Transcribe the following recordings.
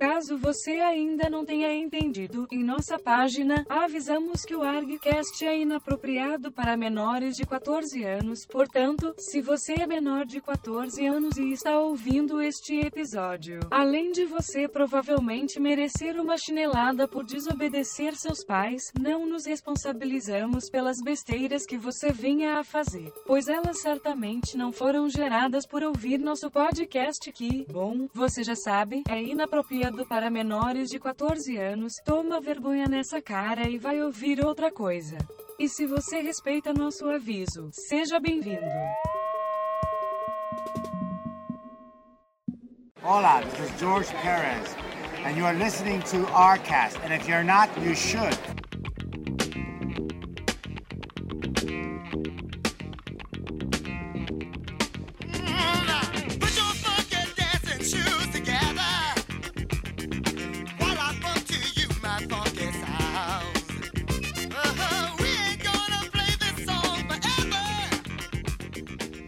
Caso você ainda não tenha entendido, em nossa página, avisamos que o ArgCast é inapropriado para menores de 14 anos, portanto, se você é menor de 14 anos e está ouvindo este episódio, além de você provavelmente merecer uma chinelada por desobedecer seus pais, não nos responsabilizamos pelas besteiras que você venha a fazer, pois elas certamente não foram geradas por ouvir nosso podcast que, bom, você já sabe, é inapropriado para menores de 14 anos, toma vergonha nessa cara e vai ouvir outra coisa. E se você respeita nosso aviso, seja bem-vindo. Olá, this is Jorge Pérez, and you are listening to ArgCast, and if you're not, you should.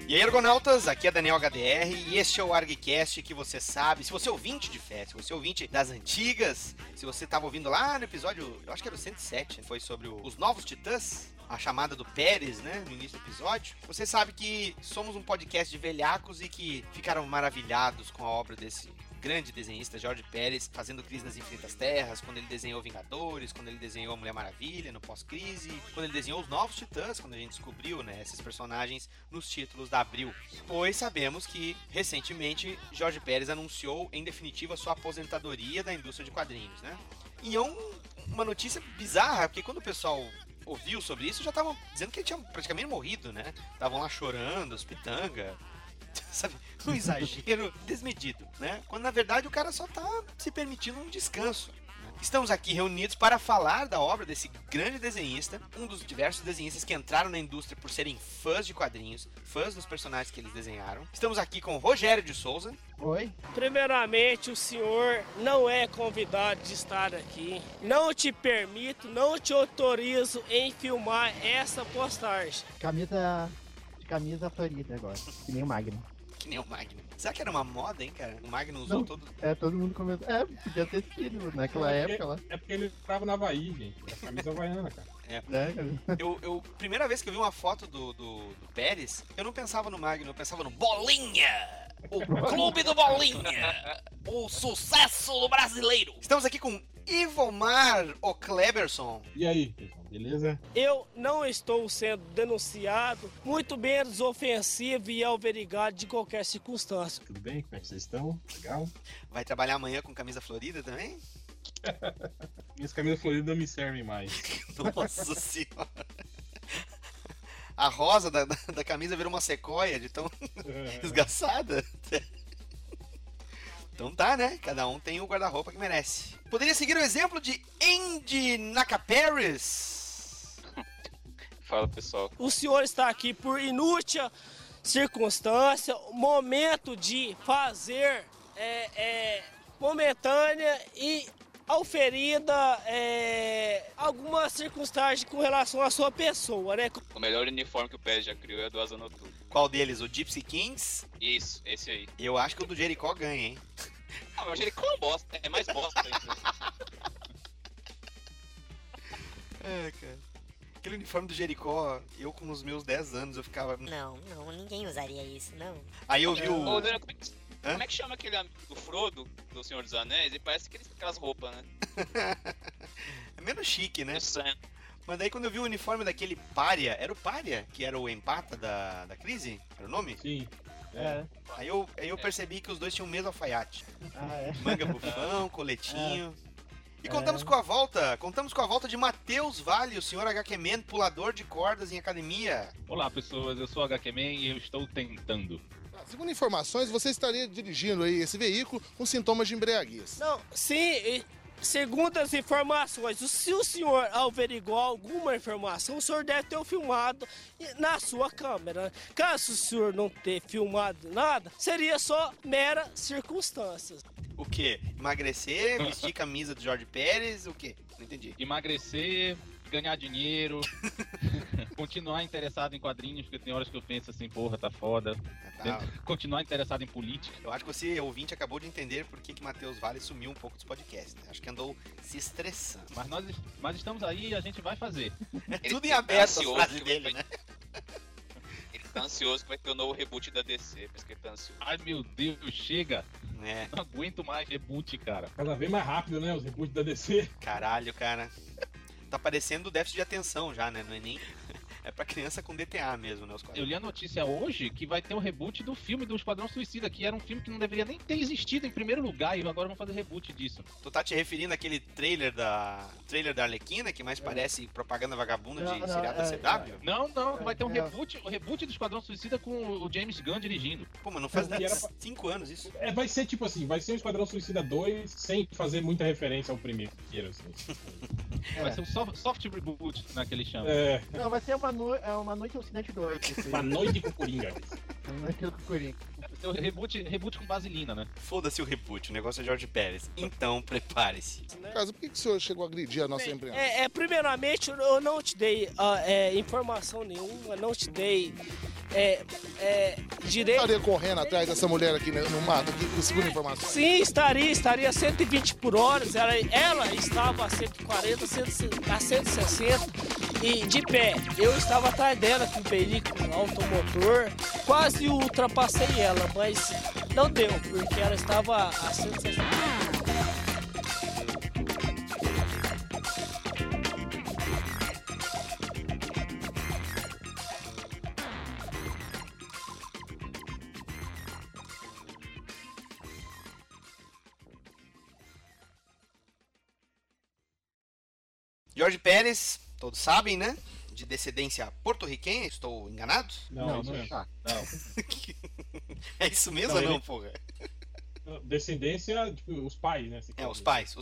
E aí, Argonautas, aqui é Daniel HDR e este é o ArgCast que você sabe, se você é ouvinte de fé, se você é ouvinte das antigas, se você estava ouvindo lá no episódio, eu acho que era o 107, foi sobre os Novos Titãs, a chamada do Pérez, né, no início do episódio, você sabe que somos um podcast de velhacos e que ficaram maravilhados com a obra desse grande desenhista Jorge Pérez, fazendo Crise nas Infinitas Terras, quando ele desenhou Vingadores, quando ele desenhou a Mulher Maravilha no pós-crise, quando ele desenhou os Novos Titãs, quando a gente descobriu, né, esses personagens nos títulos da Abril. Pois sabemos que, recentemente, Jorge Pérez anunciou, em definitiva, sua aposentadoria da indústria de quadrinhos, né? E é uma notícia bizarra, porque quando o pessoal ouviu sobre isso, já estavam dizendo que ele tinha praticamente morrido, né? Estavam lá chorando, os pitanga... Sabe, um exagero desmedido, né? Quando na verdade o cara só tá se permitindo um descanso. Estamos aqui reunidos para falar da obra desse grande desenhista, um dos diversos desenhistas que entraram na indústria por serem fãs de quadrinhos, fãs dos personagens que eles desenharam. Estamos aqui com Rogério de Souza. Oi. Primeiramente, o senhor não é convidado de estar aqui. Não te permito, não te autorizo em filmar essa postagem. Camisa florida agora, que nem o Magno. Que nem o Magno. Será que era uma moda, hein, cara? O Magno usou não, todo... É, todo mundo começou... É, podia ter sido naquela época lá. É porque ele tava na Havaí, gente. A camisa havaiana, cara. É. Eu, primeira vez que eu vi uma foto do Pérez, eu não pensava no Magno, eu pensava no Bolinha! O Clube do Bolinha! O sucesso do brasileiro! Estamos aqui com Ivomar O'Kleberson. E aí, pessoal? Beleza? Eu não estou sendo denunciado, muito menos ofensivo e alverigado de qualquer circunstância. Tudo bem? Como é que vocês estão? Legal? Vai trabalhar amanhã com camisa florida também? Minhas camisas floridas não me servem mais. Nossa senhora! A rosa da camisa virou uma sequoia de tão esgaçada. Então tá, né? Cada um tem o guarda-roupa que merece. Poderia seguir o exemplo de Andy Nakaperis. Fala, pessoal. O senhor está aqui por inútil circunstância, momento de fazer momentânea e auferida alguma circunstância com relação à sua pessoa, né? O melhor uniforme que o Pérez já criou é o do Asa Noturna. Qual deles? O Gypsy Kings? Isso, esse aí. Eu acho que o do Jericó ganha, hein? Ah, mas o Jericó é bosta, é mais bosta ainda. É, cara. Aquele uniforme do Jericó, eu com os meus 10 anos, eu ficava... Não, ninguém usaria isso, não. Aí eu vi o... Como é que chama aquele amigo do Frodo, do Senhor dos Anéis? Ele parece aquelas roupas, né? É menos chique, né? Mas daí quando eu vi o uniforme daquele Pária, era o Pária, que era o empata da crise? Era o nome? Sim. É. Aí eu percebi que os dois tinham o mesmo alfaiate. Ah, é. Manga bufão, coletinho. É. E contamos com a volta de Matheus Vale, o senhor HQ Man, pulador de cordas em academia. Olá, pessoas, eu sou o HQ Man e eu estou tentando. Segundo informações, você estaria dirigindo aí esse veículo com sintomas de embriaguez. Não, sim, segundo as informações, se o senhor averiguou alguma informação, o senhor deve ter filmado na sua câmera. Caso o senhor não ter filmado nada, seria só mera circunstâncias. O quê? Emagrecer, vestir camisa do Jorge Pérez, o quê? Não entendi. Emagrecer, ganhar dinheiro, continuar interessado em quadrinhos, porque tem horas que eu penso assim, porra, tá foda. Tá. Continuar interessado em política. Eu acho que você, ouvinte, acabou de entender por que Matheus Vale sumiu um pouco dos podcasts, né? Acho que andou se estressando. Mas nós estamos aí e a gente vai fazer. É tudo em aberto a frase dele, né? Tá ansioso que vai ter o novo reboot da DC, mas que ele tá ansioso. Ai meu Deus, chega! É. Não aguento mais reboot, cara. Cada vez mais rápido, né? Os reboots da DC. Caralho, cara. Tá parecendo déficit de atenção já, né? Não é nem. É pra criança com DTA mesmo, né? Os quadrinhos. Eu li a notícia hoje que vai ter um reboot do filme do Esquadrão Suicida, que era um filme que não deveria nem ter existido em primeiro lugar, e agora vão fazer reboot disso. Tu tá te referindo àquele trailer da Arlequina, que mais parece propaganda vagabunda de seriado da CW? Não, vai ter um reboot, o reboot do Esquadrão Suicida com o James Gunn dirigindo. Pô, mas não faz 5 anos isso. É, vai ser tipo assim, vai ser o Esquadrão Suicida 2 sem fazer muita referência ao primeiro, assim. Vai ser um soft reboot, né, que eles chamam. É. Não, vai ser uma noite alucinante 2. Uma noite com Coringa. Uma noite com Coringa. O reboot com vaselina, né? Foda-se o reboot, o negócio é Jorge Pérez. Então, prepare-se. Caso, por que o senhor chegou a agredir a nossa imprensa? Primeiramente, eu não te dei informação nenhuma, não te dei direito... Estaria correndo atrás dessa mulher aqui no mato, aqui, segundo informação? Sim, estaria a 120 por hora, ela estava a 140, a 160... E de pé, eu estava atrás dela com o veículo automotor, quase ultrapassei ela, mas não deu, porque ela estava a 160. Jorge Pérez. Todos sabem, né? De descendência porto-riquenha, estou enganado? Não. É isso mesmo ou não, porra? Descendência, tipo, os pais, né? Os pais,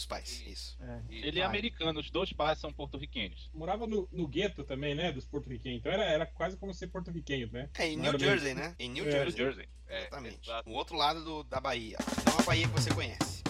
isso. Ele é americano, os dois pais são porto-riquenhos. Morava no gueto também, né? Dos porto-riquenhos, então era quase como ser porto-riquenho, né? É, em New Jersey, né? Em New Jersey. Exatamente. O outro lado da Bahia. Não a Bahia que você conhece.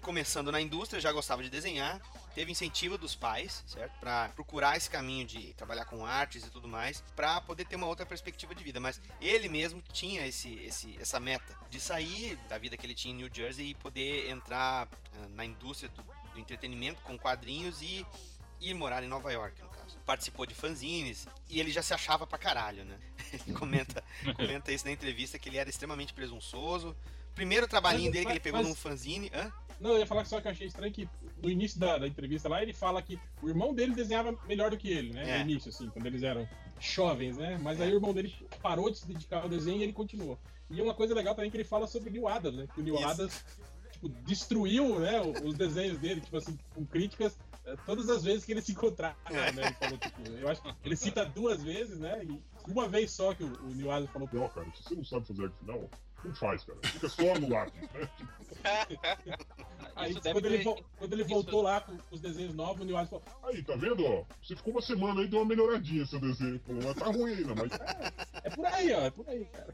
Começando na indústria, já gostava de desenhar, teve incentivo dos pais, certo? Pra procurar esse caminho de trabalhar com artes e tudo mais, pra poder ter uma outra perspectiva de vida, mas ele mesmo tinha essa meta de sair da vida que ele tinha em New Jersey e poder entrar na indústria do entretenimento com quadrinhos e ir morar em Nova York, no caso. Participou de fanzines e ele já se achava pra caralho, né? Ele comenta isso na entrevista, que ele era extremamente presunçoso. Primeiro trabalhinho dele que ele pegou num fanzine... Hã? Não, eu ia falar só que eu achei estranho que no início da entrevista lá, ele fala que o irmão dele desenhava melhor do que ele, né? No início, assim, quando eles eram jovens, né? Mas aí o irmão dele parou de se dedicar ao desenho e ele continuou. E uma coisa legal também que ele fala sobre o Neal Adams, né? Que o Neal Adams, tipo, destruiu, né, os desenhos dele, tipo assim, com críticas todas as vezes que ele se encontrava, né? Ele falou, tipo, eu acho que ele cita 2 vezes, né? E uma vez só que o Neal Adams falou: "Não, cara, se você não sabe fazer arte, não... Não faz, cara. Fica só no lápis." Aí quando ele voltou lá com os desenhos novos, o Neal Adams falou: "Aí, tá vendo, ó? Você ficou uma semana aí, deu uma melhoradinha seu desenho. Pô, mas tá ruim ainda, mas... É por aí, ó. É por aí, cara."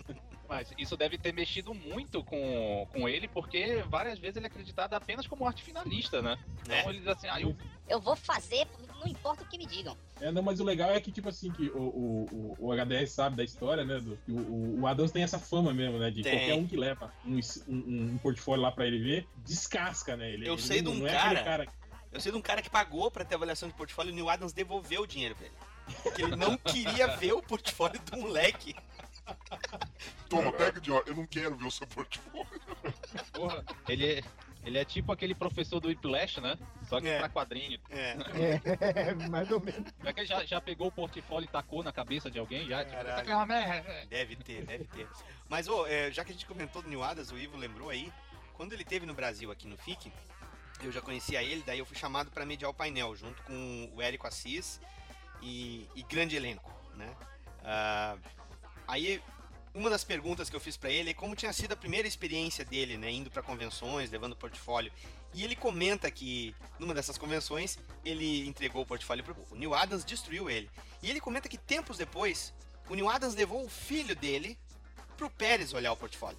Mas isso deve ter mexido muito com ele, porque várias vezes ele é acreditado apenas como arte finalista, né? Então ele diz assim: "Ah, eu vou fazer, não importa o que me digam." Não, mas o legal é que, tipo assim, que o HDR sabe da história, né? O Adams tem essa fama mesmo, né? De qualquer um que leva um portfólio lá pra ele ver, descasca, né? Ele, eu sei ele, de um não cara, é cara... Eu sei de um cara que pagou pra ter avaliação de portfólio e o Neal Adams devolveu o dinheiro pra ele. Porque ele não queria ver o portfólio do moleque. Toma, pega de hora, eu não quero ver o seu portfólio. Porra, ele é tipo aquele professor do Whiplash, né? Só que pra quadrinho. Mais ou menos. Será que ele já pegou o portfólio e tacou na cabeça de alguém? Já, tipo, deve ter. Mas, já que a gente comentou do Neal Adams, o Ivo lembrou aí, quando ele teve no Brasil aqui no FIC, eu já conhecia ele, daí eu fui chamado pra mediar o painel, junto com o Érico Assis e grande elenco, né? Aí Uma das perguntas que eu fiz para ele é como tinha sido a primeira experiência dele, né, indo para convenções, levando portfólio. E ele comenta que numa dessas convenções ele entregou o portfólio pro o Neal Adams, destruiu ele. E ele comenta que tempos depois o Neal Adams levou o filho dele pro Pérez olhar o portfólio.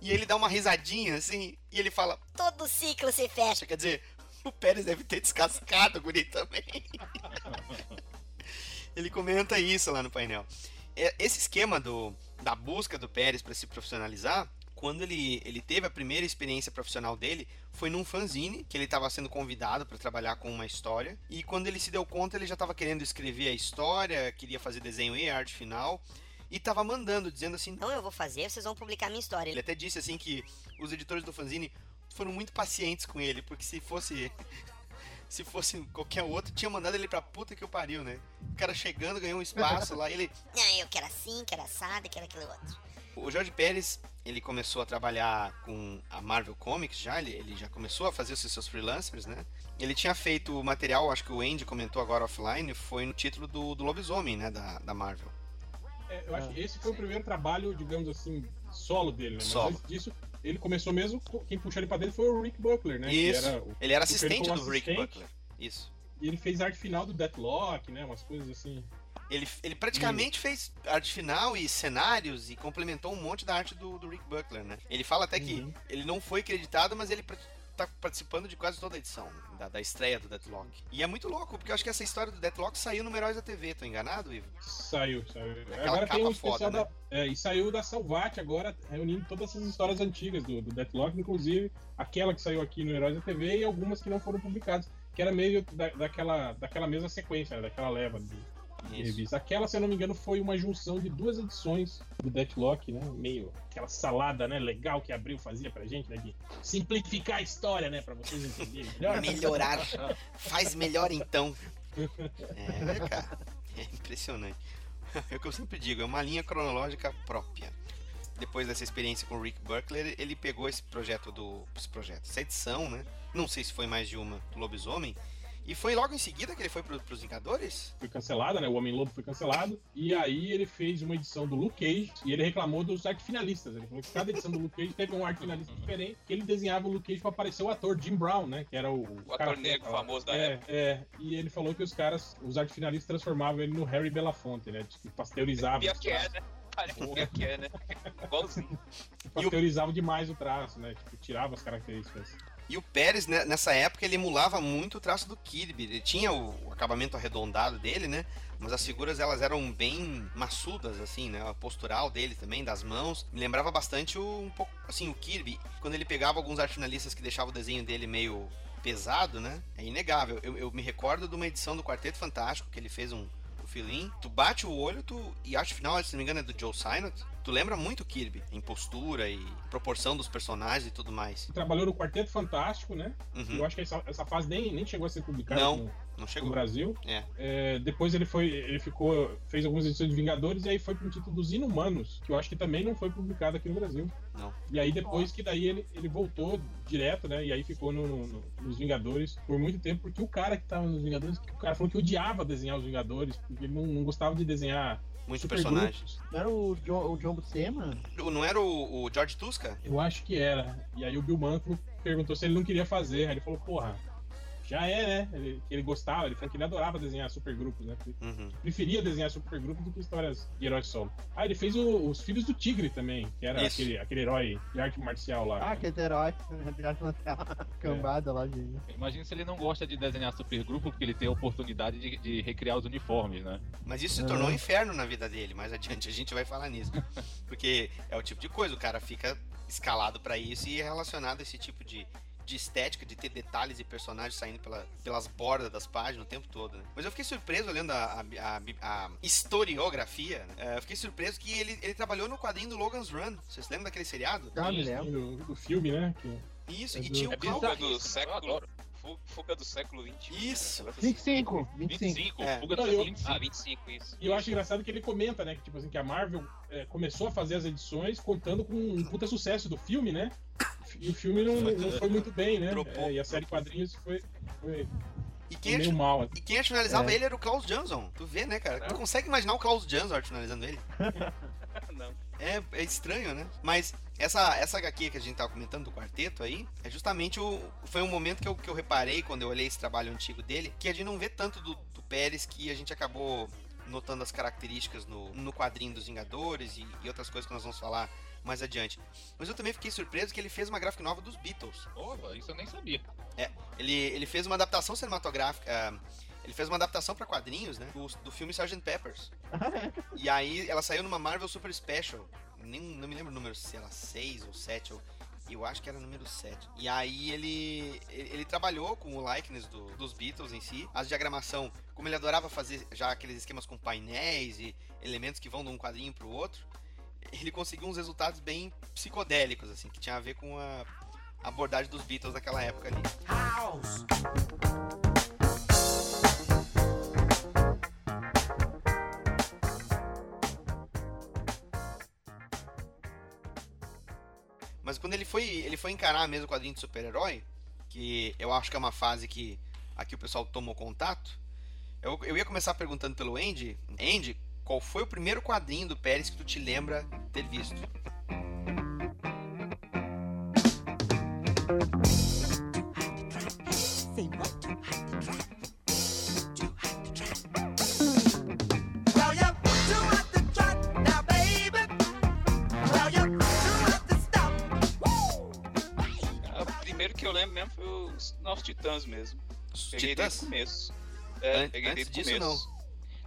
E ele dá uma risadinha assim e ele fala: todo ciclo se fecha. Quer dizer, o Pérez deve ter descascado o guri também. Ele comenta isso lá no painel. Esse esquema da busca do Pérez para se profissionalizar, quando ele teve a primeira experiência profissional dele, foi num fanzine, que ele estava sendo convidado para trabalhar com uma história. E quando ele se deu conta, ele já estava querendo escrever a história, queria fazer desenho e arte final. E estava mandando, dizendo assim: não, eu vou fazer, vocês vão publicar minha história. Ele até disse assim que os editores do fanzine foram muito pacientes com ele, porque se fosse qualquer outro, tinha mandado ele pra puta que o pariu, né? O cara chegando, ganhou um espaço lá, e ele... não, eu quero assim, quero assado, quero aquilo outro. O Jorge Pérez, ele começou a trabalhar com a Marvel Comics já, ele já começou a fazer os seus freelancers, né? Ele tinha feito o material, acho que o Andy comentou agora offline, foi no título do Lobisomem, né, da Marvel. Eu acho que esse foi o primeiro trabalho, digamos assim, solo dele, né? Solo. Mas antes disso, ele começou mesmo, quem puxou ele pra dentro foi o Rick Buckler, né? Isso, ele era assistente do Rick Buckler, isso. E ele fez arte final do Deathlock, né, umas coisas assim. Ele praticamente fez arte final e cenários e complementou um monte da arte do Rick Buckler, né? Ele fala até que ele não foi creditado, mas ele tá participando de quase toda a edição, né? da estreia do Deathlock. E é muito louco, porque eu acho que essa história do Deathlock saiu no Heróis da TV, tô enganado, Ivo? Saiu. Aquela agora capa tem um foda, né? E saiu da Salvati agora, reunindo todas essas histórias antigas do Deathlock, inclusive aquela que saiu aqui no Heróis da TV e algumas que não foram publicadas, que era meio daquela mesma sequência, né? Daquela leva de revista. Aquela, se eu não me engano, foi uma junção de duas edições do Deathlock, né? Meio aquela salada, né, legal que a Abril fazia pra gente, né? De simplificar a história, né? Pra vocês entenderem melhor. Melhorar. Faz melhor então. É, cara. É impressionante. É o que eu sempre digo, é uma linha cronológica própria. Depois dessa experiência com o Rick Buckler, ele pegou essa edição, né? Não sei se foi mais de uma do Lobisomem. E foi logo em seguida que ele foi pros Vingadores? Foi cancelada, né? O Homem-Lobo foi cancelado. E aí ele fez uma edição do Luke Cage e ele reclamou dos arte finalistas. Ele falou que cada edição do Luke Cage teve um arte finalista diferente, que ele desenhava o Luke Cage pra aparecer o ator Jim Brown, né? Que era o ator negro famoso da época. E ele falou que os arte finalistas transformavam ele no Harry Belafonte, né? Tipo, pasteurizavam. Pior que é, né? Igualzinho. Pasteurizavam demais o traço, né? Tipo, tirava as características. E o Pérez, né, nessa época, ele emulava muito o traço do Kirby. Ele tinha o acabamento arredondado dele, né? Mas as figuras, elas eram bem maçudas, assim, né? A postural dele também, das mãos. Me lembrava bastante um pouco, assim, o Kirby. Quando ele pegava alguns arte finalistas que deixavam o desenho dele meio pesado, né? É inegável. Eu me recordo de uma edição do Quarteto Fantástico, que ele fez um fill-in. Tu bate o olho, e acho que, se não me engano, é do Joe Sinnott. Tu lembra muito o Kirby, em postura e proporção dos personagens e tudo mais. Ele trabalhou no Quarteto Fantástico, né? Uhum. Eu acho que essa fase nem chegou a ser publicada no Brasil. Depois ele fez algumas edições de Vingadores e aí foi pro título dos Inumanos, que eu acho que também não foi publicado aqui no Brasil. Não. E aí depois que daí ele voltou direto, né? E aí ficou nos Vingadores por muito tempo, porque o cara que tava nos Vingadores, o cara falou que odiava desenhar os Vingadores, porque ele não gostava de desenhar muitos personagens. Não era o John Buscema? Não era o George Tuska? Eu acho que era. E aí o Bill Mantlo perguntou se ele não queria fazer. Aí ele falou, porra, já é, né? Ele gostava, ele falou que ele adorava desenhar supergrupos, né? Uhum. Preferia desenhar supergrupos do que histórias de herói solo. Ah, ele fez os Filhos do Tigre também, que era aquele herói de arte marcial lá. Ah, aquele herói de arte marcial, cambada lá, gente. Imagina se ele não gosta de desenhar supergrupo, porque ele tem a oportunidade de recriar os uniformes, né? Mas isso se tornou um inferno na vida dele, mais adiante a gente vai falar nisso. Porque é o tipo de coisa, o cara fica escalado pra isso e é relacionado a esse tipo de estética, de ter detalhes e personagens saindo pelas bordas das páginas o tempo todo, né? Mas eu fiquei surpreso olhando a historiografia, né? Eu fiquei surpreso que ele trabalhou no quadrinho do Logan's Run. Vocês lembram daquele seriado? Ah, me lembro. Do filme, né? Isso, e tinha o Fuga do século... Fuga do século XXI. Isso. Né? 25. Fuga do século XXI. Ah, 25, isso. E eu acho engraçado que ele comenta, né? Que, tipo assim, que a Marvel começou a fazer as edições contando com um puta sucesso do filme, né? E o filme não foi muito bem, né? E a série quadrinhos foi meio mal. E quem finalizava ele era o Klaus Janson. Tu vê, né, cara? Não. Tu consegue imaginar o Klaus Janson finalizando ele? Não. É estranho, né? Mas essa HQ que a gente tava comentando do quarteto aí, é justamente foi um momento que eu reparei quando eu olhei esse trabalho antigo dele, que a gente não vê tanto do Pérez, que a gente acabou notando as características no quadrinho dos Vingadores e outras coisas que nós vamos falar mais adiante. Mas eu também fiquei surpreso que ele fez uma gráfica nova dos Beatles. Oh, isso eu nem sabia. É, ele fez uma adaptação cinematográfica... Ele fez uma adaptação pra quadrinhos, né? Do filme Sgt. Pepper's. E aí ela saiu numa Marvel Super Special. Não me lembro o número, se era 6 ou 7. Eu acho que era número 7. E aí ele trabalhou com o likeness dos Beatles em si. A diagramação, como ele adorava fazer já aqueles esquemas com painéis e elementos que vão de um quadrinho pro outro, ele conseguiu uns resultados bem psicodélicos, assim, que tinha a ver com a abordagem dos Beatles naquela época ali. House! Mas quando ele foi encarar mesmo o quadrinho de super-herói, que eu acho que é uma fase que aqui o pessoal tomou contato, eu ia começar perguntando pelo Andy. Andy, qual foi o primeiro quadrinho do Pérez que tu te lembra ter visto? Os Titãs mesmo. Peguei desde o começo. Peguei desde o começo.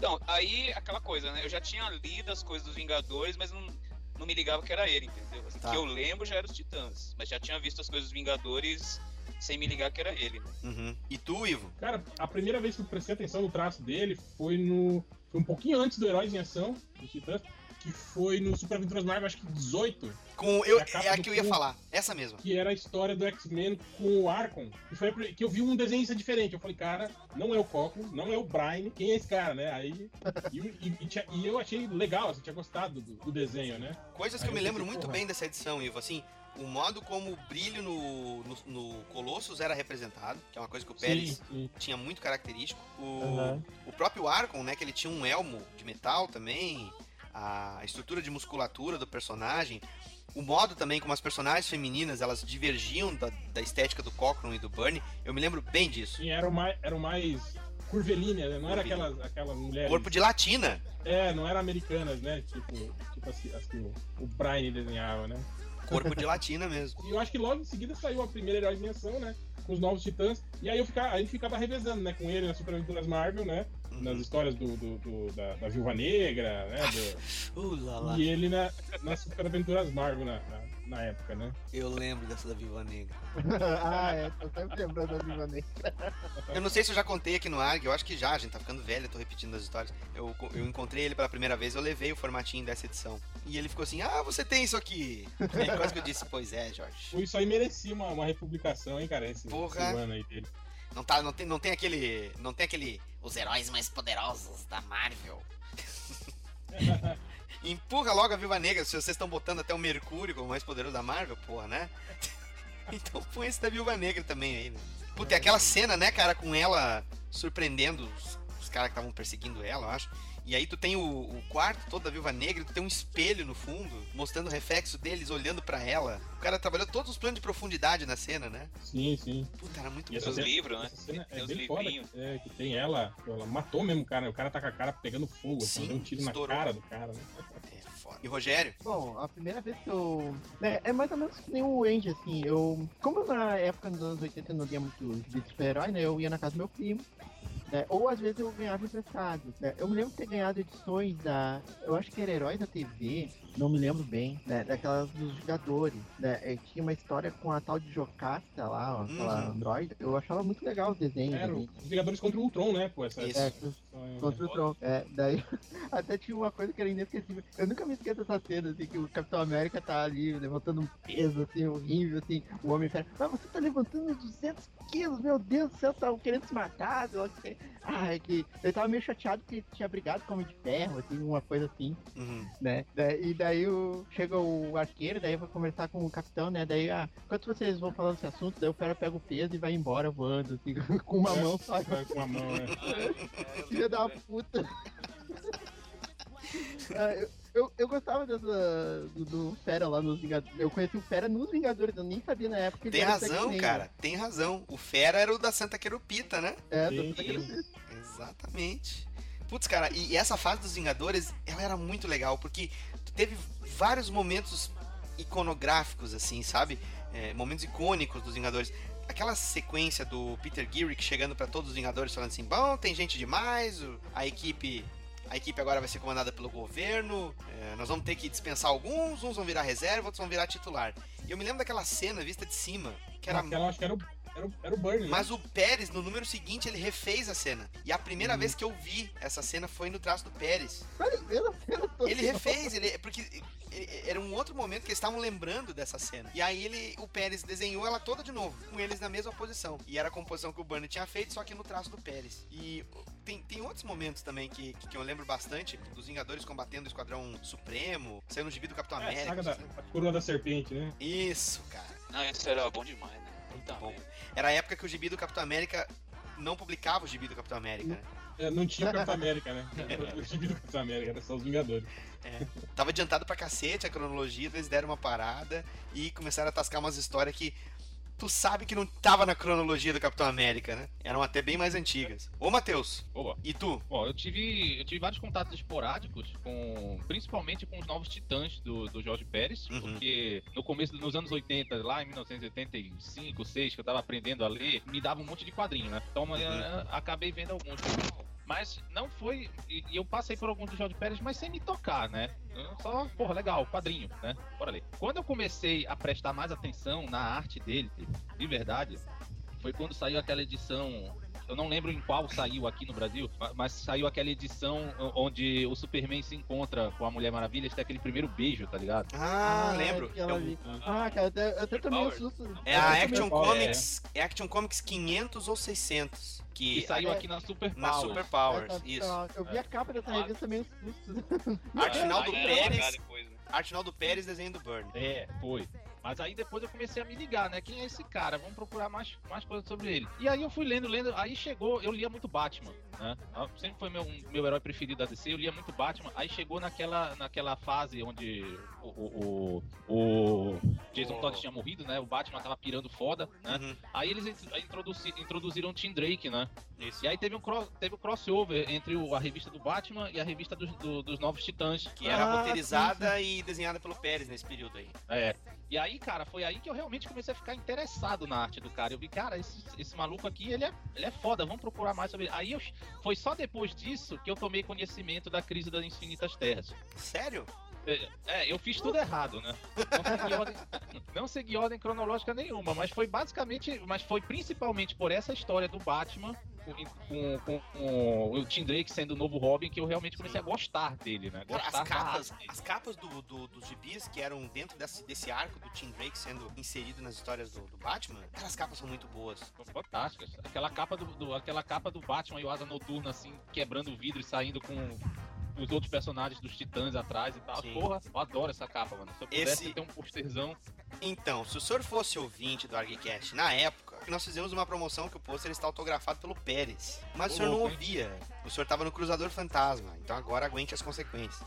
Não, aí aquela coisa, né? Eu já tinha lido as coisas dos Vingadores, mas não me ligava que era ele, entendeu? Assim, tá. Que eu lembro já era os Titãs, mas já tinha visto as coisas dos Vingadores sem me ligar que era ele. Né? Uhum. E tu, Ivo? Cara, a primeira vez que eu prestei atenção no traço dele foi um pouquinho antes do Heróis em Ação, dos Titãs, que foi no Super Aventuras Marvel, acho que 18. É a que eu ia falar, essa mesma. Que era a história do X-Men com o Arkham. E foi que eu vi um desenhista diferente. Eu falei, cara, não é o Cockrum, não é o Brian, quem é esse cara, né? Aí e eu achei legal, assim, tinha gostado do desenho, né? Coisas que eu me lembro muito bem dessa edição, Ivo, assim, o modo como o brilho no Colossus era representado, que é uma coisa que o Pérez tinha muito característico. O próprio Arkham, né, que ele tinha um elmo de metal também, a estrutura de musculatura do personagem, o modo também como as personagens femininas elas divergiam da estética do Cockrum e do Byrne, eu me lembro bem disso. Sim, eram mais curvilíneas, né? Não era aquelas mulheres... Corpo de latina. É, não eram americanas, né? Tipo as que o Brian desenhava, né? Corpo de latina mesmo. E eu acho que logo em seguida saiu a primeira Herói de Ação, né? Com os Novos Titãs. E aí a gente ficava revezando, né? Com ele nas Super Aventuras Marvel, né? Uhum. Nas histórias da Viúva Negra, né? E ele nas Super Aventuras Marvel na época, né? Eu lembro dessa da Viúva Negra. Tô sempre lembrando da Viúva Negra. Eu não sei se eu já contei aqui no ARG, eu acho que já, a gente tá ficando velho, eu tô repetindo as histórias. Eu encontrei ele pela primeira vez, eu levei o formatinho dessa edição. E ele ficou assim, você tem isso aqui! É quase que eu disse, pois é, Jorge. Isso aí merecia uma republicação, hein, cara? Esse ano aí dele. Não tem aquele os heróis mais poderosos da Marvel. Empurra logo a Viúva Negra, se vocês estão botando até o Mercúrio como o mais poderoso da Marvel, porra, né? Então põe esse da Viúva Negra também aí, né? Puta, e aquela cena, né, cara, com ela surpreendendo os caras que estavam perseguindo ela, eu acho. E aí tu tem o quarto todo da Viúva Negra, tu tem um espelho no fundo, mostrando o reflexo deles, olhando pra ela. O cara trabalhou todos os planos de profundidade na cena, né? Sim, sim. Puta, era muito bom. E esses livros, né? Essa cena é bem foda, que tem ela matou mesmo o cara, o cara tá com a cara pegando fogo, assim, deu um tiro estourou na cara do cara, né? É foda. E Rogério? Bom, a primeira vez que eu... É mais ou menos que nem o Andy, assim, eu... Como na época dos anos 80 eu não lia muito de super-herói, né? Eu ia na casa do meu primo. É, ou às vezes eu ganhava emprestado. Né? Eu me lembro de ter ganhado edições da... Eu acho que era Heróis da TV, não me lembro bem, né? Daquelas dos Vingadores. Né? Tinha uma história com a tal de Jocasta lá, ó, aquela android. Eu achava muito legal os desenhos. Era os Vingadores contra o Ultron, né? Pô, essa... contra o Ultron. É, daí até tinha uma coisa que era inesquecível. Eu nunca me esqueço dessa cena, assim, que o Capitão América tá ali levantando um peso, assim, horrível, assim. O Homem-Fera, mas você tá levantando 200 quilos, meu Deus do céu, tá querendo se matar, sei lá o que... Ah, é que eu tava meio chateado que ele tinha brigado com o Homem de Ferro, assim, uma coisa assim, né? E daí chega o arqueiro, daí vai conversar com o capitão, né? Daí, enquanto vocês vão falando esse assunto, daí o cara pega o peso e vai embora voando, assim, com uma mão só. É, com uma mão, né? Filha da puta. Eu gostava do Fera lá nos Vingadores. Eu conheci o Fera nos Vingadores, eu nem sabia na época. Tem razão, cara, tem razão. O Fera era o da Santa Querupita, né? É, da Santa Querupita. Exatamente. Putz, cara, e essa fase dos Vingadores, ela era muito legal, porque teve vários momentos iconográficos, assim, sabe? Momentos icônicos dos Vingadores. Aquela sequência do Peter Gillick chegando pra todos os Vingadores falando assim, bom, tem gente demais, a equipe agora vai ser comandada pelo governo, nós vamos ter que dispensar alguns, uns vão virar reserva, outros vão virar titular. E eu me lembro daquela cena vista de cima, que era... Aquela, acho que era o Byrne. Mas né? O Pérez, no número seguinte, ele refez a cena. E a primeira vez que eu vi essa cena foi no traço do Pérez. Ele refez, porque era um outro momento que eles estavam lembrando dessa cena. E aí o Pérez desenhou ela toda de novo, com eles na mesma posição. E era a composição que o Byrne tinha feito, só que no traço do Pérez. E tem outros momentos também que eu lembro bastante, dos Vingadores combatendo o Esquadrão Supremo, saindo no gibi do Capitão América. A Coroa da Serpente, né? Isso, cara. Não, isso era bom demais, né? Muito bom. Era a época que o gibi do Capitão América não publicava o gibi do Capitão América, né? Não tinha o Capitão América, né? O gibi do Capitão América, era só os Vingadores. Tava adiantado pra cacete a cronologia, eles deram uma parada e começaram a tascar umas histórias que tu sabe que não tava na cronologia do Capitão América, né? Eram até bem mais antigas. Ô, Matheus, e tu? Bom, eu tive vários contatos esporádicos, principalmente com os Novos Titãs do Jorge Pérez, porque no começo dos anos 80, lá em 1985, 1986, que eu tava aprendendo a ler, me dava um monte de quadrinho, né? Então eu acabei vendo alguns. Mas não foi... E eu passei por alguns do Jorge Pérez, mas sem me tocar, né? Só, legal, quadrinho, né? Bora ler. Quando eu comecei a prestar mais atenção na arte dele, de verdade, foi quando saiu aquela edição... Eu não lembro em qual saiu aqui no Brasil, mas saiu aquela edição onde o Superman se encontra com a Mulher Maravilha, tem aquele primeiro beijo, tá ligado? Ah, lembro. Cara, até tomei um susto. É a Action Comics, é Action Comics 500 ou 600. Que saiu aqui na Super Powers. Na Super Powers, isso. Eu vi a capa dessa revista meio susto. Arte final do Pérez. Arte final do Pérez, desenho do Byrne. É, foi. Mas aí depois eu comecei a me ligar, né? Quem é esse cara? Vamos procurar mais coisas sobre ele. E aí eu fui lendo. Aí chegou... Eu lia muito Batman, né? Sempre foi meu herói preferido da DC. Eu lia muito Batman. Aí chegou naquela fase onde o Jason Todd tinha morrido, né? O Batman tava pirando foda, né? Aí eles introduziram o Tim Drake, né? Isso. E aí teve um crossover entre a revista do Batman e a revista dos Novos Titãs. Que era roteirizada e desenhada pelo Pérez nesse período aí. É. E aí, cara, foi aí que eu realmente comecei a ficar interessado na arte do cara. Eu vi, cara, esse maluco aqui, ele é foda, vamos procurar mais sobre ele. Aí foi só depois disso que eu tomei conhecimento da Crise das Infinitas Terras. Sério? Eu fiz tudo errado, né? Não segui ordem cronológica nenhuma, mas foi principalmente por essa história do Batman com o Tim Drake sendo o novo Robin que eu realmente comecei a gostar dele, né? Cara, as capas dos gibis que eram dentro desse arco do Tim Drake sendo inserido nas histórias do Batman, cara, as capas são muito boas. São fantásticas. Aquela capa do Batman e o Asa Noturna, assim, quebrando o vidro e saindo com... os outros personagens dos Titãs atrás e tal. Sim. Porra, eu adoro essa capa, mano. Se eu pudesse ter um posterzão... Então, se o senhor fosse ouvinte do ArgCast na época, nós fizemos uma promoção que o pôster está autografado pelo Pérez. Mas o senhor não ouvia. O senhor estava no Cruzador Fantasma. Então agora aguente as consequências.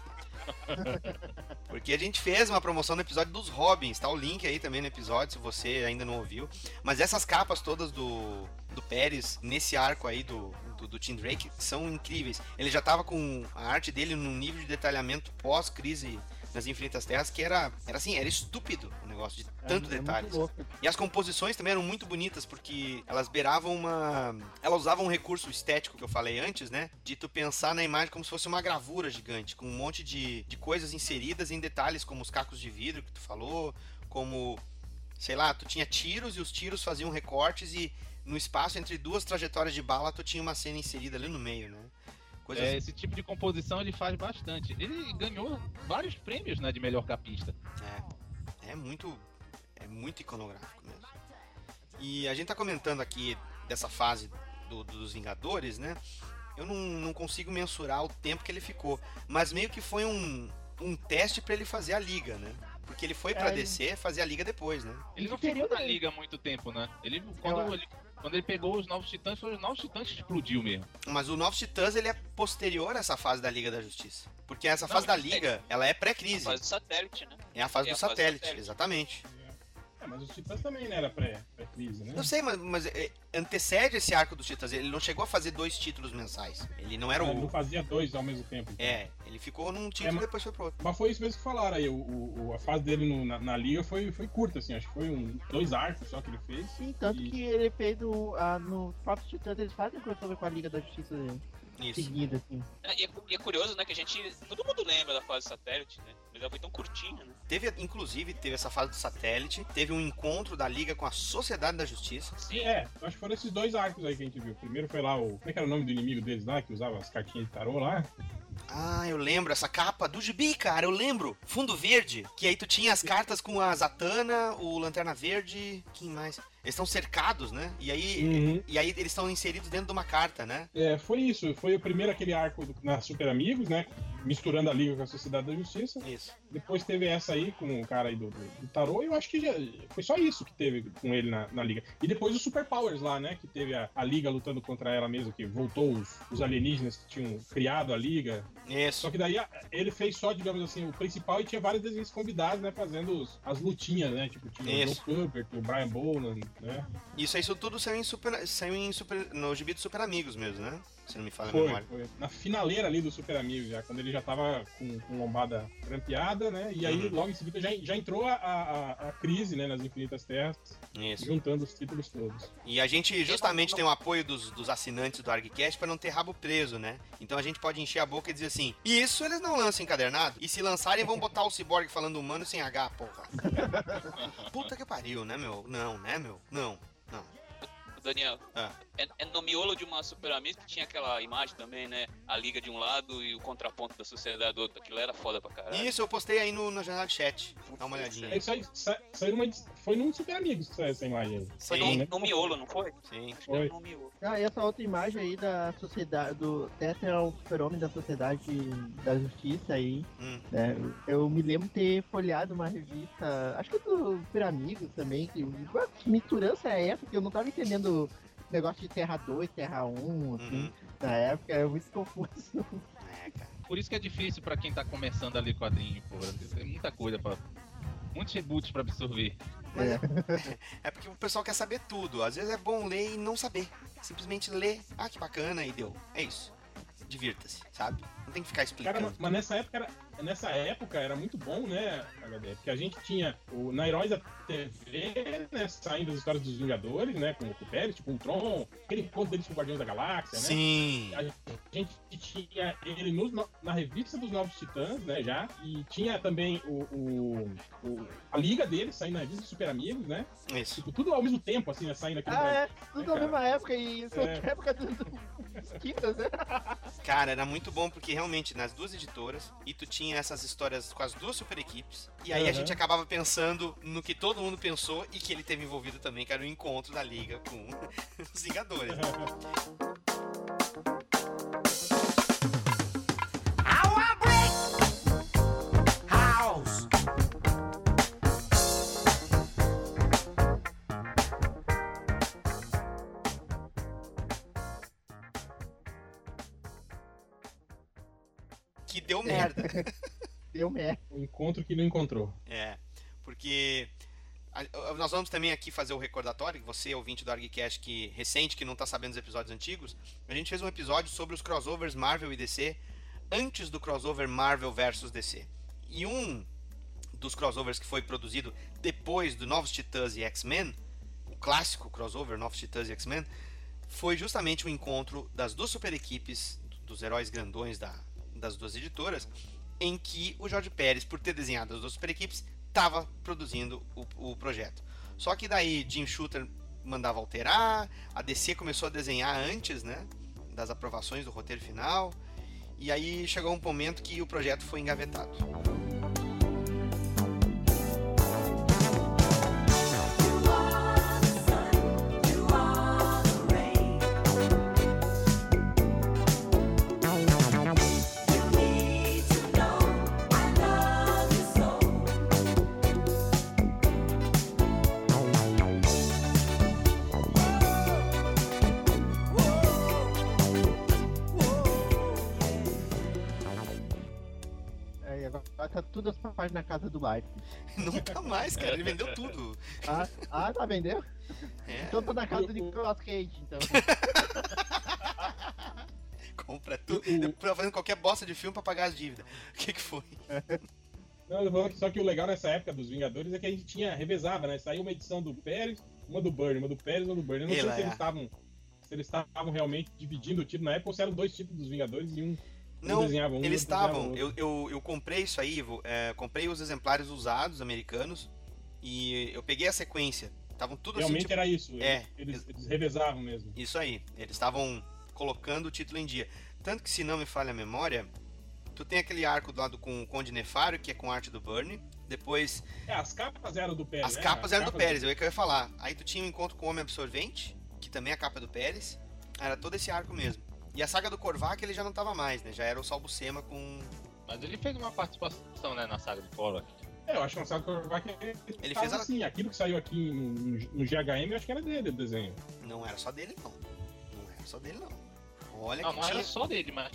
Porque a gente fez uma promoção no episódio dos Robins. Tá o link aí também no episódio, se você ainda não ouviu. Mas essas capas todas do Pérez, nesse arco aí do Tim Drake, são incríveis. Ele já tava com a arte dele num nível de detalhamento pós-Crise nas Infinitas Terras que era assim, era estúpido o negócio de tanto detalhes. E as composições também eram muito bonitas, porque elas beiravam Ela usava um recurso estético que eu falei antes, né? De tu pensar na imagem como se fosse uma gravura gigante, com um monte de coisas inseridas em detalhes, como os cacos de vidro que tu falou, como, sei lá, tu tinha tiros e os tiros faziam recortes e no espaço entre duas trajetórias de bala tu tinha uma cena inserida ali no meio, né? Assim. Esse tipo de composição ele faz bastante. Ele ganhou vários prêmios, né, de melhor capista. É muito iconográfico mesmo. E a gente tá comentando aqui dessa fase dos Vingadores, né? Eu não consigo mensurar o tempo que ele ficou, mas meio que foi um teste pra ele fazer a Liga, né? Porque ele foi pra DC fazer a Liga depois, né? Ele não ficou na Liga há muito tempo, né? Ele, quando ele Quando ele pegou os Novos Titãs, foi os Novos Titãs que explodiu mesmo. Mas o Novos Titãs, ele é posterior a essa fase da Liga da Justiça. Porque essa fase da Liga, ela é pré-crise. É a fase do satélite, né? É a fase do satélite, exatamente. É, mas os Titãs também, né, era pré-crise, né? Não sei, mas antecede esse arco dos Titãs. Ele não chegou a fazer 2 títulos mensais. Ele não era o... Ele não fazia 2 ao mesmo tempo. Então. É, ele ficou num título e depois foi pro outro. Mas foi isso mesmo que falaram aí. A fase dele na Liga foi curta, assim. Acho que foi 2 arcos só que ele fez. Sim, tanto que ele fez no próprio Titãs. Eles fazem crossover com a Liga da Justiça dele. Isso. Seguido, assim. E é curioso, né, que a gente... Todo mundo lembra da fase do satélite, né? Mas ela foi tão curtinha, né? Inclusive, teve essa fase do satélite. Teve um encontro da Liga com a Sociedade da Justiça. Sim, acho que foram esses 2 arcos aí que a gente viu. O primeiro foi lá como é que era o nome do inimigo deles lá, que usava as cartinhas de tarô lá? Ah, eu lembro, essa capa do gibi, cara, eu lembro. Fundo verde, que aí tu tinha as cartas com a Zatanna, o Lanterna Verde, quem mais? Eles estão cercados, né? E aí, e aí eles estão inseridos dentro de uma carta, né? É, foi isso. Foi o primeiro aquele arco na Super Amigos, né? Misturando a Liga com a Sociedade da Justiça. Isso. Depois teve essa aí com o cara aí do tarô, e eu acho que já foi só isso que teve com ele na Liga. E depois os Super Powers lá, né? Que teve a Liga lutando contra ela mesmo, que voltou os alienígenas que tinham criado a Liga. Isso. Só que daí ele fez só, digamos assim, o principal, e tinha vários desenhos convidados, né? Fazendo as lutinhas, né? Tipo, tinha o Joe Kubert, o Brian Bolland, né? Isso tudo saiu no gibi do Super Amigos mesmo, né? Se não me fala a memória. Foi. Na finaleira ali do Super Amigos, já, quando ele já tava com lombada crampeada, né? E aí logo em seguida já entrou a crise, né? Nas Infinitas Terras. Isso. Juntando os títulos todos. E a gente justamente tem o apoio dos assinantes do ArgCast pra não ter rabo preso, né? Então a gente pode encher a boca e dizer assim, isso eles não lançam encadernado? E se lançarem vão botar o Cyborg falando humano sem H, porra. Puta que pariu, né, meu? Não, né, meu? Não, não. Daniel, é no miolo de uma Super Amigos que tinha aquela imagem também, né? A Liga de um lado e o contraponto da Sociedade do outro. Aquilo era foda pra caralho. Isso, eu postei aí na janela de chat. Dá uma olhadinha. Isso aí, foi num Super Amigos que saiu essa imagem aí. Foi no miolo, não foi? Sim. Acho que era no miolo. Ah, e essa outra imagem aí da Sociedade, do Tetra é o super-homem da Sociedade da Justiça aí. Né? Eu me lembro ter folheado uma revista, acho que do Super Amigos também, que misturança é essa? Que eu não tava entendendo negócio de Terra 2, Terra 1, assim, na época, é muito confuso. É, cara. Por isso que é difícil pra quem tá começando ali quadrinho, pô. Tem muita coisa pra... Muitos reboots pra absorver. É porque o pessoal quer saber tudo. Às vezes é bom ler e não saber. Simplesmente ler, ah, que bacana, e deu. É isso. Divirta-se, sabe? Não tem que ficar explicando. Cara, mas nessa época era muito bom, né, HD? Porque a gente tinha na Heróis da TV, né, saindo as histórias dos Vingadores, né, com o Pérez, tipo, o Tron, aquele encontro deles com o Guardiões da Galáxia, né? Sim! A gente tinha ele na revista dos Novos Titãs, né, já, e tinha também a Liga deles saindo na revista dos Super Amigos, né? Isso. Tipo, tudo ao mesmo tempo, assim, né, saindo aqui no Brasil. Tudo na mesma época, e isso é a época dos quintas, né? Cara, era muito bom porque realmente nas duas editoras, e tu tinha essas histórias com as duas super equipes, e aí a gente acabava pensando no que todo mundo pensou e que ele teve envolvido também, que era o encontro da Liga com os Vingadores. Deu merda. Deu merda. O encontro que não encontrou. É, porque nós vamos também aqui fazer o recordatório, você, ouvinte do ArgCast, que não tá sabendo dos episódios antigos, a gente fez um episódio sobre os crossovers Marvel e DC, antes do crossover Marvel vs DC. E um dos crossovers que foi produzido depois do Novos Titãs e X-Men, o clássico crossover Novos Titãs e X-Men, foi justamente o encontro das duas super equipes, dos heróis grandões das duas editoras, em que o Jorge Pérez, por ter desenhado as duas super equipes, estava produzindo o projeto. Só que daí Jim Shooter mandava alterar, a DC começou a desenhar antes, né, das aprovações do roteiro final, e aí chegou um momento que o projeto foi engavetado. Passa tudo as papagens na casa do Life. Nunca mais, cara. Ele vendeu tudo. Ah, tá, vendeu? É. Então tô na casa do Nicolas Cage, então. Compra tudo. Depois fazendo qualquer bosta de filme pra pagar as dívidas. O que que foi? Não, só que o legal nessa época dos Vingadores é que a gente tinha, revezava, né? Saiu uma edição do Pérez, uma do Byrne, uma do Pérez, uma do Byrne. Eu não sei se eles estavam realmente dividindo o título na época ou se eram dois títulos dos Vingadores e um... Não, eles estavam, eu comprei isso aí, comprei os exemplares usados americanos e eu peguei a sequência, estavam tudo realmente assim, tipo, era isso, eles revezavam mesmo. Isso aí, eles estavam colocando o título em dia, tanto que se não me falha a memória, tu tem aquele arco do lado com o Conde Nefário, que é com arte do Byrne, depois... as capas eram do Pérez, as capas eram do Pérez, eu ia falar, aí tu tinha um encontro com o Homem Absorvente, que também é a capa do Pérez, era todo esse arco mesmo. E a saga do Korvac ele já não tava mais, né? Já era o Saul Buscema com... Mas ele fez uma participação, né, na saga do Korvac. Eu acho que na saga do Korvac ele fez assim, aquilo que saiu aqui no GHM, eu acho que era dele o desenho. Não era só dele, não. Olha, não era só dele, mas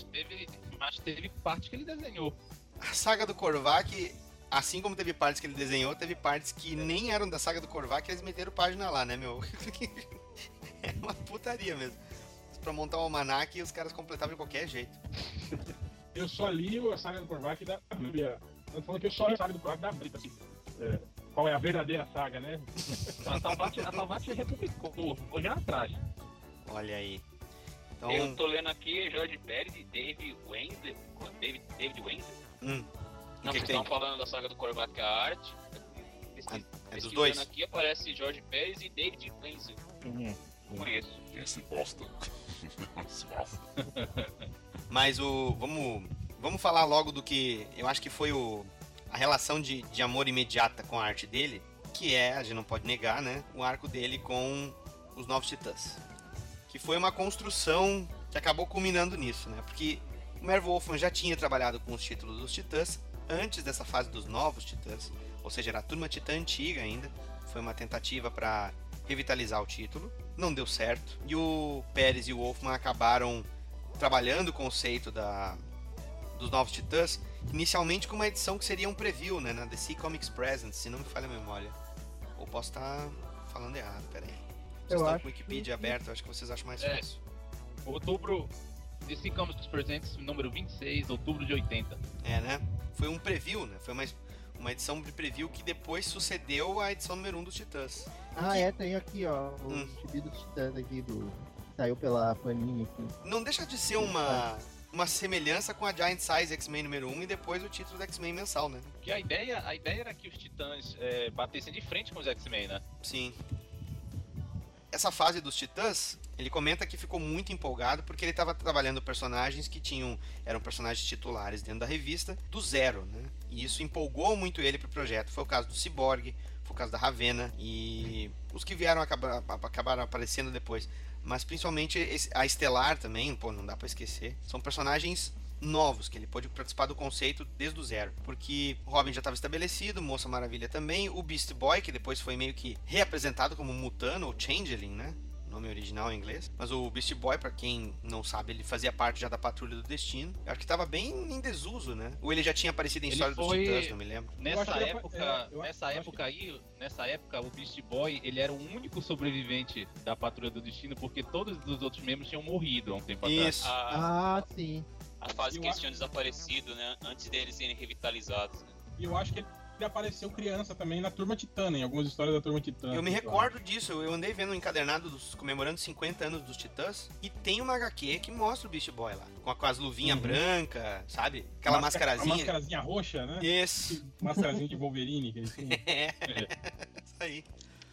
teve parte que ele desenhou. A saga do Korvac, assim como teve partes que ele desenhou, teve partes que nem eram da saga do Korvac, eles meteram página lá, né, meu? É uma putaria mesmo. Pra montar o almanac e os caras completavam de qualquer jeito. Eu só li a saga do Korvac da Bíblia. Eu tô falando que eu só li a saga do Korvac da Bíblia. Qual é a verdadeira saga, né? A Salvati republicou, foi já atrás. Olha aí. Então... eu tô lendo aqui Jorge Pérez e David Wenzel. David Wenzel? Não, vocês estão falando da saga do Korvac que é a arte. Dos dois. Aqui aparece Jorge Pérez e David Wenzel. Conheço. Esse bosta. Mas vamos falar logo do que eu acho que foi a relação de amor imediata com a arte dele, que é, a gente não pode negar, né, o arco dele com os Novos Titãs, que foi uma construção que acabou culminando nisso, né, porque o Marv Wolfman já tinha trabalhado com os títulos dos Titãs antes dessa fase dos Novos Titãs, ou seja, era a turma Titã antiga ainda, foi uma tentativa para revitalizar o título, não deu certo, e o Pérez e o Wolfman acabaram trabalhando o conceito dos Novos Titãs, inicialmente com uma edição que seria um preview, né, na DC Comics Presents, se não me falha a memória, ou posso estar falando errado, peraí, vocês estão com o Wikipedia aberto, acho que vocês acham mais fácil. Outubro, DC Comics Presents número 26, outubro de 80. É, né, foi um preview, né, foi uma edição de preview que depois sucedeu à edição número 1 dos Titãs. Tem aqui, ó, o gibi dos Titãs aqui, saiu pela Panini aqui. Não deixa de ser uma semelhança com a Giant Size X-Men número 1 e depois o título do X-Men mensal, né? Porque a ideia era que os Titãs batessem de frente com os X-Men, né? Sim. Essa fase dos Titãs, ele comenta que ficou muito empolgado porque ele estava trabalhando personagens que eram personagens titulares dentro da revista, do zero, né? E isso empolgou muito ele para o projeto. Foi o caso do Cyborg, foi o caso da Ravenna e os que vieram acabaram aparecendo depois. Mas principalmente a Estelar também, pô, não dá para esquecer. São personagens novos que ele pôde participar do conceito desde o zero. Porque Robin já estava estabelecido, Moça Maravilha também, o Beast Boy, que depois foi meio que reapresentado como Mutano ou Changeling, né? Nome original em inglês, mas o Beast Boy, pra quem não sabe, ele fazia parte já da Patrulha do Destino. Eu acho que tava bem em desuso, né? Ou ele já tinha aparecido em História dos Titãs, não me lembro. Nessa época, o Beast Boy, ele era o único sobrevivente da Patrulha do Destino, porque todos os outros membros tinham morrido há um tempo atrás. Isso. Sim. A fase que eles tinham desaparecido, né? Antes deles serem revitalizados. E eu acho que ele apareceu criança também na Turma Titã, em algumas histórias da Turma Titã. Eu me recordo disso, eu andei vendo um encadernado comemorando 50 anos dos Titãs, e tem uma HQ que mostra o Beast Boy lá, com as luvinhas brancas, sabe? Aquela mascarazinha. A mascarazinha roxa, né? Isso. Mascarazinha de Wolverine, que ele tem. Isso aí.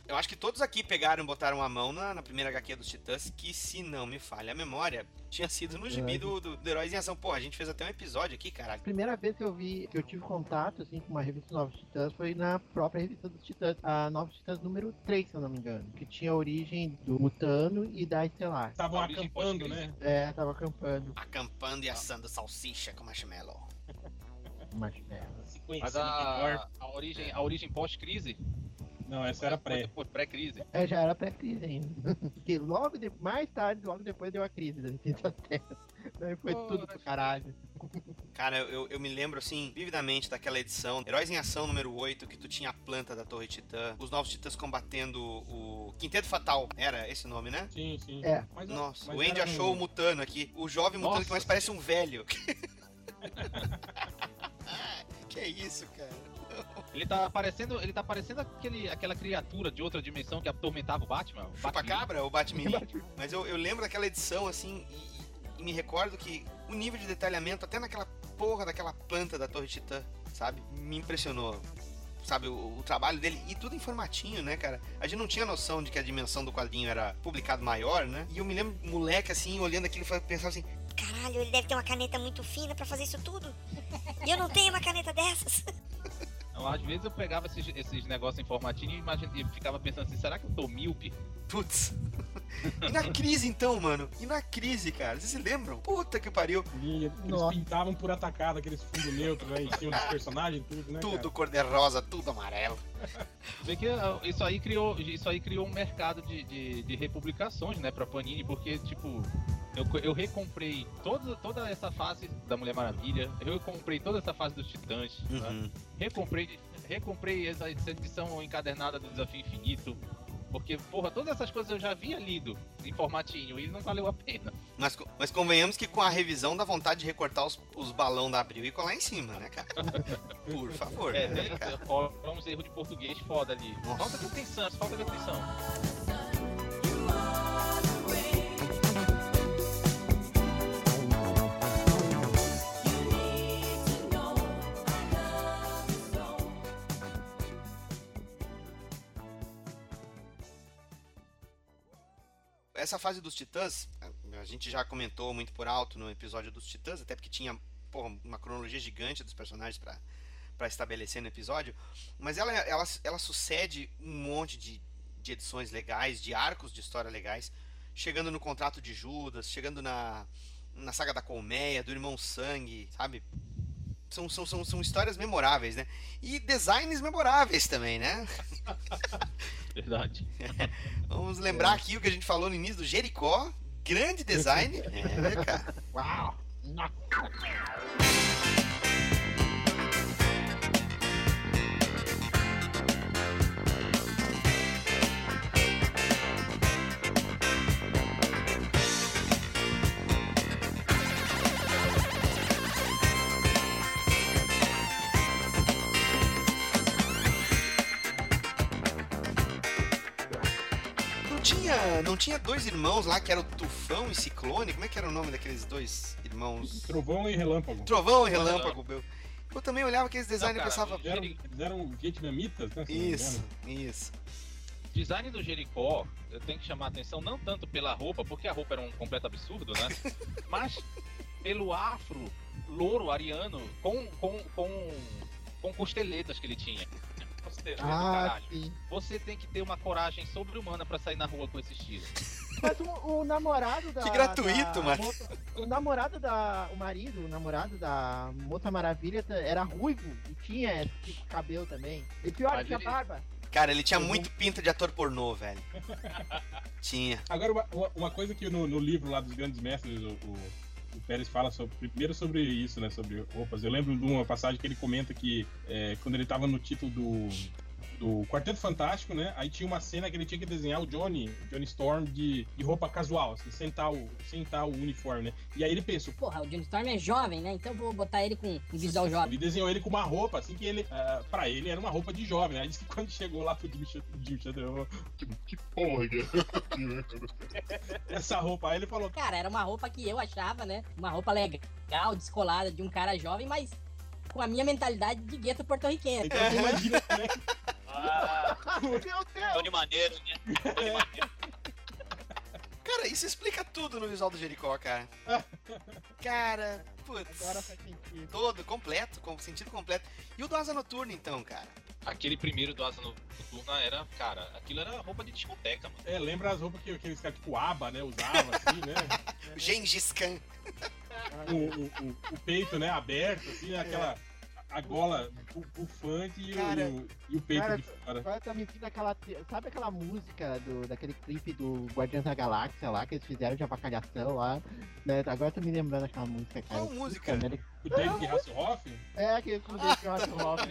Eu acho que todos aqui pegaram e botaram a mão na primeira HQ dos Titãs, que, se não me falha a memória, tinha sido no gibi do Heróis em Ação. Pô, a gente fez até um episódio aqui, caralho. A primeira vez que eu tive contato, assim, com uma revista Novos Titãs foi na própria revista dos Titãs, a Novos Titãs número 3, se eu não me engano, que tinha a origem do Mutano e da Estelar. Estavam acampando, né? É, estavam acampando. Acampando e assando salsicha com marshmallow. Mas a origem pós-crise... Não, essa era pré. Pré-crise. Já era pré-crise ainda. Porque mais tarde, logo depois deu a crise da Terra. Daí foi tudo pro caralho. Cara, eu me lembro, assim, vividamente daquela edição, Heróis em Ação número 8, que tu tinha a planta da Torre Titã, os Novos Titãs combatendo o Quinteto Fatal. Era esse nome, né? Sim, sim. É. Mas, nossa, mas o Andy achou o Mutano aqui. O jovem Mutano que mais parece um velho. Que é isso, cara? Ele tá parecendo aquela criatura de outra dimensão que atormentava o Batman. O Chupacabra ou o Batman? Mas eu lembro daquela edição, assim, e me recordo que o nível de detalhamento, até naquela porra daquela planta da Torre Titã, sabe? Me impressionou, sabe? O trabalho dele, e tudo em formatinho, né, cara? A gente não tinha noção de que a dimensão do quadrinho era publicado maior, né? E eu me lembro, moleque, assim, olhando aquilo, pensava assim... Caralho, ele deve ter uma caneta muito fina pra fazer isso tudo. E eu não tenho uma caneta dessas. Não, às vezes eu pegava esses negócios em formatinho e imaginava, eu ficava pensando assim, será que eu tô míope? Putz. E na crise então, mano? E na crise, cara? Vocês se lembram? Puta que pariu. E eles pintavam por atacado, aqueles fundos neutros aí em cima dos personagens, tudo, né? Tudo cor-de-rosa, tudo amarelo. Vê que isso aí criou um mercado de republicações, né, pra Panini, porque, tipo... Eu recomprei toda essa fase da Mulher Maravilha, eu comprei toda essa fase dos Titãs, uhum. Tá? Recomprei essa edição encadernada do Desafio Infinito, porque, porra, todas essas coisas eu já havia lido em formatinho e não valeu a pena. Mas convenhamos que com a revisão dá vontade de recortar os balão da Abril e colar em cima, né, cara? Por favor. É, né, cara? Vamos erro de português foda ali. Nossa. Falta de atenção. Essa fase dos Titãs, a gente já comentou muito por alto no episódio dos Titãs, até porque tinha, porra, uma cronologia gigante dos personagens pra estabelecer no episódio, mas ela sucede um monte de edições legais, de arcos de história legais, chegando no Contrato de Judas, chegando na Saga da Colmeia, do Irmão Sangue, sabe? São histórias memoráveis, né? E designs memoráveis também, né? Verdade. Vamos lembrar aqui o que a gente falou no início do Jericó. Grande design. É, cara. Uau! Não tinha dois irmãos lá, que era o Tufão e Ciclone? Como é que era o nome daqueles dois irmãos? Trovão e Relâmpago. Eu também olhava aqueles designs e pensava... Eles eram vietnamitas, né? Isso. Design do Jericó, eu tenho que chamar a atenção não tanto pela roupa, porque a roupa era um completo absurdo, né? Mas pelo afro louro ariano com costeletas que ele tinha. Caralho. Você tem que ter uma coragem sobre-humana pra sair na rua com esse estilo. Mas o namorado da... Que gratuito, mano. O namorado da Mota Maravilha era ruivo e tinha esse tipo de cabelo também. E pior, ele tinha barba. Cara, ele tinha muito pinta de ator pornô, velho. Tinha. Agora, uma coisa que no livro lá dos Grandes Mestres, o Pérez fala primeiro sobre isso, né? Sobre roupas. Eu lembro de uma passagem que ele comenta que quando ele tava no título do Quarteto Fantástico, né? Aí tinha uma cena que ele tinha que desenhar o Johnny Storm de roupa casual, assim, sentar o uniforme, né? E aí ele pensou, porra, o Johnny Storm é jovem, né? Então eu vou botar ele com um visual jovem. Ele desenhou ele com uma roupa, assim, que ele, pra ele era uma roupa de jovem, né? Aí disse que quando chegou lá pro Jim Shooter, que porra que é essa roupa? Aí ele falou, cara, era uma roupa que eu achava, né? Uma roupa legal, descolada, de um cara jovem, mas com a minha mentalidade de gueto porto-riquenho. Então você imagina, né? Ah, meu Deus! Tony Maneiro, né? Tony Maneiro. Cara, isso explica tudo no visual do Jericó, cara. Cara, putz. Agora faz sentido. Todo, completo, com sentido completo. E o do Asa Noturna, então, cara? Aquele primeiro do Asa Noturna era, cara, aquilo era roupa de discoteca, mano. É, lembra as roupas que aqueles caras tipo Aba, né, usavam, assim, né? Gengis Khan. O peito, né, aberto, assim, né, aquela... a gola bufante e o peito cara, de fora. Agora tá me vindo aquela... Sabe aquela música daquele clipe do Guardiões da Galáxia lá, que eles fizeram de avacalhação lá, né? Agora tô me lembrando daquela música, cara. Qual música? O David Hasselhoff? É, aquele com o David Hasselhoff.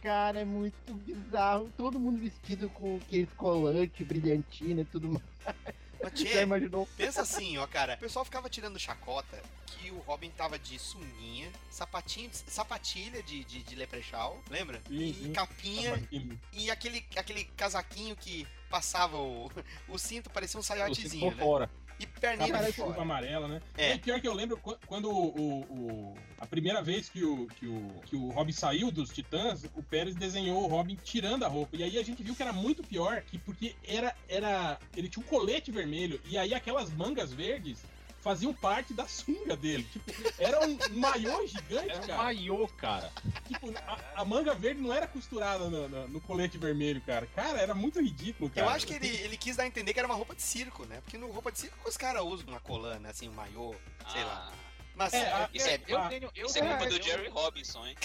Cara, é muito bizarro. Todo mundo vestido com aqueles colantes, brilhantina e tudo mais. Mas, tchê, pensa assim, ó, cara. O pessoal ficava tirando chacota que o Robin tava de sunguinha, sapatilha de leprechal, lembra? E capinha, e aquele casaquinho que passava o cinto, parecia um saiotezinho, né? Fora. E perninha de fora. Amarela, né? É. E pior que eu lembro quando a primeira vez que o Robin saiu dos Titãs, o Pérez desenhou o Robin tirando a roupa. E aí a gente viu que era muito pior, porque ele tinha um colete vermelho, e aí aquelas mangas verdes faziam parte da sunga dele. Tipo, era um maiô gigante, cara. Era um maiô, cara. Tipo, a manga verde não era costurada no colete vermelho, cara. Cara, era muito ridículo, cara. Eu acho que ele quis dar a entender que era uma roupa de circo, né? Porque no roupa de circo os caras usam uma colana, assim, um maiô, sei lá. Mas isso é culpa do Jerry Robinson, hein?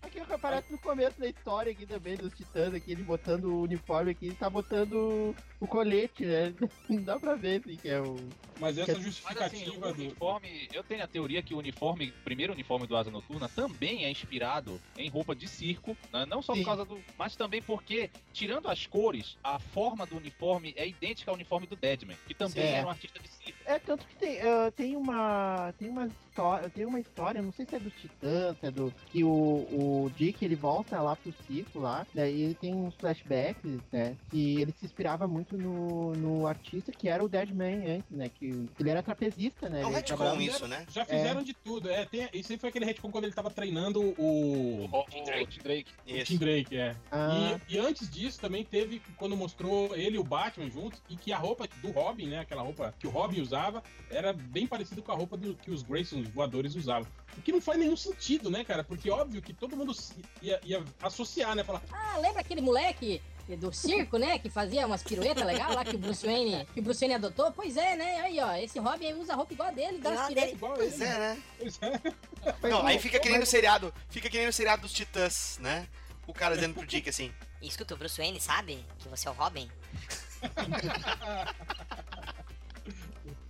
Aquilo que aparece no começo da história aqui também dos Titãs, aqui, ele botando o uniforme aqui, ele tá botando o colete, né? Não dá pra ver assim, que é o... Mas essa justificativa mas, assim, uniforme, eu tenho a teoria que o primeiro uniforme do Asa Noturna também é inspirado em roupa de circo, né? Não só por causa do... Mas também porque, tirando as cores, a forma do uniforme é idêntica ao uniforme do Deadman, que também era um artista de circo. É, tanto que tem uma história, não sei se é do Titã, se é do... Que o Dick, ele volta lá pro circo lá, né? E ele tem uns flashbacks, né? Que ele se inspirava muito no artista que era o Deadman antes, né? Que ele era trapezista, né? É um retcon isso, né? Já fizeram de tudo. Isso aí foi aquele retcon quando ele tava treinando o Tim Drake. O Tim Drake. Ah. E antes disso também teve, quando mostrou ele e o Batman juntos, e que a roupa do Robin, né? Aquela roupa que o Robin usava, era bem parecida com a roupa que os Grayson voadores usavam. O que não faz nenhum sentido, né, cara? Porque óbvio que todo mundo ia associar, né? Falar, lembra aquele moleque do circo, né? Que fazia umas piruetas legais lá que o Bruce Wayne adotou. Pois é, né? Aí, ó, esse Robin usa a roupa igual a dele, dá as piruetas. Pois é, né? Pois é. Não, aí fica que nem o seriado dos Titãs, né? O cara dizendo pro Dick assim: escuta, o Bruce Wayne sabe que você é o Robin?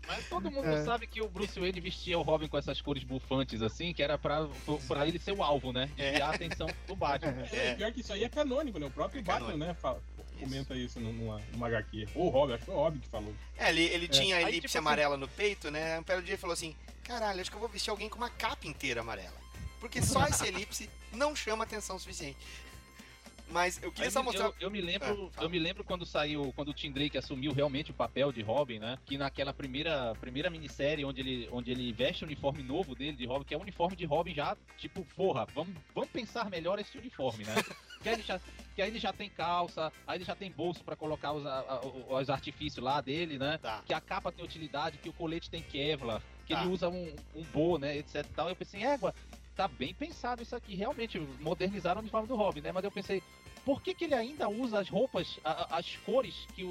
Mas todo mundo sabe que o Bruce Wayne vestia o Robin com essas cores bufantes, assim, que era pra ele ser o alvo, né? E a atenção do Batman. Pior que isso aí é canônico, né? O próprio Batman, né? Comenta isso numa HQ. Ou o Robin, acho que foi o Robin que falou. Ele tinha a elipse amarela no peito, né? Um belo dia ele falou assim: caralho, acho que eu vou vestir alguém com uma capa inteira amarela. Porque só essa elipse não chama atenção o suficiente. Mas eu queria só mostrar... Eu me lembro quando o Tim Drake assumiu realmente o papel de Robin, né? Que naquela primeira minissérie onde ele veste o uniforme novo dele de Robin, que é o uniforme de Robin já, tipo, porra, vamos pensar melhor esse uniforme, né? Que aí ele já tem calça, aí ele já tem bolso pra colocar os artifícios lá dele, né? Tá. Que a capa tem utilidade, que o colete tem Kevlar, que ele usa um bo, né? Etc e tal. Eu pensei, égua... Tá bem pensado isso aqui, realmente modernizaram o uniforme do Robin, né? Mas eu pensei, por que ele ainda usa as roupas, as cores que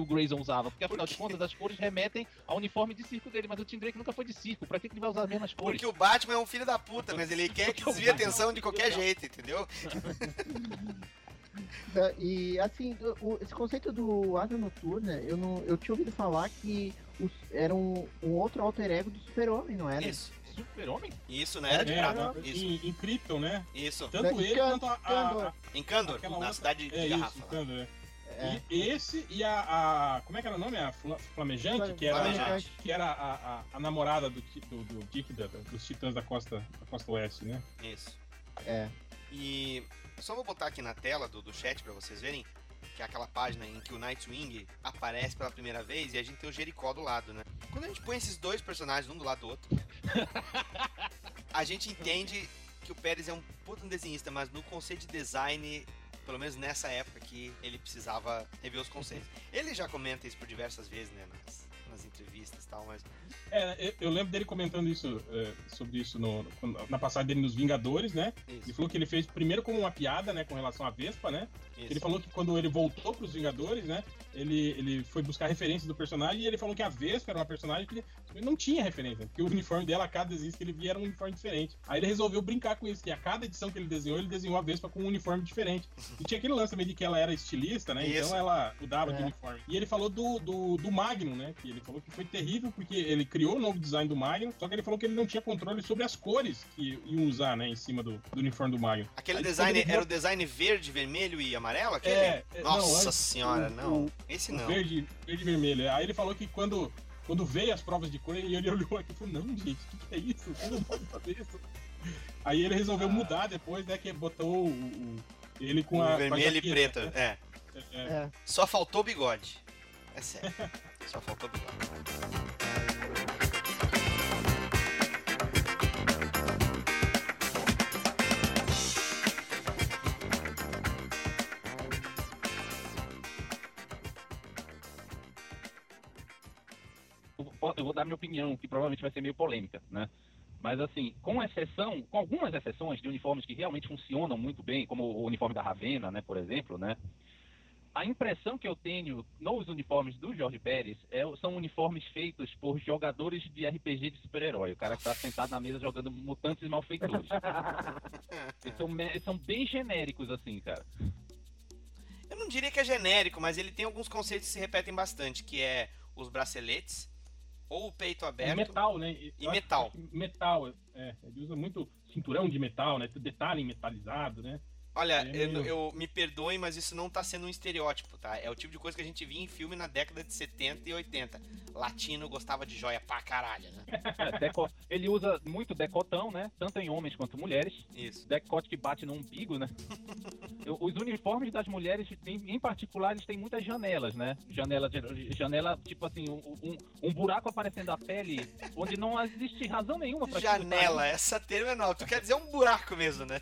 o Grayson usava? Porque afinal de contas as cores remetem ao uniforme de circo dele, mas o Tim Drake nunca foi de circo, pra que ele vai usar as mesmas cores? Porque o Batman é um filho da puta, mas ele quer que desvie a atenção de qualquer jeito, entendeu? E assim, esse conceito do Asa Noturna, eu tinha ouvido falar que era um outro alter ego do Super-Homem, não era? Isso. Super-Homem? Isso, né? Era de prata. Em Krypton, né? Isso. Tanto da ele quanto a em Kandor, na outra, cidade de Garrafa. Isso, Kandor, E como é que era o nome? A Flamejante? Que era a namorada do Dick dos Titãs da Costa Oeste, né? Isso. É. E só vou botar aqui na tela do chat pra vocês verem, que é aquela página em que o Nightwing aparece pela primeira vez e a gente tem o Jericó do lado, né? Quando a gente põe esses dois personagens um do lado do outro, a gente entende que o Pérez é um puto desenhista, mas no conceito de design, pelo menos nessa época que ele precisava rever os conceitos. Ele já comenta isso por diversas vezes, né, nas entrevistas e tal, mas... Eu lembro dele comentando isso, sobre isso na passagem dele nos Vingadores, né? Isso. Ele falou que ele fez primeiro como uma piada, né, com relação à Vespa, né? Isso. Ele falou que quando ele voltou pros Vingadores, né, ele foi buscar referências do personagem e ele falou que a Vespa era uma personagem que ele não tinha referência, porque o uniforme dela, a cada edição que ele via, era um uniforme diferente. Aí ele resolveu brincar com isso, que a cada edição que ele desenhou a Vespa com um uniforme diferente. E tinha aquele lance também de que ela era estilista, né? Isso. Então ela mudava de uniforme. E ele falou do Magnum, né? Que ele falou que foi terrível, porque ele criou o novo design do Magnum, só que ele falou que ele não tinha controle sobre as cores que iam usar, né? Em cima do uniforme do Magnum. Aquele aí, design era o design verde, vermelho e amarelo? Aquele? Nossa não, senhora, não. Esse não. Verde e vermelho. Aí ele falou que quando veio as provas de cor, ele olhou aqui e falou, não, gente, o que é isso? Eu não posso fazer isso. Aí ele resolveu mudar depois, né, que botou ele com a... vermelho e preta, né? Só faltou bigode. É sério. Só faltou bigode. Eu vou dar minha opinião, que provavelmente vai ser meio polêmica, né? Mas assim, com algumas exceções de uniformes que realmente funcionam muito bem, como o uniforme da Ravenna, né, por exemplo, né? A impressão que eu tenho nos uniformes do Jorge Pérez são uniformes feitos por jogadores de RPG de super-herói. O cara que tá sentado na mesa jogando mutantes e malfeitores. Eles são bem genéricos, assim, cara. Eu não diria que é genérico, mas ele tem alguns conceitos que se repetem bastante, que é os braceletes, ou o peito aberto. Metal, né? Metal. Ele usa muito cinturão de metal, né? Detalhe metalizado, né? Olha, eu me perdoe, mas isso não tá sendo um estereótipo, tá? É o tipo de coisa que a gente via em filme na década de 70 e 80. Latino gostava de joia pra caralho, né? Ele usa muito decotão, né? Tanto em homens quanto mulheres. Isso. Decote que bate no umbigo, né? Os uniformes das mulheres, em particular, eles têm muitas janelas, né? Janela tipo assim, um buraco aparecendo na pele, onde não existe razão nenhuma pra... Janela, essa termo é nova. Tu quer dizer um buraco mesmo, né?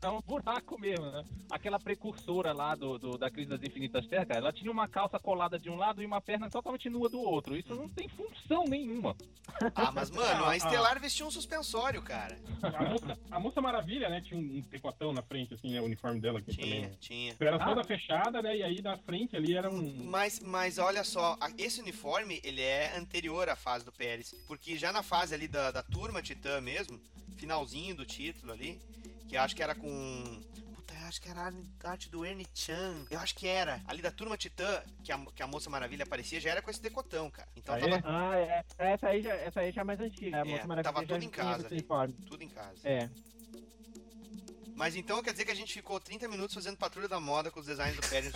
É um buraco mesmo. Né? Aquela precursora lá da Crise das Infinitas Terras, cara, ela tinha uma calça colada de um lado e uma perna totalmente nua do outro. Isso não tem função nenhuma. Ah, mas mano, a Estelar vestia um suspensório, cara. A Moça Maravilha, né, tinha um pecotão na frente, assim, né, o uniforme dela aqui também. Tinha. Era toda fechada, né, e aí na frente ali era um... Mas olha só, esse uniforme, ele é anterior à fase do Pérez, porque já na fase ali da Turma Titã mesmo, finalzinho do título ali, que acho que era com... acho que era a arte do Ernie Chan. Eu acho que era. Ali da Turma Titã, que a Moça Maravilha aparecia, já era com esse decotão, cara. Então essa aí já é mais antiga. A Moça Maravilha tava tudo em casa. Tudo em casa. É. Mas então quer dizer que a gente ficou 30 minutos fazendo patrulha da moda com os designs do Pérez.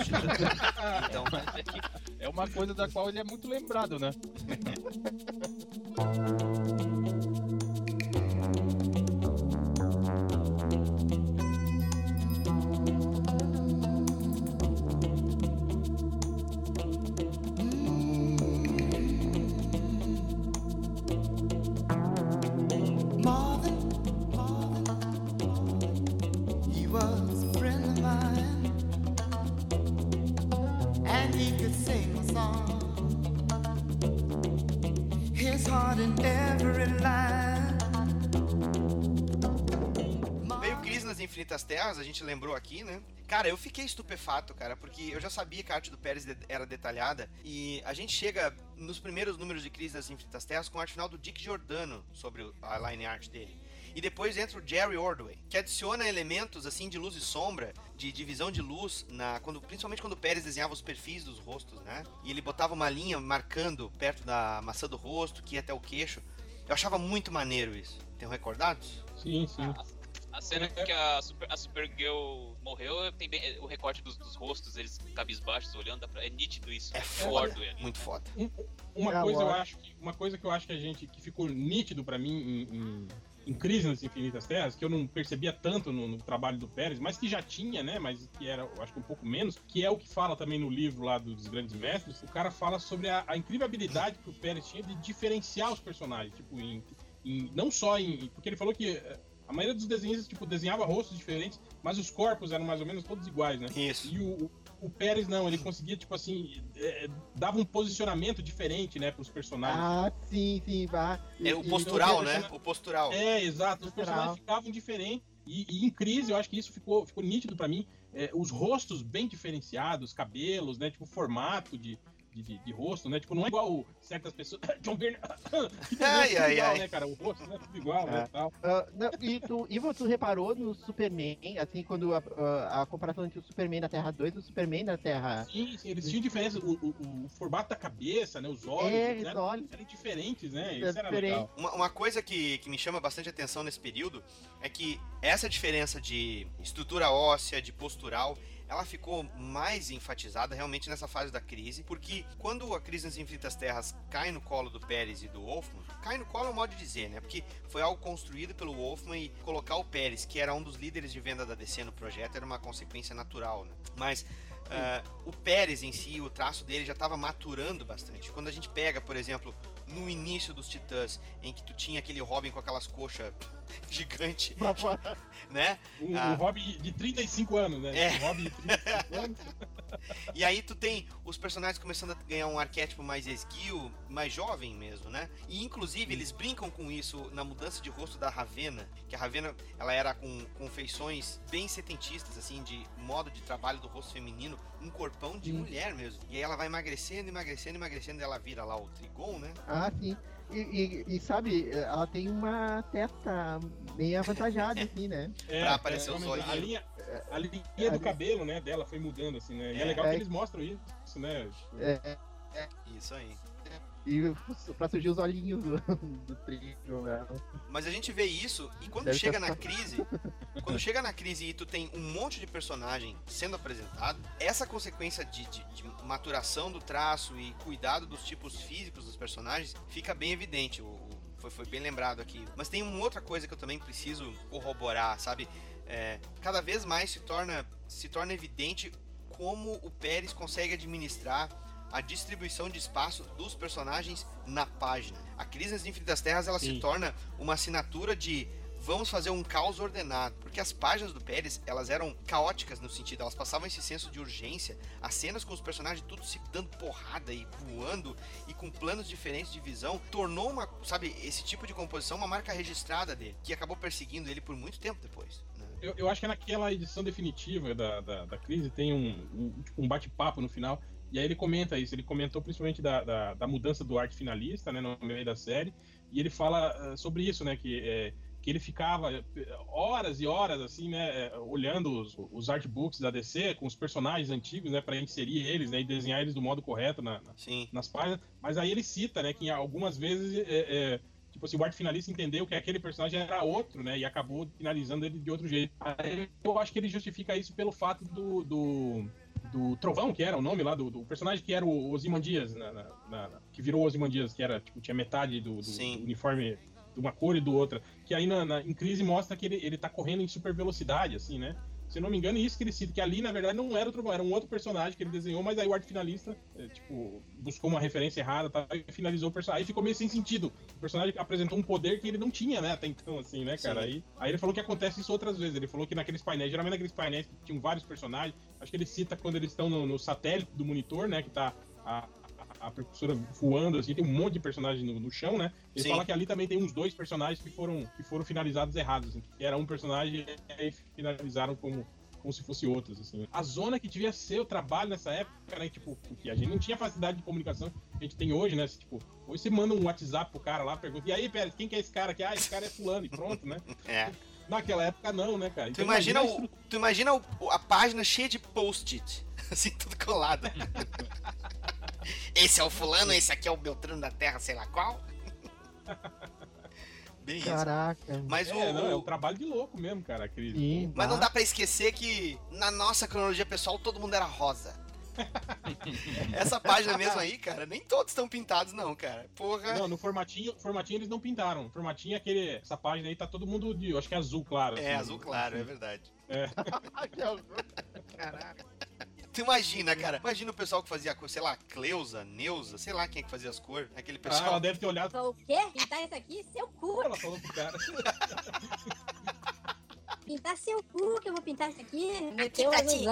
Então, é uma coisa da qual ele é muito lembrado, né? Veio Crise nas Infinitas Terras, a gente lembrou aqui, né? Cara, eu fiquei estupefato, cara, porque eu já sabia que a arte do Pérez era detalhada, e a gente chega nos primeiros números de Crise nas Infinitas Terras com a arte final do Dick Giordano sobre a line art dele. E depois entra o Jerry Ordway, que adiciona elementos assim de luz e sombra, de divisão de luz, principalmente quando o Pérez desenhava os perfis dos rostos, né? E ele botava uma linha marcando perto da maçã do rosto, que ia até o queixo. Eu achava muito maneiro isso. Tem recordados? Sim. A cena que a Supergirl morreu, tem bem, o recorte dos rostos, eles cabisbaixos, olhando, é nítido isso. É foda, muito foda. Uma coisa que eu acho que que ficou nítido pra mim em Crise nas Infinitas Terras, que eu não percebia tanto no trabalho do Pérez, mas que já tinha, né, mas que era, acho que um pouco menos, que é o que fala também no livro lá dos Grandes Mestres. O cara fala sobre a incrível habilidade que o Pérez tinha de diferenciar os personagens, tipo, não só porque ele falou que a maioria dos desenhistas, tipo, desenhava rostos diferentes, mas os corpos eram mais ou menos todos iguais, né? Isso. E o Pérez não, ele conseguia, tipo assim, dava um posicionamento diferente, né, pros personagens. Ah, sim, vá. É o postural, né? O postural. Exato. Os personagens ficavam diferentes. E em Crise, eu acho que isso ficou nítido pra mim, os rostos bem diferenciados, cabelos, né? Tipo, formato de rosto, né? Tipo, não é igual certas pessoas. John Byrne. Igual, né, cara? O rosto não é tudo igual, né? Tal. E você reparou no Superman, assim, quando a comparação entre o Superman da Terra 2 e o Superman da Terra. Sim, eles tinham diferença. O formato da cabeça, né? Os olhos, eram diferentes, né? Isso era legal. Uma coisa que me chama bastante atenção nesse período é que essa diferença de estrutura óssea, de postural, ela ficou mais enfatizada realmente nessa fase da crise, porque quando a crise nas Infinitas Terras cai no colo do Pérez e do Wolfman, cai no colo é um modo de dizer, né? Porque foi algo construído pelo Wolfman e colocar o Pérez, que era um dos líderes de venda da DC no projeto, era uma consequência natural, né? Mas o Pérez em si, o traço dele já estava maturando bastante. Quando a gente pega, por exemplo, no início dos Titãs, em que tu tinha aquele Robin com aquelas coxas gigantes, né? Um Robin de 35 anos, né? É. Um Robin de 35 anos. E aí tu tem os personagens começando a ganhar um arquétipo mais esguio, mais jovem mesmo, né? E inclusive eles brincam com isso na mudança de rosto da Ravenna, que a Ravenna, ela era com feições bem setentistas, assim, de modo de trabalho do rosto feminino, um corpão de mulher mesmo. E aí ela vai emagrecendo, e ela vira lá o Trigon, né? Ah, sim. E sabe, ela tem uma testa bem avantajada, assim, né? Pra aparecer os olhos. A linha do cabelo, né, dela foi mudando, assim, né? E é legal que eles mostram isso, né? Isso aí. E pra surgir os olhinhos do trigo, né? Mas a gente vê isso, e quando chega na crise, e tu tem um monte de personagem sendo apresentado, essa consequência de maturação do traço e cuidado dos tipos físicos dos personagens fica bem evidente. Foi bem lembrado aqui. Mas tem uma outra coisa que eu também preciso corroborar, sabe? Cada vez mais se torna evidente como o Pérez consegue administrar a distribuição de espaço dos personagens na página. A Crise nas Infinitas Terras, ela se torna uma assinatura de vamos fazer um caos ordenado, porque as páginas do Pérez, elas eram caóticas no sentido, elas passavam esse senso de urgência, as cenas com os personagens tudo se dando porrada e voando e com planos diferentes de visão, tornou uma, sabe, esse tipo de composição uma marca registrada dele, que acabou perseguindo ele por muito tempo depois, né? Eu acho que naquela edição definitiva da Crise tem um bate-papo no final. E aí ele comenta isso, ele comentou principalmente da mudança do arte finalista, né, no meio da série, e ele fala sobre isso, né, que ele ficava horas e horas, assim, né, olhando os artbooks da DC com os personagens antigos, né, para inserir eles, né, e desenhar eles do modo correto nas páginas, mas aí ele cita, né, que algumas vezes... Tipo assim, o arte finalista entendeu que aquele personagem era outro, né? E acabou finalizando ele de outro jeito. Aí eu acho que ele justifica isso pelo fato do Trovão, que era o nome lá do personagem que era o Ozymandias, que virou Ozymandias, que era, tipo, tinha metade do uniforme de uma cor e do outra. Que aí em Crise mostra que ele tá correndo em super velocidade, assim, né? Se eu não me engano, é isso que ele cita, que ali, na verdade, não era o Trovão, era um outro personagem que ele desenhou, mas aí o arte finalista, buscou uma referência errada, tá, e finalizou o personagem, aí ficou meio sem sentido. O personagem apresentou um poder que ele não tinha, né, até então, assim, né, cara? Aí ele falou que acontece isso outras vezes, ele falou que naqueles painéis, geralmente naqueles painéis que tinham vários personagens, acho que ele cita quando eles estão no satélite do monitor, né, que tá a precursora voando, assim, tem um monte de personagens no chão, né? Ele fala que ali também tem uns 2 personagens que foram finalizados errados, assim. Era um personagem e finalizaram como se fosse outros, assim. A zona que devia ser o trabalho nessa época, né? Tipo, porque a gente não tinha facilidade de comunicação que a gente tem hoje, né? Tipo, hoje você manda um WhatsApp pro cara lá, pergunta, e aí, Pérez, quem que é esse cara aqui? Ah, esse cara é fulano, e pronto, né? Naquela época não, né, cara? Então, tu imagina a página cheia de post-it, assim, tudo colado. Esse é o fulano, esse aqui é o Beltrano da Terra, sei lá qual. Bem, caraca. Isso. Mas é um trabalho de louco mesmo, cara, Cris. Sim, mas não dá pra esquecer que na nossa cronologia pessoal todo mundo era rosa. Essa página mesmo aí, cara, nem todos estão pintados não, cara. Porra. Não, no formatinho eles não pintaram. No formatinho essa página aí tá todo mundo de, eu acho que é azul claro. É, assim, azul claro, assim. É verdade. Caraca. Tu imagina, cara. Imagina o pessoal que fazia a cor, sei lá, Cleusa, Neuza, sei lá quem é que fazia as cores. Aquele pessoal. Ela deve ter olhado. Falou, o quê? Pintar isso aqui? Seu cu. Ela falou pro cara. Pintar seu cu, que eu vou pintar isso aqui. Aqui pra ti.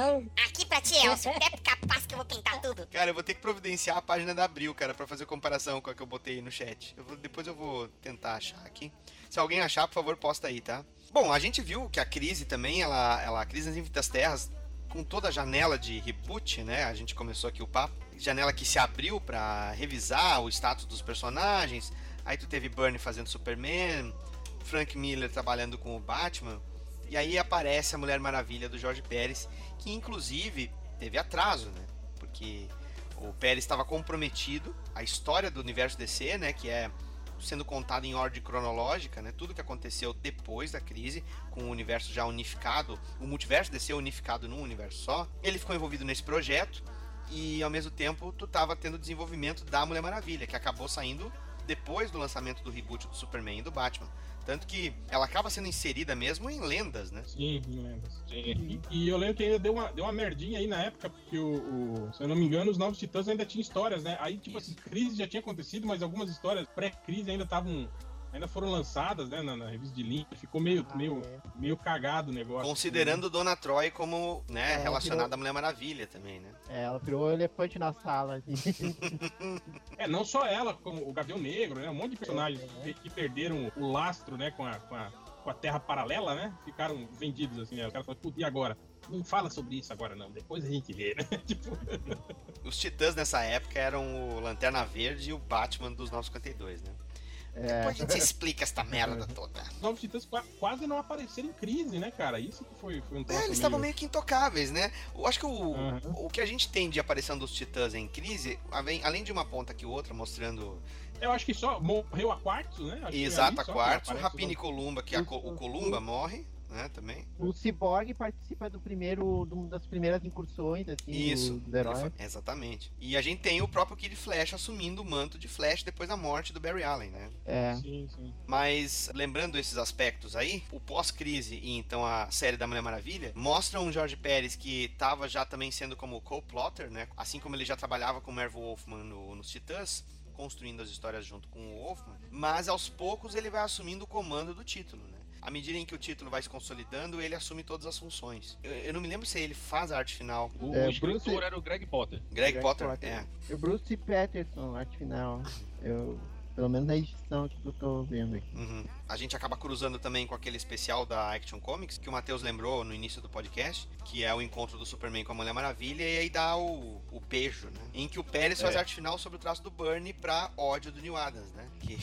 Aqui pra ti, Elcio. É capaz que eu vou pintar tudo. Cara, eu vou ter que providenciar a página da Abril, cara, pra fazer comparação com a que eu botei aí no chat. Depois eu vou tentar achar aqui. Se alguém achar, por favor, posta aí, tá? Bom, a gente viu que a crise também, a Crise nas Infinitas Terras com toda a janela de reboot, né? A gente começou aqui o papo. Janela que se abriu para revisar o status dos personagens. Aí tu teve Byrne fazendo Superman, Frank Miller trabalhando com o Batman. E aí aparece a Mulher Maravilha do Jorge Pérez, que inclusive teve atraso, né? Porque o Pérez estava comprometido. A história do universo DC, né? Que é sendo contada em ordem cronológica, né? Tudo que aconteceu depois da crise, com o universo já unificado, o multiverso DC unificado num universo só. Ele ficou envolvido nesse projeto e, ao mesmo tempo, tu tava tendo o desenvolvimento da Mulher Maravilha, que acabou saindo depois do lançamento do reboot do Superman e do Batman. Tanto que ela acaba sendo inserida mesmo em lendas, né? Sim, em lendas. Sim. E eu lembro que ainda deu uma merdinha aí na época, porque, se eu não me engano, os Novos Titãs ainda tinham histórias, né? Aí, tipo assim, crise já tinha acontecido, mas algumas histórias pré-crise ainda foram lançadas, né, na revista de linha. Ficou meio cagado o negócio. Considerando assim, Dona Troy como, né, relacionada à Mulher Maravilha também, né? É, ela virou o elefante na sala. Não só ela, como o Gavião Negro, né? Um monte de personagens que perderam o lastro, né, com a Terra Paralela, né? Ficaram vendidos, assim, né? O cara falou, e agora? Não fala sobre isso agora, não. Depois a gente vê, né? Os Titãs nessa época eram o Lanterna Verde e o Batman dos 952, né? Depois a gente explica essa merda toda. Os Novos Titãs quase não apareceram em crise, né, cara? Isso que foi um troço. Eles estavam meio que intocáveis, né? Eu acho que o que a gente tem de aparição dos Titãs em crise, além de uma ponta que outra mostrando... Eu acho que só morreu a Quartzo, né? Acho exato, a Quartzo. Rapina e Columba, que o Columba morre, né, também. O Cyborg participa de uma das primeiras incursões, assim, do herói. Exatamente. E a gente tem o próprio Kid Flash assumindo o manto de Flash depois da morte do Barry Allen, né? É. Sim, sim. Mas, lembrando esses aspectos aí, o pós-crise e então a série da Mulher Maravilha mostram um Jorge Pérez que estava já também sendo como co-plotter, né? Assim como ele já trabalhava com o Marv Wolfman nos Titãs, construindo as histórias junto com o Wolfman, mas aos poucos ele vai assumindo o comando do título, né? À medida em que o título vai se consolidando, ele assume todas as funções. Eu não me lembro se ele faz a arte final. O escritor era o Greg Potter. Greg Potter, é. O Bruce Patterson, arte final. Pelo menos na edição que eu tô vendo aqui. Uhum. A gente acaba cruzando também com aquele especial da Action Comics, que o Matheus lembrou no início do podcast, que é o encontro do Superman com a Mulher Maravilha, e aí dá o beijo, né? Em que o Pérez faz a arte final sobre o traço do Byrne pra ódio do Neal Adams, né? Que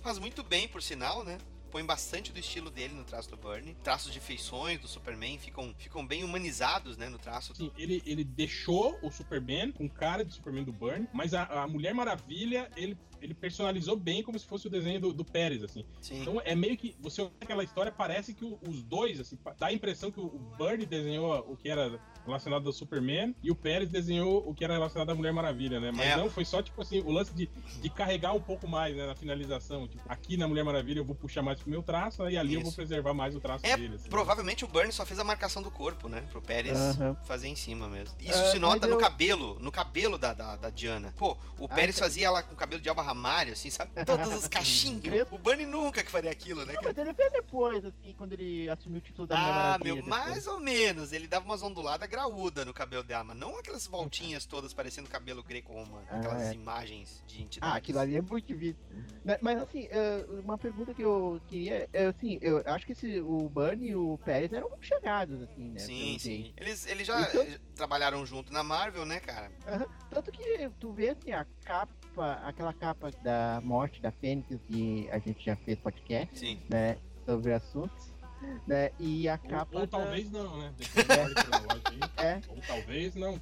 faz muito bem, por sinal, né? Põe bastante do estilo dele no traço do Byrne. Traços de feições do Superman ficam bem humanizados, né, no traço. Sim, ele deixou o Superman com cara de Superman do Byrne, mas a Mulher Maravilha, ele personalizou bem como se fosse o desenho do Pérez, assim. Sim. Então é meio que, você olha aquela história, parece que os dois, assim, dá a impressão que o Byrne desenhou o que era relacionado ao Superman e o Pérez desenhou o que era relacionado à Mulher Maravilha, né? Mas não, foi só, tipo assim, o lance de carregar um pouco mais, né, na finalização. Tipo, aqui na Mulher Maravilha eu vou puxar mais meu traço, e ali eu vou preservar mais o traço dele. Assim. Provavelmente o Byrne só fez a marcação do corpo, né? Pro Pérez fazer em cima mesmo. Isso se nota no cabelo da Diana. Pô, o Pérez fazia ela com o cabelo de Alba Ramalho, assim, sabe? Todas as caixinhas. O Byrne nunca que faria aquilo, né? Não, mas ele fez depois, assim, quando ele assumiu o título da Mulher Maravilha. Mais ou menos. Ele dava umas onduladas graúdas no cabelo dela, mas não aquelas voltinhas todas parecendo cabelo greco-romano. Aquelas imagens de entidades. Ah, aquilo ali é muito visto. Mas assim, uma pergunta que eu queria, assim, eu acho que o Byrne e o Pérez eram muito chegados, assim, né? Sim, sim. Eles já trabalharam junto na Marvel, né, cara? Tanto que tu vê, assim, aquela capa da morte da Fênix, e a gente já fez podcast, sim, né, sobre o assunto, né, e a capa... Ou talvez não, né? Ou talvez não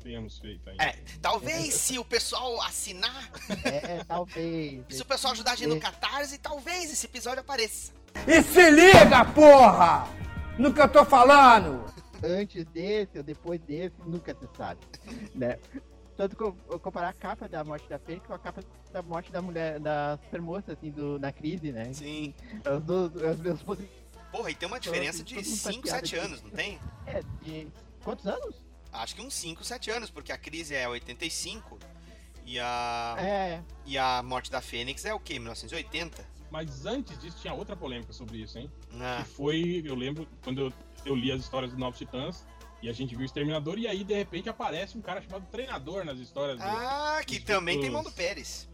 tenhamos feito ainda. Talvez se o pessoal assinar. Talvez. Se o pessoal ajudar a gente no Catarse, talvez esse episódio apareça. E se liga, porra! No que eu tô falando! Antes desse ou depois desse, nunca se sabe, né? Tanto que eu comparar a capa da morte da Fênix com a capa da morte da mulher, da supermoça, assim, na crise, né? Sim. As meus posições. Porra, e tem uma diferença de 5, 7 anos, não tem? De quantos anos? Acho que uns 5, 7 anos, porque a crise é 85 e a morte da Fênix é o quê? 1980? Mas antes disso tinha outra polêmica sobre isso, hein? Que foi, eu lembro, quando eu li as histórias dos Novos Titãs, e a gente viu o Exterminador, e aí de repente aparece um cara chamado Treinador nas histórias dele. Que também tem mão do Pérez.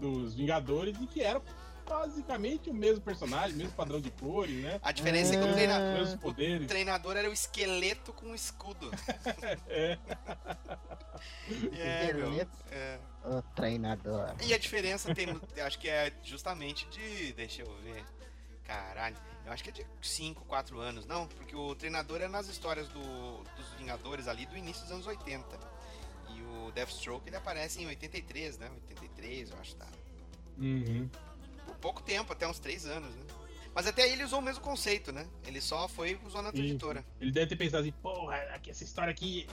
Dos Vingadores, e que era... basicamente o mesmo personagem, o mesmo padrão de cores, né? A diferença é que o treinador era o esqueleto com o escudo. O treinador. E a diferença tem, acho que é justamente de, deixa eu ver, caralho, eu acho que é de 5, 4 anos, não? Porque o treinador é nas histórias dos Vingadores ali do início dos anos 80. E o Deathstroke, ele aparece em 83, né? 83, eu acho, tá? Uhum. Por pouco tempo, até uns 3 anos, né? Mas até aí ele usou o mesmo conceito, né? Ele só foi usando na editora. Ele deve ter pensado assim, porra, essa história aqui...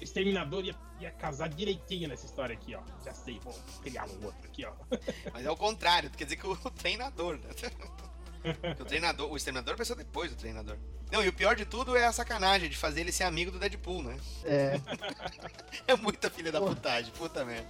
Exterminador ia casar direitinho nessa história aqui, ó. Já sei, vou criar um outro aqui, ó. Mas é o contrário, quer dizer que o treinador, né? O Exterminador pensou depois do treinador. Não, e o pior de tudo é a sacanagem de fazer ele ser amigo do Deadpool, né? É. É muita filha da putagem, puta merda.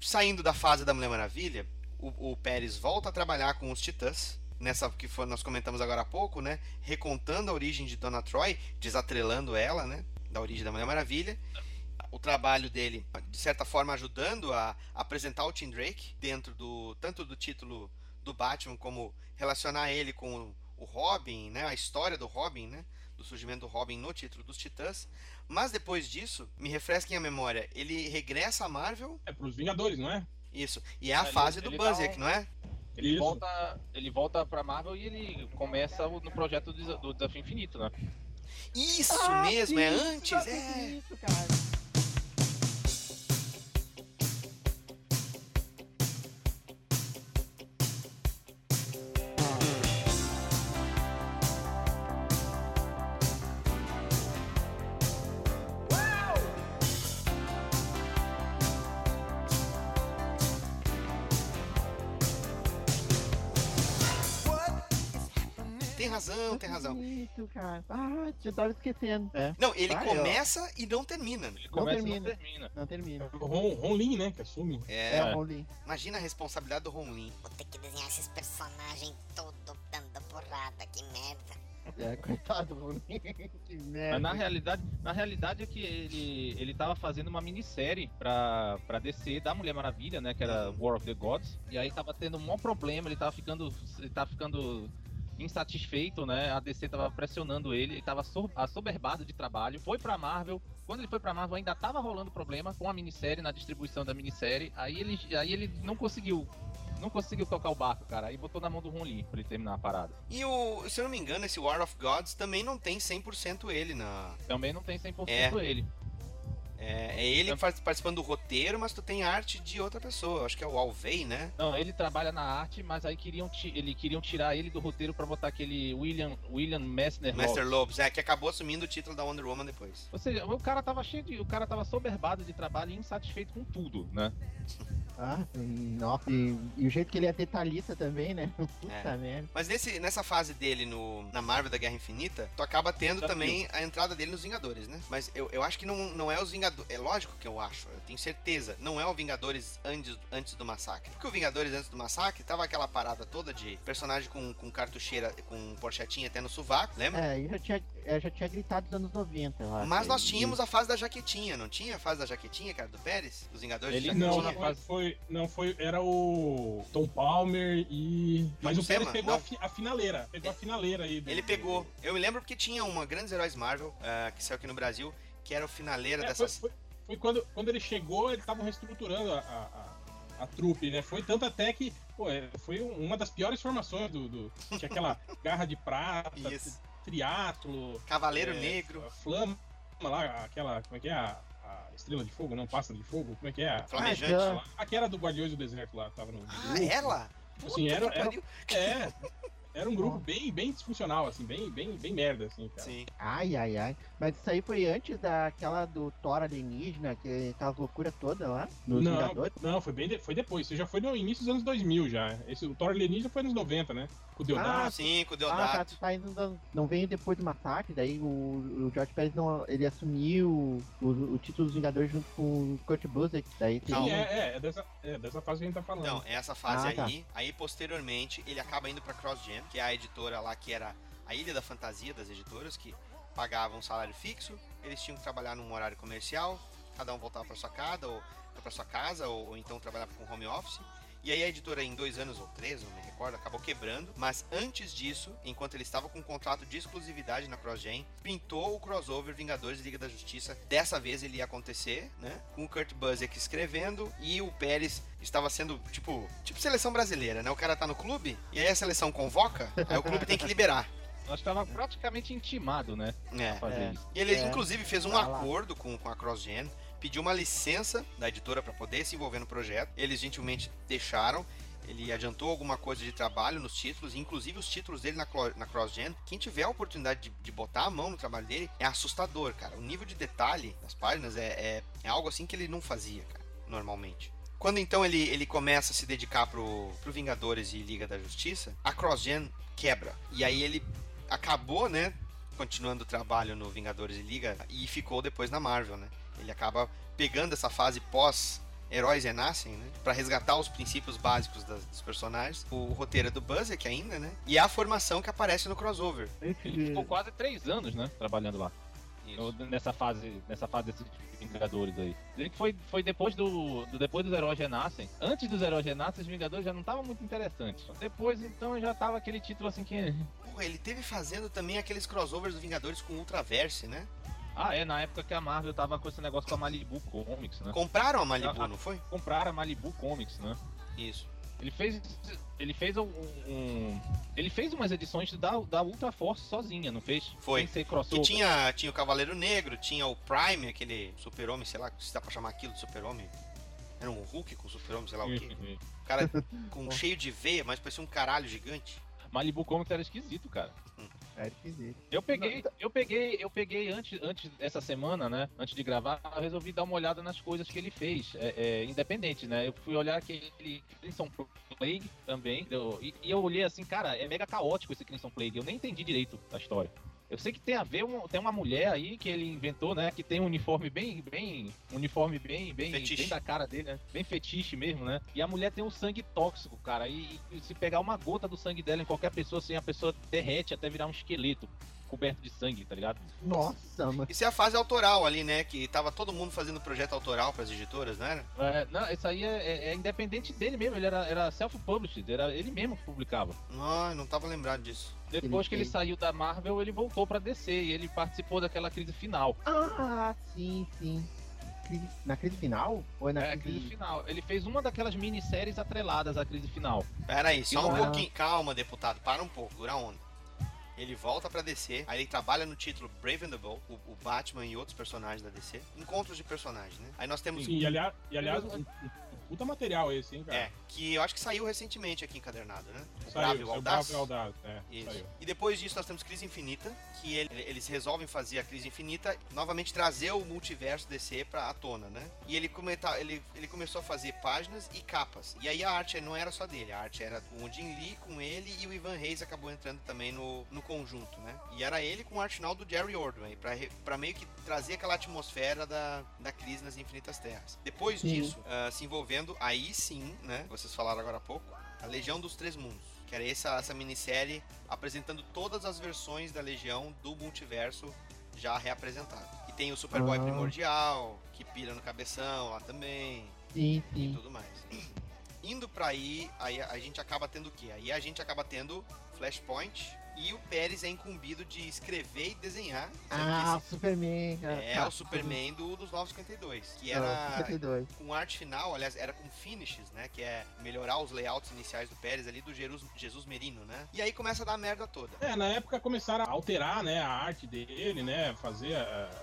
Saindo da fase da Mulher Maravilha, o Pérez volta a trabalhar com os Titãs, nessa que nós comentamos agora há pouco, né? Recontando a origem de Donna Troy, desatrelando ela, né? Da origem da Mulher Maravilha. O trabalho dele, de certa forma, ajudando a apresentar o Tim Drake, dentro do tanto do título do Batman, como relacionar ele com o Robin, né? A história do Robin, né? Do surgimento do Robin no título dos Titãs. Mas depois disso, me refresquem a memória, ele regressa a Marvel... É pros Vingadores, não é? Isso, e é a fase do Busiek, não é? Ele volta pra Marvel e ele começa no projeto do Desafio Infinito, né? Isso mesmo, é antes, é... Isso, cara. Tem razão. Bonito, cara. Ah, eu tava esquecendo. É. Não, ele começa e não termina. Ele começa e não termina. Ron Lim, né? Que assume. É, Ron Lim. Imagina a responsabilidade do Ron Lim. Vou ter que desenhar esses personagens todos dando porrada, que merda. É, coitado do Ron Lim, que merda. Mas na realidade é que ele tava fazendo uma minissérie pra DC da Mulher Maravilha, né? Que era War of the Gods. E aí tava tendo um maior problema, ele tava ficando insatisfeito, né? A DC tava pressionando ele tava assoberbado de trabalho. Foi pra Marvel. Quando ele foi pra Marvel, ainda tava rolando problema com a minissérie, na distribuição da minissérie. Aí ele não conseguiu tocar o barco, cara. Aí botou na mão do Ron Lee pra ele terminar a parada. E se eu não me engano, esse War of Gods também não tem 100% ele na... Também não tem 100% ele. É ele participando do roteiro, mas tu tem arte de outra pessoa, acho que é o Alvey, né? Não, ele trabalha na arte, mas aí queriam tirar ele do roteiro pra botar aquele William Messner-Loebs, que acabou assumindo o título da Wonder Woman depois. Ou seja, o cara tava soberbado de trabalho e insatisfeito com tudo, né? Nossa, e o jeito que ele é detalhista também, né? Puta merda. Mas nessa fase dele na Marvel da Guerra Infinita, tu acaba tendo também a entrada dele nos Vingadores, né? Mas eu acho que não é os Vingadores. É lógico que eu tenho certeza, não é o Vingadores antes do Massacre. Porque o Vingadores antes do Massacre tava aquela parada toda de personagem com cartucheira, com porchetinha até no sovaco, lembra? É, eu já tinha gritado nos anos 90, eu acho. Mas nós tínhamos a fase da jaquetinha, não tinha a fase da jaquetinha, cara, do Pérez? Dos Vingadores de jaquetinha? Não, na fase era o Tom Palmer e... Mas o Pérez pegou a finaleira. Pegou a finaleira aí. Ele pegou. Eu me lembro porque tinha uma Grandes Heróis Marvel, que saiu aqui no Brasil, que era o finaleira dessas... Foi quando ele chegou, eles estavam reestruturando a trupe, né? Foi tanto até que... Pô, foi uma das piores formações do tinha aquela garra de prata, triátulo... Cavaleiro Negro. Flama lá, aquela... Como é que é a Estrela de Fogo, não? Pássaro de Fogo? Como é que é? Flamejante lá. Aquela do Guardiões do Deserto lá, tava no... Ah, ela? Assim, era... Era um grupo bem disfuncional, assim, bem merda, assim, cara. Sim. Ai. Mas isso aí foi antes daquela do Thor alienígena, que aquela loucura toda lá, nos Vingadores? Não, foi depois. Isso já foi no início dos anos 2000, já. O Thor alienígena foi nos 90, né? Com o Deodato. Ah, sim, com o Deodato. Ah, tá, não veio depois do massacre, daí o Jorge Pérez, ele assumiu o título dos Vingadores junto com o Kurt Busiek. Daí sim, dessa fase que a gente tá falando. Não, essa fase aí. Tá. Aí, posteriormente, ele acaba indo pra Cross Jam, que é a editora lá que era a Ilha da Fantasia das editoras, que pagavam um salário fixo, eles tinham que trabalhar num horário comercial, cada um voltava pra sua casa, ou então trabalhava com home office. E aí a editora, em 2 anos ou 3, não me recordo, acabou quebrando. Mas antes disso, enquanto ele estava com um contrato de exclusividade na CrossGen, pintou o crossover Vingadores e Liga da Justiça. Dessa vez ele ia acontecer, né? Com o Kurt Busiek escrevendo e o Pérez estava sendo, tipo seleção brasileira, né? O cara tá no clube e aí a seleção convoca, aí o clube tem que liberar. Nós estava praticamente intimado, né? Ele inclusive fez um acordo com a CrossGen, pediu uma licença da editora para poder se envolver no projeto. Eles gentilmente deixaram. Ele adiantou alguma coisa de trabalho nos títulos, inclusive os títulos dele na CrossGen. Quem tiver a oportunidade de botar a mão no trabalho dele, é assustador, cara. O nível de detalhe das páginas é algo assim que ele não fazia, cara, normalmente. Quando então ele começa a se dedicar pro Vingadores e Liga da Justiça, a CrossGen quebra. E aí ele acabou, né, continuando o trabalho no Vingadores e Liga, e ficou depois na Marvel, né? Ele acaba pegando essa fase pós-heróis renascem, né? Pra resgatar os princípios básicos dos personagens. O roteiro é do Busiek ainda, né? E a formação que aparece no crossover. Ele ficou quase 3 anos, né? Trabalhando lá. Isso. Nessa fase desses Vingadores aí. Ele foi depois dos Heróis Renascem. Antes dos Heróis Renascem, os Vingadores já não estavam muito interessantes. Depois, então, já tava aquele título assim que... Porra, ele teve fazendo também aqueles crossovers dos Vingadores com o Ultraverse, né? Ah, é, na época que a Marvel tava com esse negócio com a Malibu Comics, né? Compraram a Malibu, não foi? Compraram a Malibu Comics, né? Isso. Ele fez umas edições da Ultra Force sozinha, não fez? Foi. Sem ser crossover. E tinha o Cavaleiro Negro, tinha o Prime, aquele super-homem, sei lá, se dá pra chamar aquilo de super-homem. Era um Hulk com super-homem, sei lá o quê. O cara com cheio de veia, mas parecia um caralho gigante. Malibu Comics era esquisito, cara. Era esquisito. Eu peguei antes essa semana, né? Antes de gravar, eu resolvi dar uma olhada nas coisas que ele fez. Independente, né? Eu fui olhar aquele Crimson Plague também. E eu olhei assim, cara, é mega caótico esse Crimson Plague. Eu nem entendi direito a história. Eu sei que tem a ver, tem uma mulher aí que ele inventou, né? Que tem um uniforme bem da cara dele, né? Bem fetiche mesmo, né? E a mulher tem um sangue tóxico, cara. E se pegar uma gota do sangue dela em qualquer pessoa, assim, a pessoa derrete até virar um esqueleto coberto de sangue, tá ligado? Nossa, mano. Isso é a fase autoral ali, né? Que tava todo mundo fazendo projeto autoral pras editoras, não era? Não, isso aí é independente dele mesmo. Ele era self-published, era ele mesmo que publicava. Não tava lembrado disso. Depois que ele saiu da Marvel, ele voltou pra DC e ele participou daquela crise final. Ah, sim. Na crise final? Ou na crise final. Ele fez uma daquelas minisséries atreladas à crise final. Peraí, só um pouquinho. Calma, deputado, para um pouco, dura onda. Ele volta pra DC, aí ele trabalha no título Brave and the Bold, o Batman e outros personagens da DC. Encontros de personagens, né? Aí nós temos... Sim, e aliás puta material esse, hein, cara? Que eu acho que saiu recentemente aqui encadernado, né? O Bravo e o Audaz. Isso. Saiu. E depois disso nós temos Crise Infinita, que eles resolvem fazer a Crise Infinita, novamente trazer o multiverso DC pra à tona, né? E ele começou a fazer páginas e capas. E aí a arte não era só dele, a arte era com o Jim Lee, com ele, e o Ivan Reis acabou entrando também no conjunto, né? E era ele com o arte final do Jerry Ordway, pra meio que trazer aquela atmosfera da Crise nas Infinitas Terras. Depois disso, se envolveu aí sim, né? Vocês falaram agora há pouco, a Legião dos Três Mundos, que era essa minissérie apresentando todas as versões da Legião do multiverso já reapresentado. E tem o Superboy Primordial, que pira no cabeção lá também, sim. E tudo mais. Indo pra aí a gente acaba tendo o quê? Aí a gente acaba tendo Flashpoint, e o Pérez é incumbido de escrever e desenhar. O Superman. O Superman dos 952. Que era 52. Com arte final, aliás, era com finishes, né? Que é melhorar os layouts iniciais do Pérez ali, do Jesus Merino, né? E aí começa a dar a merda toda. Na época começaram a alterar, né? A arte dele, né? Fazer,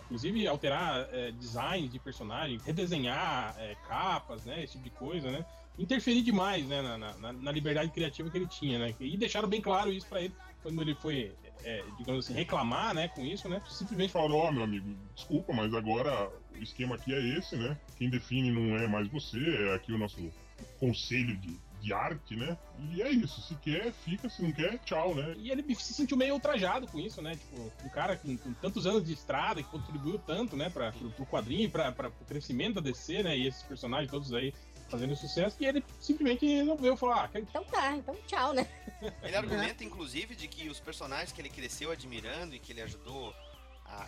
inclusive, alterar design de personagem, redesenhar capas, né? Esse tipo de coisa, né? interferir demais, né, na liberdade criativa que ele tinha, né? E deixaram bem claro isso pra ele quando ele foi, digamos assim, reclamar, né, com isso, né? Simplesmente falaram: ó, meu amigo, desculpa, mas agora o esquema aqui é esse, né? Quem define não é mais você, é aqui o nosso conselho de arte, né? E é isso, se quer, fica, se não quer, tchau, né? E ele se sentiu meio ultrajado com isso, né? Tipo, um cara com tantos anos de estrada, que contribuiu tanto, né, pro quadrinho, pro crescimento da DC, né? E esses personagens todos aí fazendo sucesso, e ele simplesmente resolveu falar: ah, então tá, então tchau, né? Ele argumenta, inclusive, de que os personagens que ele cresceu admirando e que ele ajudou,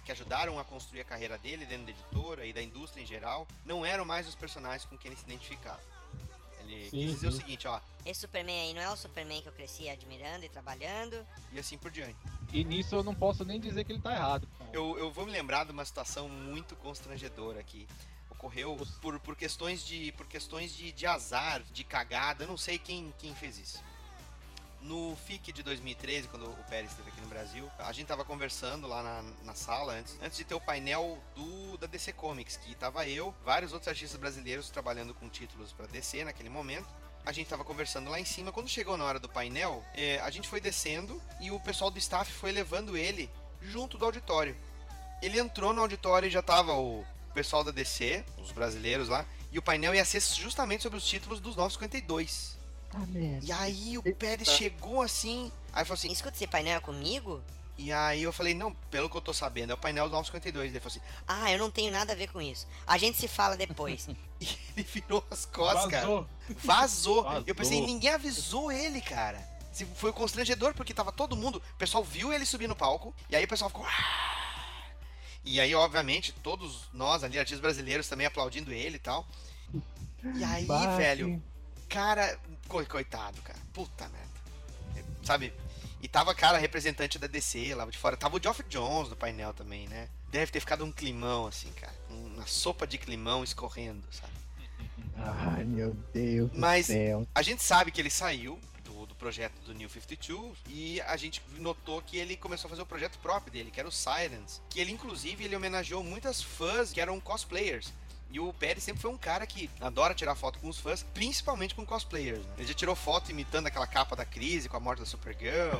que ajudaram a construir a carreira dele dentro da editora e da indústria em geral, não eram mais os personagens com quem ele se identificava. Ele quis dizer o seguinte, ó: esse Superman aí não é o Superman que eu cresci admirando e trabalhando. E assim por diante. E nisso eu não posso nem dizer que ele tá errado. Eu vou me lembrar de uma situação muito constrangedora aqui. Ocorreu por questões de azar, de cagada, eu não sei quem fez isso. No FIC de 2013, quando o Pérez esteve aqui no Brasil, a gente tava conversando lá na sala, antes de ter o painel da DC Comics, que tava eu, vários outros artistas brasileiros trabalhando com títulos para DC naquele momento. A gente tava conversando lá em cima, quando chegou na hora do painel, a gente foi descendo e o pessoal do staff foi levando ele junto do auditório. Ele entrou no auditório e já tava o pessoal da DC, os brasileiros lá, e o painel ia ser justamente sobre os títulos dos 952. Ah, e aí o Pérez chegou assim, aí falou assim: escuta, esse painel é comigo? E aí eu falei: não, pelo que eu tô sabendo, é o painel do 952. Ele falou assim: ah, eu não tenho nada a ver com isso, a gente se fala depois. E ele virou as costas, cara. Vazou. Eu pensei, ninguém avisou ele, cara. Foi constrangedor, porque tava todo mundo, o pessoal viu ele subir no palco, e aí o pessoal ficou... E aí, obviamente, todos nós ali, artistas brasileiros, também aplaudindo ele e tal. E aí, velho... Cara, coitado, cara. Puta merda. Sabe? E tava, cara, representante da DC lá de fora. Tava o Geoff Johns no painel também, né? Deve ter ficado um climão, assim, cara. Uma sopa de climão escorrendo, sabe? Ai, meu Deus do céu. A gente sabe que ele saiu do projeto do New 52, e a gente notou que ele começou a fazer o projeto próprio dele, que era o Silence. Que ele, inclusive, ele homenageou muitas fãs que eram cosplayers. E o Pérez sempre foi um cara que adora tirar foto com os fãs, principalmente com cosplayers, né? Ele já tirou foto imitando aquela capa da Crise, com a morte da Supergirl.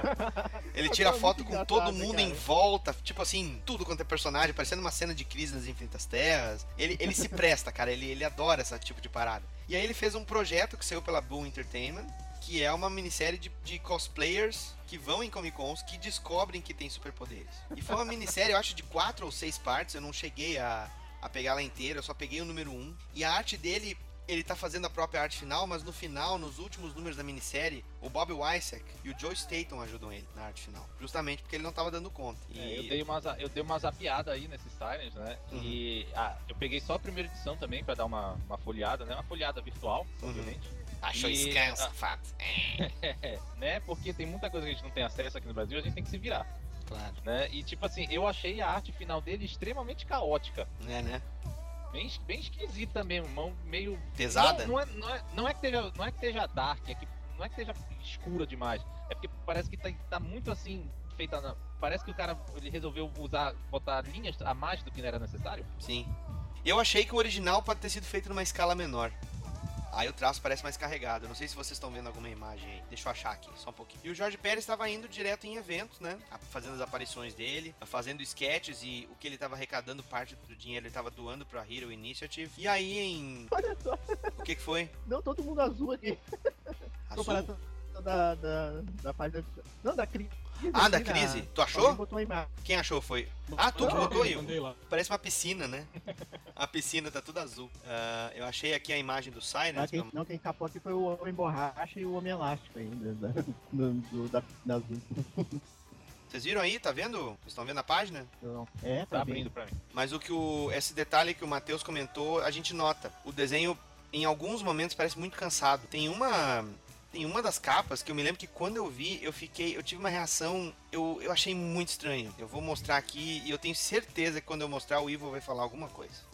Ele tira foto com todo mundo, cara, em volta, tipo assim, tudo quanto é personagem, parecendo uma cena de Crise nas Infinitas Terras. Ele se presta, cara, ele adora esse tipo de parada. E aí ele fez um projeto que saiu pela Boom Entertainment, que é uma minissérie de cosplayers que vão em Comic-Cons, que descobrem que tem superpoderes. E foi uma minissérie, eu acho, de 4 ou 6 partes, eu não cheguei a pegar ela inteira, eu só peguei o número 1. E a arte dele, ele tá fazendo a própria arte final, mas no final, nos últimos números da minissérie, o Bob Wysack e o Joe Staton ajudam ele na arte final, justamente porque ele não tava dando conta. E... Eu dei uma zapiada aí nesse Silence, né? Uhum. E eu peguei só a primeira edição também pra dar uma folheada, né? Uma folheada virtual, obviamente. Achou escanso, fato. Né? Porque tem muita coisa que a gente não tem acesso aqui no Brasil, a gente tem que se virar. Claro. Né? E tipo assim, eu achei a arte final dele extremamente caótica. É, né? Bem esquisita mesmo, mão meio... Pesada? Não é que esteja dark, não é que esteja escura demais. É porque parece que tá muito assim, feita na... Parece que o cara, ele resolveu botar linhas a mais do que não era necessário. Sim. Eu achei que o original pode ter sido feito numa escala menor. Aí o traço parece mais carregado. Eu não sei se vocês estão vendo alguma imagem aí. Deixa eu achar aqui, só um pouquinho. E o Jorge Pérez estava indo direto em eventos, né? Fazendo as aparições dele, fazendo sketches, e o que ele estava arrecadando, parte do dinheiro ele estava doando pra Hero Initiative. E aí em... Olha só! O que foi? Não, todo mundo azul aqui. Azul? Da página... Não, da Crise. Ah, da Crise. Tu achou? Quem achou foi... Ah, tu que botou aí. Parece uma piscina, né? A piscina tá tudo azul. Eu achei aqui a imagem do Silence. Ah, quem capou aqui foi o Homem Borracha e o Homem Elástico ainda, da azul. Vocês viram aí? Tá vendo? Vocês estão vendo a página? Não. É, tá abrindo pra mim. Mas esse detalhe que o Matheus comentou, a gente nota. O desenho, em alguns momentos, parece muito cansado. Tem uma das capas que eu me lembro que quando eu vi, eu tive uma reação, eu achei muito estranho. Eu vou mostrar aqui, e eu tenho certeza que quando eu mostrar, o Ivo vai falar alguma coisa.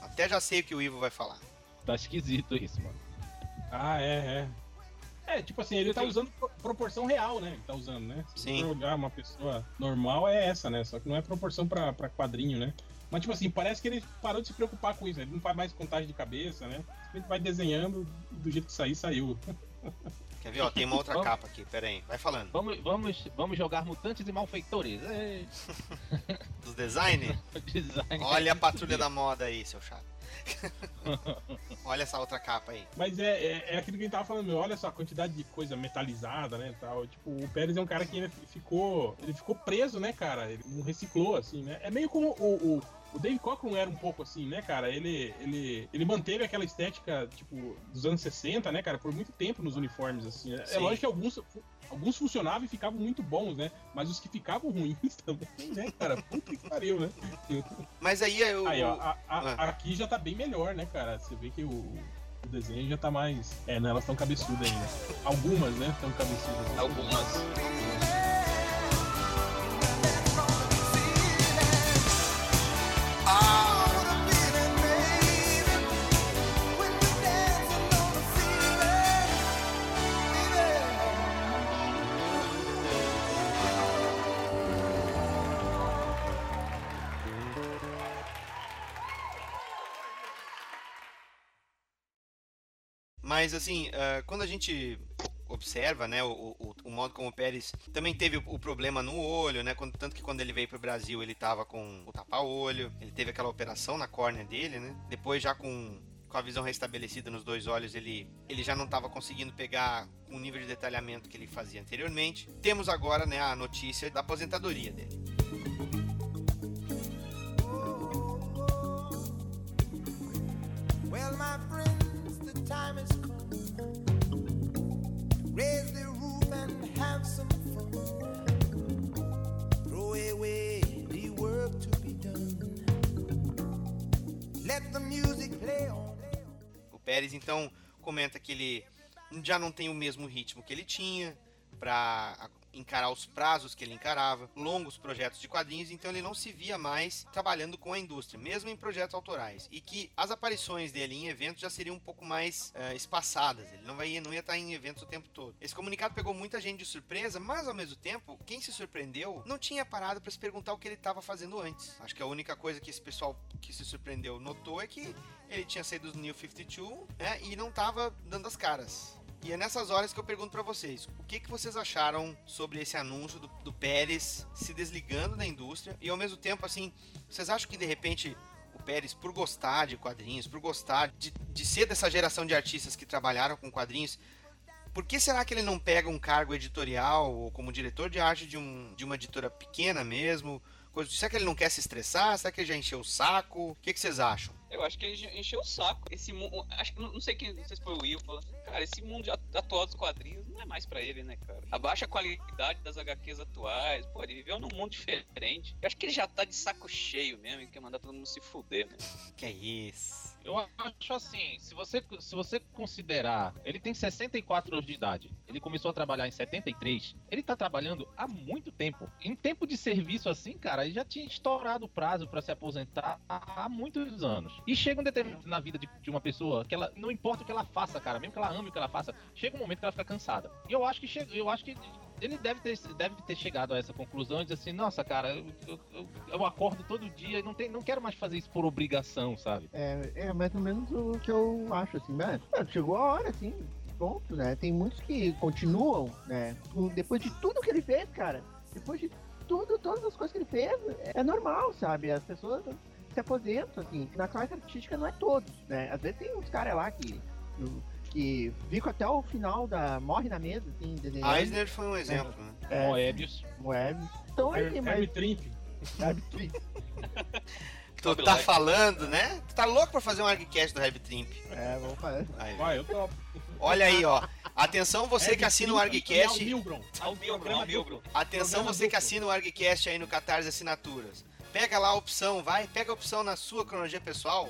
Até já sei o que o Ivo vai falar. Tá esquisito isso, mano. Ah, é. É, tipo assim, ele tá usando proporção real, né? Ele tá usando, né? Se Sim. Se for olhar uma pessoa normal, é essa, né? Só que não é proporção pra quadrinho, né? Mas, tipo assim, parece que ele parou de se preocupar com isso. Ele não faz mais contagem de cabeça, né? Ele vai desenhando e do jeito que sair, saiu. Quer ver? Ó, tem uma outra capa aqui. Pera aí. Vai falando. Vamos jogar mutantes e malfeitores. Dos design? Design? Olha a patrulha da moda aí, seu chato. Olha essa outra capa aí. Mas é aquilo que a gente tava falando, meu. Olha só a quantidade de coisa metalizada, né, tal. Tipo, o Pérez é um cara que ele ficou preso, né, cara. Ele não reciclou, assim, né. É meio como o David Cockrum era um pouco assim, né, cara. Ele manteve aquela estética, tipo, dos anos 60, né, cara, por muito tempo nos uniformes, assim. É lógico que alguns funcionavam e ficavam muito bons, né? Mas os que ficavam ruins também, né, cara? Puta que pariu, né? Mas aí eu... Aí, ó, aqui já tá bem melhor, né, cara? Você vê que o desenho já tá mais... É, né? Elas estão cabeçudas ainda. Algumas, né? Estão cabeçudas. Algumas. Mas assim, quando a gente observa, né, o modo como o Pérez também teve o problema no olho, né, tanto que quando ele veio pro Brasil ele tava com o tapa-olho, ele teve aquela operação na córnea dele, né, depois já com a visão restabelecida nos dois olhos ele já não tava conseguindo pegar o nível de detalhamento que ele fazia anteriormente. Temos agora, né, a notícia da aposentadoria dele. Well, my friends, the time is coming. Raise the roof and have some fun. Throw away the work to be done. Let the music play on. O Pérez então comenta que ele já não tem o mesmo ritmo que ele tinha para encarar os prazos que ele encarava, longos projetos de quadrinhos, então ele não se via mais trabalhando com a indústria, mesmo em projetos autorais, e que as aparições dele em eventos já seriam um pouco mais espaçadas, ele não ia estar em eventos o tempo todo. Esse comunicado pegou muita gente de surpresa, mas ao mesmo tempo, quem se surpreendeu não tinha parado para se perguntar o que ele estava fazendo antes. Acho que a única coisa que esse pessoal que se surpreendeu notou é que ele tinha saído do New 52, né, e não estava dando as caras. E é nessas horas que eu pergunto pra vocês, o que vocês acharam sobre esse anúncio do Pérez se desligando da indústria? E ao mesmo tempo, assim, vocês acham que de repente o Pérez, por gostar de quadrinhos, por gostar de ser dessa geração de artistas que trabalharam com quadrinhos, por que será que ele não pega um cargo editorial ou como diretor de arte de uma editora pequena mesmo? Será que ele não quer se estressar? Será que ele já encheu o saco? O que vocês acham? Eu acho que ele encheu o saco. Esse mundo, acho que não sei quem, não sei se foi o Will, falando, cara, esse mundo atual dos quadrinhos não é mais pra ele, né, cara? A baixa qualidade das HQs atuais, pô, ele viveu num mundo diferente. Eu acho que ele já tá de saco cheio mesmo e quer mandar todo mundo se fuder, né? Que isso? Eu acho assim, se você considerar, ele tem 64 anos de idade, ele começou a trabalhar em 73, ele tá trabalhando há muito tempo. Em tempo de serviço assim, cara, ele já tinha estourado o prazo pra se aposentar há muitos anos. E chega um determinado na vida de uma pessoa que ela, não importa o que ela faça, cara, mesmo que ela ame o que ela faça, chega um momento que ela fica cansada. E eu acho que ele deve ter chegado a essa conclusão e dizer assim, nossa, cara, eu acordo todo dia e não quero mais fazer isso por obrigação, sabe? É mais ou menos o que eu acho, assim, né? Chegou a hora, assim, pronto, né? Tem muitos que continuam, né? Depois de tudo que ele fez, cara, depois de tudo, todas as coisas que ele fez, é normal, sabe? As pessoas se aposentam, assim. Na classe artística não é todos, né? Às vezes tem uns caras lá que ficam até o final da... morre na mesa, assim, desenhando. Eisner foi um exemplo, né? Moebius. Então, Herb Trimpe. Herb Trimpe. Tu tá falando, né? Tu tá louco pra fazer um argcast do Herb Trimpe. Vamos fazer. Vai, eu topo. Olha aí, ó. Atenção, você que assina o ArgCast. Ao Milbron. Atenção, você que assina o ArgCast aí no Catarse Assinaturas. Pega lá a opção, pega a opção na sua cronologia pessoal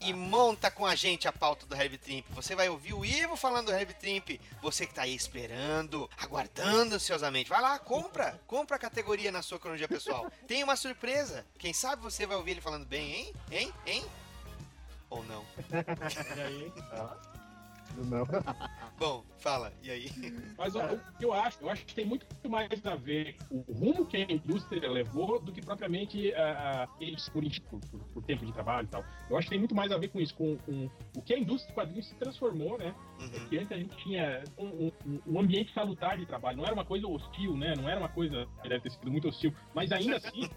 e monta com a gente a pauta do Herb Trimpe. Você vai ouvir o Ivo falando do Herb Trimpe. Você que tá aí esperando, aguardando ansiosamente. Vai lá, compra a categoria na sua cronologia pessoal. Tem uma surpresa. Quem sabe você vai ouvir ele falando bem, hein? Ou não? E aí? Não. Bom, fala, e aí? Mas o que eu acho que tem muito mais a ver com o rumo que a indústria levou do que propriamente eles por tempo de trabalho e tal. Eu acho que tem muito mais a ver com isso, com o que a indústria de quadrinhos se transformou, né? Uhum. Porque antes a gente tinha um ambiente salutar de trabalho, não era uma coisa hostil, né? Não era uma coisa, deve ter sido muito hostil, mas ainda assim,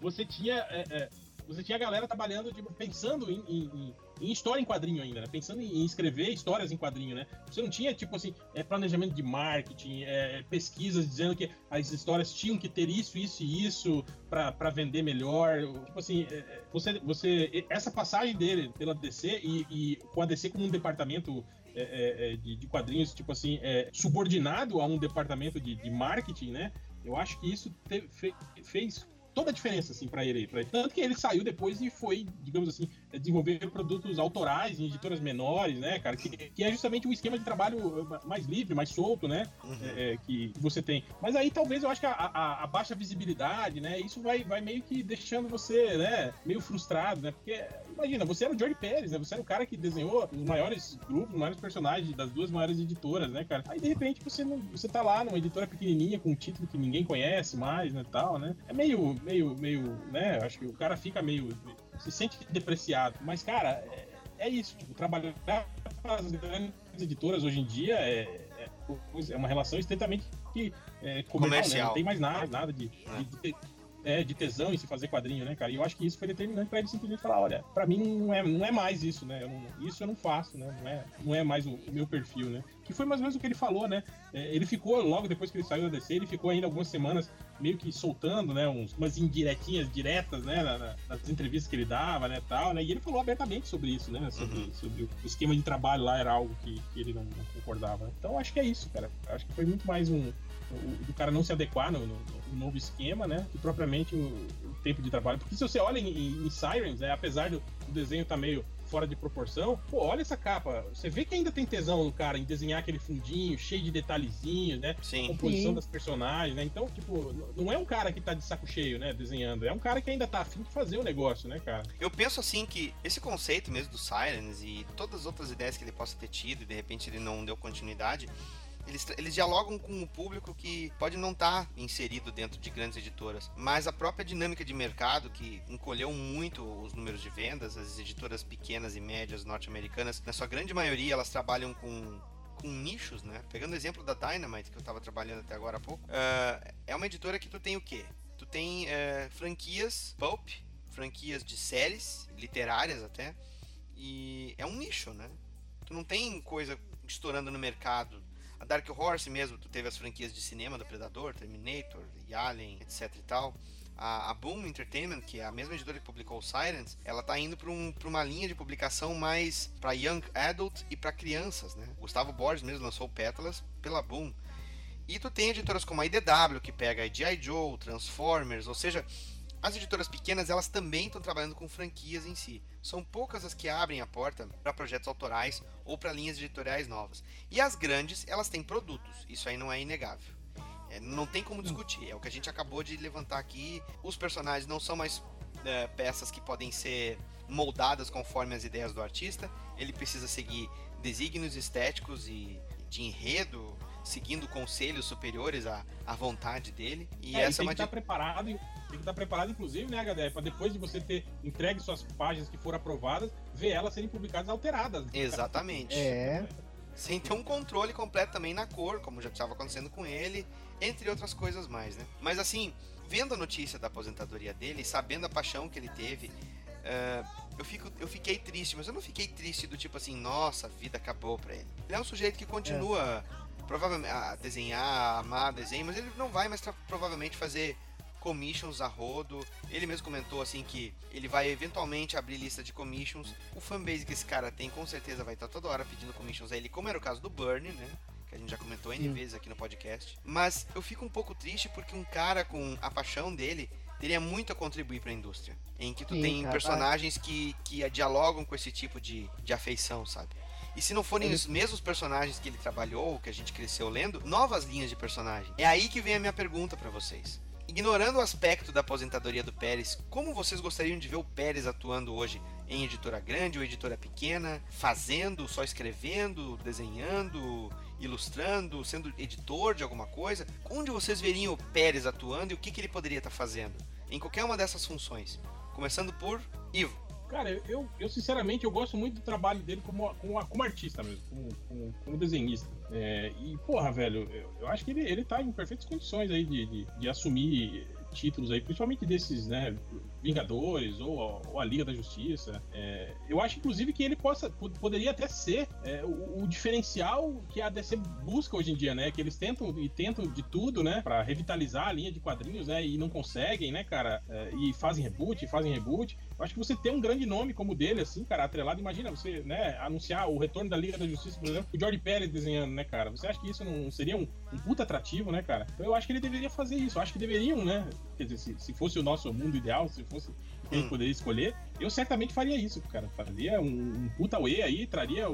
você tinha a galera trabalhando, tipo, pensando em história em quadrinho ainda, né? Pensando em escrever histórias em quadrinho, né? Você não tinha, tipo assim, planejamento de marketing, pesquisas dizendo que as histórias tinham que ter isso, isso e isso pra vender melhor. Tipo assim, essa passagem dele pela DC e com a DC como um departamento de quadrinhos, tipo assim, subordinado a um departamento de marketing, né? Eu acho que isso fez toda a diferença, assim, pra ele. Tanto que ele saiu depois e foi, digamos assim, desenvolver produtos autorais em editoras menores, né, cara? Que é justamente um esquema de trabalho mais livre, mais solto, né? Uhum. Que você tem. Mas aí talvez eu acho que a baixa visibilidade, né? Isso vai meio que deixando você, né? Meio frustrado, né? Porque, imagina, você era o Jorge Pérez, né? Você era o cara que desenhou os maiores grupos, os maiores personagens das duas maiores editoras, né, cara? Aí, de repente, você tá lá numa editora pequenininha com um título que ninguém conhece mais, né, tal, né? É meio, né, acho que o cara fica meio, se sente depreciado, mas, cara, é isso, tipo, trabalhar para as grandes editoras hoje em dia é uma relação estritamente comercial, né? Não tem mais nada de tesão em se fazer quadrinho, né, cara? E eu acho que isso foi determinante pra ele simplesmente falar, olha, pra mim não é mais isso, né? Isso eu não faço, né? Não é mais o meu perfil, né? Que foi mais ou menos o que ele falou, né? Ele ficou, logo depois que ele saiu da DC, ele ficou ainda algumas semanas meio que soltando, né? Umas indiretinhas diretas, né? Nas entrevistas que ele dava, né? Tal, né? E ele falou abertamente sobre isso, né? Sobre o esquema de trabalho lá era algo que ele não concordava, né? Então acho que é isso, cara. Acho que foi muito mais o cara não se adequar no novo esquema, né? Que propriamente o tempo de trabalho. Porque se você olha em Sirens, né? Apesar do desenho tá meio fora de proporção, pô, olha essa capa. Você vê que ainda tem tesão no cara em desenhar aquele fundinho cheio de detalhezinhos, né? Sim. A composição das personagens, né? Então, tipo, não é um cara que tá de saco cheio, né? Desenhando. É um cara que ainda tá afim de fazer o negócio, né, cara? Eu penso, assim, que esse conceito mesmo do Sirens e todas as outras ideias que ele possa ter tido e, de repente, ele não deu continuidade, eles dialogam com o público que pode não estar inserido dentro de grandes editoras, mas a própria dinâmica de mercado, que encolheu muito os números de vendas, as editoras pequenas e médias norte-americanas, na sua grande maioria, elas trabalham com nichos, né? Pegando o exemplo da Dynamite, que eu estava trabalhando até agora há pouco, é uma editora que tu tem o quê? Tu tem franquias pulp, franquias de séries, literárias até, e é um nicho, né? Tu não tem coisa estourando no mercado. A Dark Horse mesmo, tu teve as franquias de cinema do Predador, Terminator e Alien, etc e tal. A Boom Entertainment, que é a mesma editora que publicou o Sirens, ela tá indo pra uma linha de publicação mais pra young adult e pra crianças, né? Gustavo Borges mesmo lançou Pétalas pela Boom. E tu tem editoras como a IDW, que pega a G.I. Joe, Transformers, ou seja, as editoras pequenas, elas também estão trabalhando com franquias em si. São poucas as que abrem a porta para projetos autorais ou para linhas editoriais novas. E as grandes, elas têm produtos. Isso aí não é inegável. Não tem como discutir. É o que a gente acabou de levantar aqui. Os personagens não são mais peças que podem ser moldadas conforme as ideias do artista. Ele precisa seguir desígnios estéticos e de enredo, seguindo conselhos superiores à vontade dele. E essa é uma... Tem que estar preparado, inclusive, né, HDR, para depois de você ter entregue suas páginas que foram aprovadas, ver elas serem publicadas alteradas. Exatamente. Sem ter um controle completo também na cor, como já estava acontecendo com ele, entre outras coisas mais, né? Mas, assim, vendo a notícia da aposentadoria dele, sabendo a paixão que ele teve, eu fiquei triste, mas eu não fiquei triste do tipo assim, nossa, a vida acabou para ele. Ele é um sujeito que continua, provavelmente, a desenhar, a amar desenho, mas ele não vai mais, provavelmente, fazer commissions a rodo. Ele mesmo comentou assim que ele vai eventualmente abrir lista de commissions. O fanbase que esse cara tem com certeza vai estar toda hora pedindo commissions a ele, como era o caso do Byrne, né? Que a gente já comentou N vezes aqui no podcast. Mas eu fico um pouco triste porque um cara com a paixão dele teria muito a contribuir para a indústria. Em que tu tem personagens que dialogam com esse tipo de afeição, sabe? E se não forem os mesmos personagens que ele trabalhou, que a gente cresceu lendo, novas linhas de personagem. É aí que vem a minha pergunta para vocês. Ignorando o aspecto da aposentadoria do Pérez, como vocês gostariam de ver o Pérez atuando hoje? Em editora grande ou editora pequena? Fazendo, só escrevendo, desenhando, ilustrando, sendo editor de alguma coisa? Onde vocês veriam o Pérez atuando e o que, que ele poderia estar fazendo? Em qualquer uma dessas funções. Começando por Ivo. Cara, eu sinceramente eu gosto muito do trabalho dele como artista mesmo, como desenhista. E porra, velho, eu acho que ele tá em perfeitas condições aí de assumir títulos aí, principalmente desses, né, Vingadores ou a Liga da Justiça. Eu acho, inclusive, que ele poderia até ser o diferencial que a DC busca hoje em dia, né, que eles tentam de tudo, né, pra revitalizar a linha de quadrinhos, né, e não conseguem, né, cara, e fazem reboot. Eu acho que você ter um grande nome como o dele, assim, cara, atrelado, imagina você, né, anunciar o retorno da Liga da Justiça, por exemplo, o Jorge Pérez desenhando, né, cara, você acha que isso não seria um puta atrativo, né, cara? Então eu acho que ele deveria fazer isso, eu acho que deveriam, né, quer dizer, se fosse o nosso mundo ideal, se fosse quem poderia escolher, eu certamente faria isso, cara, faria um puta Wade aí, traria,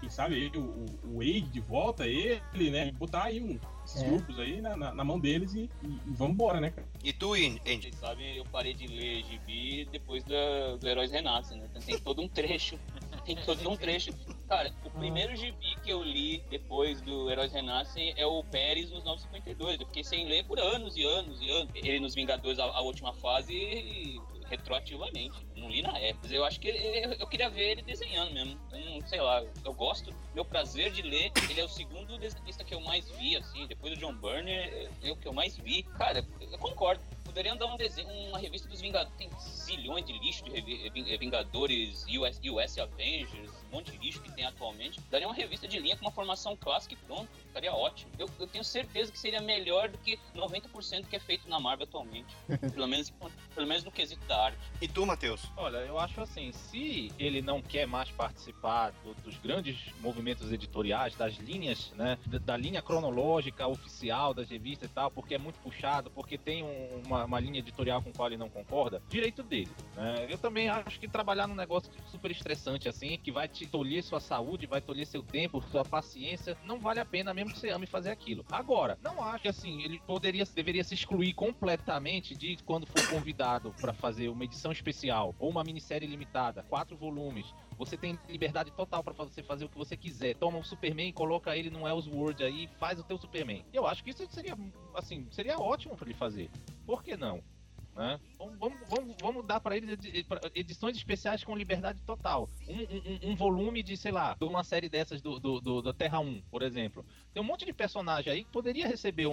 quem sabe, o Wade de volta, ele, né, botar aí esses grupos aí na mão deles e vamos embora, né, cara? E tu, Andy? Vocês sabem, eu parei de ler gibi depois do Heróis Renasce, né? Então, tem todo um trecho, Cara, o primeiro gibi que eu li depois do Heróis Renascem é o Pérez nos 952. Eu fiquei sem ler por anos e anos e anos. Ele nos Vingadores, a última fase, retroativamente. Não li na época. Eu acho que eu queria ver ele desenhando mesmo. Eu, sei lá, eu gosto. Meu prazer de ler, ele é o segundo desenhista que eu mais vi, assim. Depois do John Byrne, é o que eu mais vi. Cara, eu concordo. Poderia andar uma revista dos Vingadores. Tem zilhões de lixo de Vingadores, US Avengers, um monte de lixo que tem atualmente. Daria uma revista de linha com uma formação clássica e pronto. Estaria ótimo. Eu tenho certeza que seria melhor do que 90% que é feito na Marvel atualmente. Pelo menos no quesito da arte. E tu, Matheus? Olha, eu acho assim, se ele não quer mais participar dos grandes movimentos editoriais, das linhas, né, da linha cronológica oficial das revistas e tal, porque é muito puxado, porque tem uma linha editorial com a qual ele não concorda, direito dele, né? Eu também acho que trabalhar num negócio super estressante assim, que vai te tolher sua saúde, vai tolher seu tempo, sua paciência, não vale a pena, mesmo que você ame fazer aquilo. Agora, não acho que assim, ele deveria se excluir completamente de quando for convidado para fazer uma edição especial ou uma minissérie limitada, 4 volumes. Você tem liberdade total pra você fazer o que você quiser. Toma um Superman, coloca ele num Elseworld aí e faz o teu Superman. Eu acho que isso seria, assim, seria ótimo pra ele fazer. Por que não? Né? Vamos dar pra eles edições especiais com liberdade total. Um volume de, sei lá, de uma série dessas do Terra 1, por exemplo. Tem um monte de personagem aí que poderia receber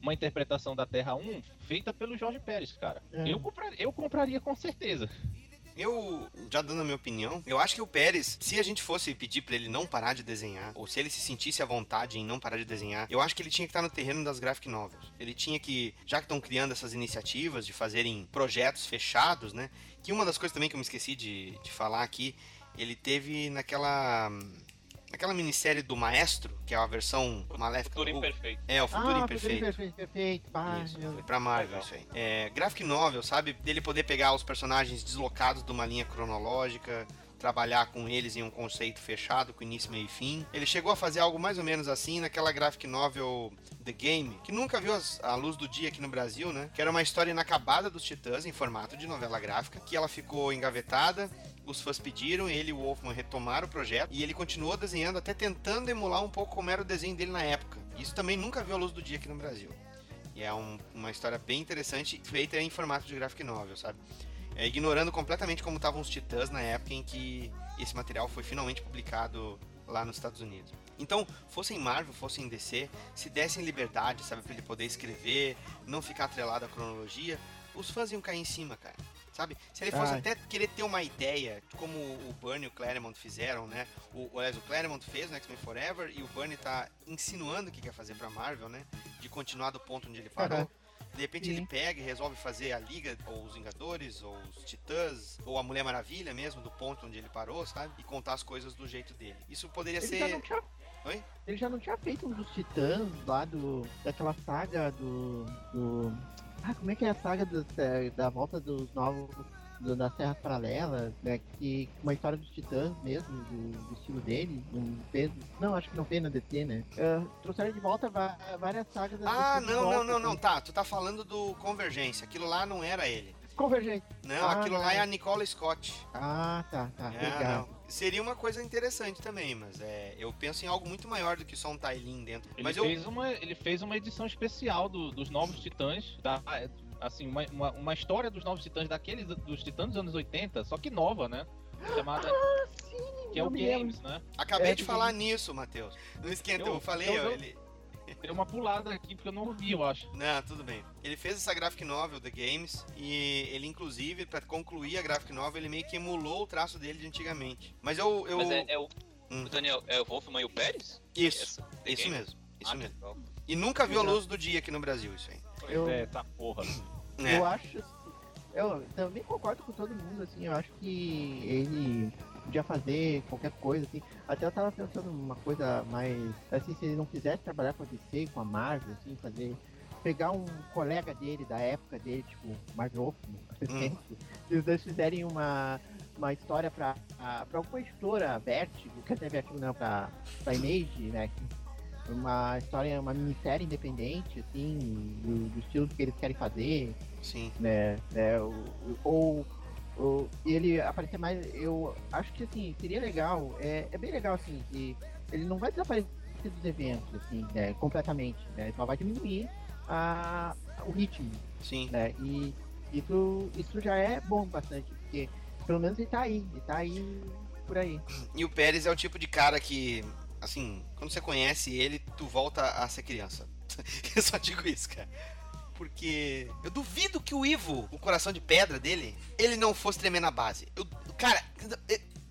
uma interpretação da Terra 1 feita pelo Jorge Pérez, cara. Eu compraria com certeza. Eu, já dando a minha opinião, eu acho que o Pérez, se a gente fosse pedir pra ele não parar de desenhar, ou se ele se sentisse à vontade em não parar de desenhar, eu acho que ele tinha que estar no terreno das graphic novels. Ele tinha que, já que estão criando essas iniciativas de fazerem projetos fechados, né, que uma das coisas também que eu me esqueci de falar aqui, ele teve naquela minissérie do Maestro, que é a versão maléfica do... Imperfeito. É, o Futuro Imperfeito. Perfeito, Marvel. Foi pra Marvel, isso aí. Graphic novel, sabe? Dele poder pegar os personagens deslocados de uma linha cronológica, trabalhar com eles em um conceito fechado, com início, meio e fim. Ele chegou a fazer algo mais ou menos assim naquela graphic novel The Game, que nunca viu a luz do dia aqui no Brasil, né? Que era uma história inacabada dos Titãs, em formato de novela gráfica, que ela ficou engavetada. Os fãs pediram, ele e o Wolfman retomaram o projeto e ele continuou desenhando, até tentando emular um pouco como era o desenho dele na época. Isso também nunca viu a luz do dia aqui no Brasil. E é uma história bem interessante, feita em formato de graphic novel, sabe? Ignorando completamente como estavam os Titãs na época em que esse material foi finalmente publicado lá nos Estados Unidos. Então, fossem Marvel, fossem DC, se dessem liberdade, sabe, pra ele poder escrever, não ficar atrelado à cronologia, os fãs iam cair em cima, cara. Sabe? Se ele fosse até querer ter uma ideia, como o Byrne e o Claremont fizeram, né? O Claremont fez no X-Men Forever e o Byrne tá insinuando o que quer fazer pra Marvel, né? De continuar do ponto onde ele parou. De repente ele pega e resolve fazer a Liga, ou os Vingadores, ou os Titãs, ou a Mulher Maravilha mesmo, do ponto onde ele parou, sabe? E contar as coisas do jeito dele. Isso poderia ele ser... Oi? Ele já não tinha feito um dos Titãs lá daquela saga do... Como é que é a saga da volta dos novos da Terra Paralela, né, que uma história dos Titãs mesmo, do estilo dele, acho que não tem na DC, né? Trouxeram de volta várias sagas. Tu tá falando do Convergência, aquilo lá não era ele. Convergente. Não, aquilo lá é a Nicola Scott. Ah, tá. Legal. Seria uma coisa interessante também, mas eu penso em algo muito maior do que só um tie-in dentro. Ele fez uma edição especial dos Novos Titãs, assim, uma história dos Novos Titãs, dos Titãs dos anos 80, só que nova, né? Chamada... Ah, sim! Que é o Games, né? Acabei de falar nisso, Matheus. Não esquenta, deu uma pulada aqui porque eu não ouvi, eu acho. Não, tudo bem. Ele fez essa graphic novel, The Games, e ele, inclusive, pra concluir a graphic novel, ele meio que emulou o traço dele de antigamente. Mas eu... Mas é o... Daniel, é o Wolfman e o Pérez? Isso. Isso mesmo. Isso mesmo. Tá. E nunca viu a luz do dia aqui no Brasil, isso aí. Eu também concordo com todo mundo, assim, eu acho que ele... podia fazer qualquer coisa, assim. Até eu tava pensando uma coisa mais... assim, se ele não quisesse trabalhar com a DC, com a Marvel, assim, fazer... pegar um colega dele, da época dele, tipo, Marv Wolfman, e os dois fizerem uma história pra alguma editora, pra Image, né? Uma história, uma minissérie independente, assim, do estilo que eles querem fazer. Sim. Né, ele aparecer mais, eu acho que assim, seria legal, é bem legal assim, que ele não vai desaparecer dos eventos, assim, né, completamente, né, só vai diminuir o ritmo. Sim. Né, e isso já é bom bastante, porque pelo menos ele tá aí por aí. E o Pérez é o tipo de cara que, assim, quando você conhece ele, tu volta a ser criança. Eu só digo isso, cara. Porque eu duvido que o Ivo, o coração de pedra dele, ele não fosse tremer na base.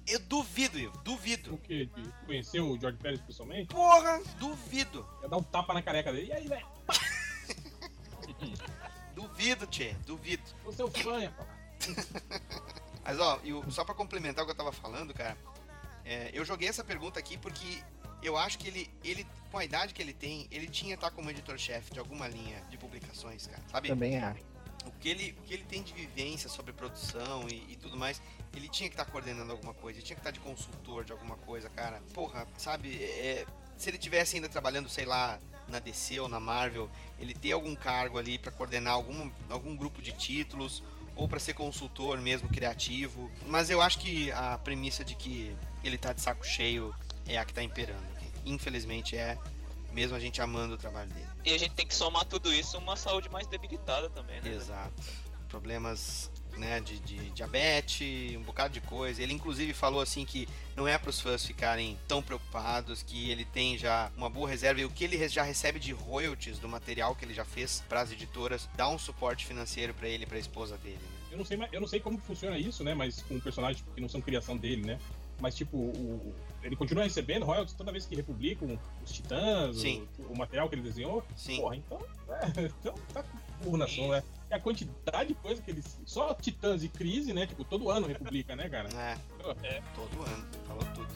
Eu duvido, Ivo. Duvido. O quê? Conheceu o Jorge Pérez pessoalmente? Porra, duvido. Ia dar um tapa na careca dele. E aí, velho? Duvido, tchê. Duvido. Sou seu fã, Mas, só pra complementar o que eu tava falando, cara, eu joguei essa pergunta aqui porque... eu acho que ele, com a idade que ele tem, ele tinha que estar como editor-chefe de alguma linha de publicações, cara, sabe? Também acho. O que ele tem de vivência sobre produção e tudo mais, ele tinha que estar coordenando alguma coisa, ele tinha que estar de consultor de alguma coisa, cara. Porra, sabe? Se ele tivesse ainda trabalhando, sei lá, na DC ou na Marvel, ele ter algum cargo ali pra coordenar algum grupo de títulos, ou pra ser consultor mesmo, criativo. Mas eu acho que a premissa de que ele tá de saco cheio... é a que tá imperando aqui. Infelizmente mesmo a gente amando o trabalho dele. E a gente tem que somar tudo isso uma saúde mais debilitada também, né? Exato. Problemas, né, de diabetes, um bocado de coisa. Ele inclusive falou assim que não é para os fãs ficarem tão preocupados, que ele tem já uma boa reserva e o que ele já recebe de royalties do material que ele já fez para as editoras dá um suporte financeiro para ele e para a esposa dele, né? Eu não sei como funciona isso, né, mas com personagens que não são criação dele, né? Mas, tipo, ele continua recebendo royalties toda vez que republicam os Titãs, o material que ele desenhou. Sim. Porra, então tá com burro na som, né? E a quantidade de coisa que ele... Só Titãs e Crise, né? Tipo, todo ano republica, né, cara? Todo ano. Falou tudo.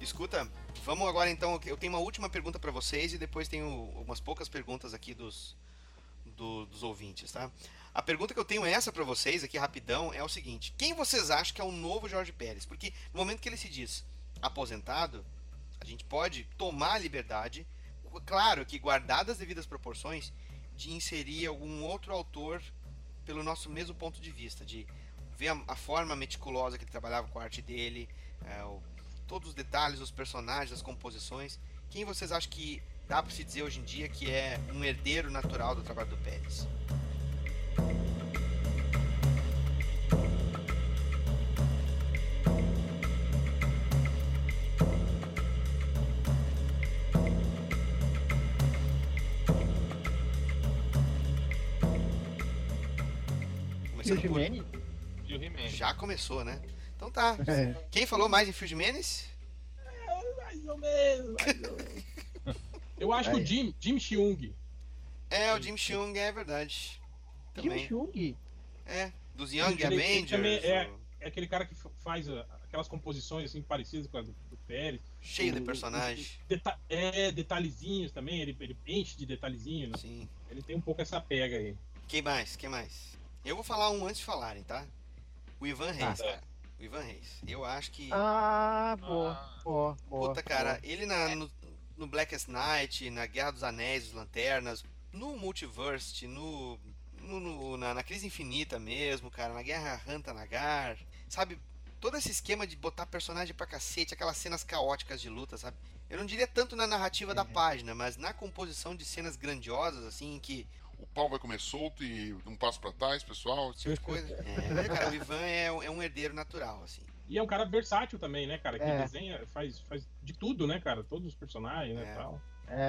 Escuta, vamos agora então, eu tenho uma última pergunta para vocês e depois tenho umas poucas perguntas aqui dos ouvintes, tá? A pergunta que eu tenho essa para vocês aqui rapidão é o seguinte: quem vocês acham que é o novo Jorge Pérez? Porque no momento que ele se diz aposentado, a gente pode tomar a liberdade, claro que guardadas as devidas proporções, de inserir algum outro autor pelo nosso mesmo ponto de vista, de ver a forma meticulosa que ele trabalhava com a arte dele, todos os detalhes, os personagens, as composições. Quem vocês acham que dá para se dizer hoje em dia que é um herdeiro natural do trabalho do Pérez? Gil Jimenez. Já começou, né? Então tá. Quem falou mais em Phil Jimenez? Mais ou menos. Eu acho que o Jim Cheung. O Jim Cheung, é verdade. Também. Jim Cheung? É, dos Young Avengers. Também é aquele cara que faz aquelas composições assim parecidas com a do Pérez. Cheio de personagens. Detalhezinhos também, ele enche de detalhezinho, né? Sim. Ele tem um pouco essa pega aí. Quem mais? Quem mais? Eu vou falar um antes de falarem, tá? O Ivan Reis, cara. O Ivan Reis. Eu acho que... Ah, boa. Puta, cara, ele no Blackest Night, na Guerra dos Anéis, dos Lanternas, no Multiverse, na Crise Infinita mesmo, cara, na Guerra Hantanagar, sabe? Todo esse esquema de botar personagem pra cacete, aquelas cenas caóticas de luta, sabe? Eu não diria tanto na narrativa da página, mas na composição de cenas grandiosas, assim, que... O pau vai comer solto e um passo pra trás, pessoal, esse tipo de coisa. Cara, o Ivan é um herdeiro natural, assim. E é um cara versátil também, né, cara? Que desenha, faz de tudo, né, cara? Todos os personagens, né, tal.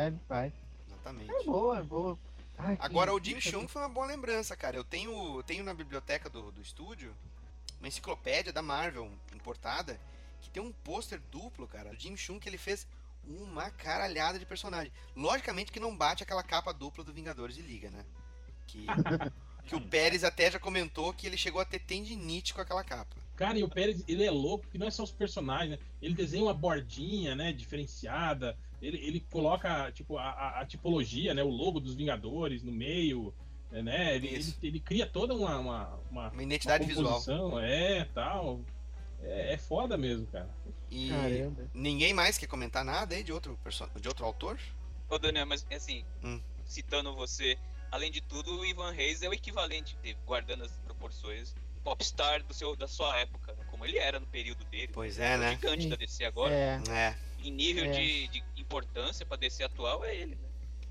Ele faz. Exatamente. É boa. Ai, agora, o Jim Cheung foi uma boa lembrança, cara. Eu tenho na biblioteca do estúdio uma enciclopédia da Marvel importada que tem um pôster duplo, cara, do Jim Cheung, que ele fez uma caralhada de personagem. Logicamente que não bate aquela capa dupla do Vingadores e Liga, né? Que o Pérez até já comentou que ele chegou a ter tendinite com aquela capa. Cara, e o Pérez, ele é louco, porque não é só os personagens, né? Ele desenha uma bordinha, né, diferenciada, ele coloca, tipo, a tipologia, né, o logo dos Vingadores no meio, né? Ele cria toda uma identidade visual. Tal... É foda mesmo, cara. E caramba. Ninguém mais quer comentar nada aí de outro autor? Ô, Daniel, mas assim, citando você, além de tudo, o Ivan Reis é o equivalente, guardando as proporções, popstar da sua época, né? Como ele era no período dele. Pois é, né? Gigante da DC agora. Em nível de importância pra DC atual é ele,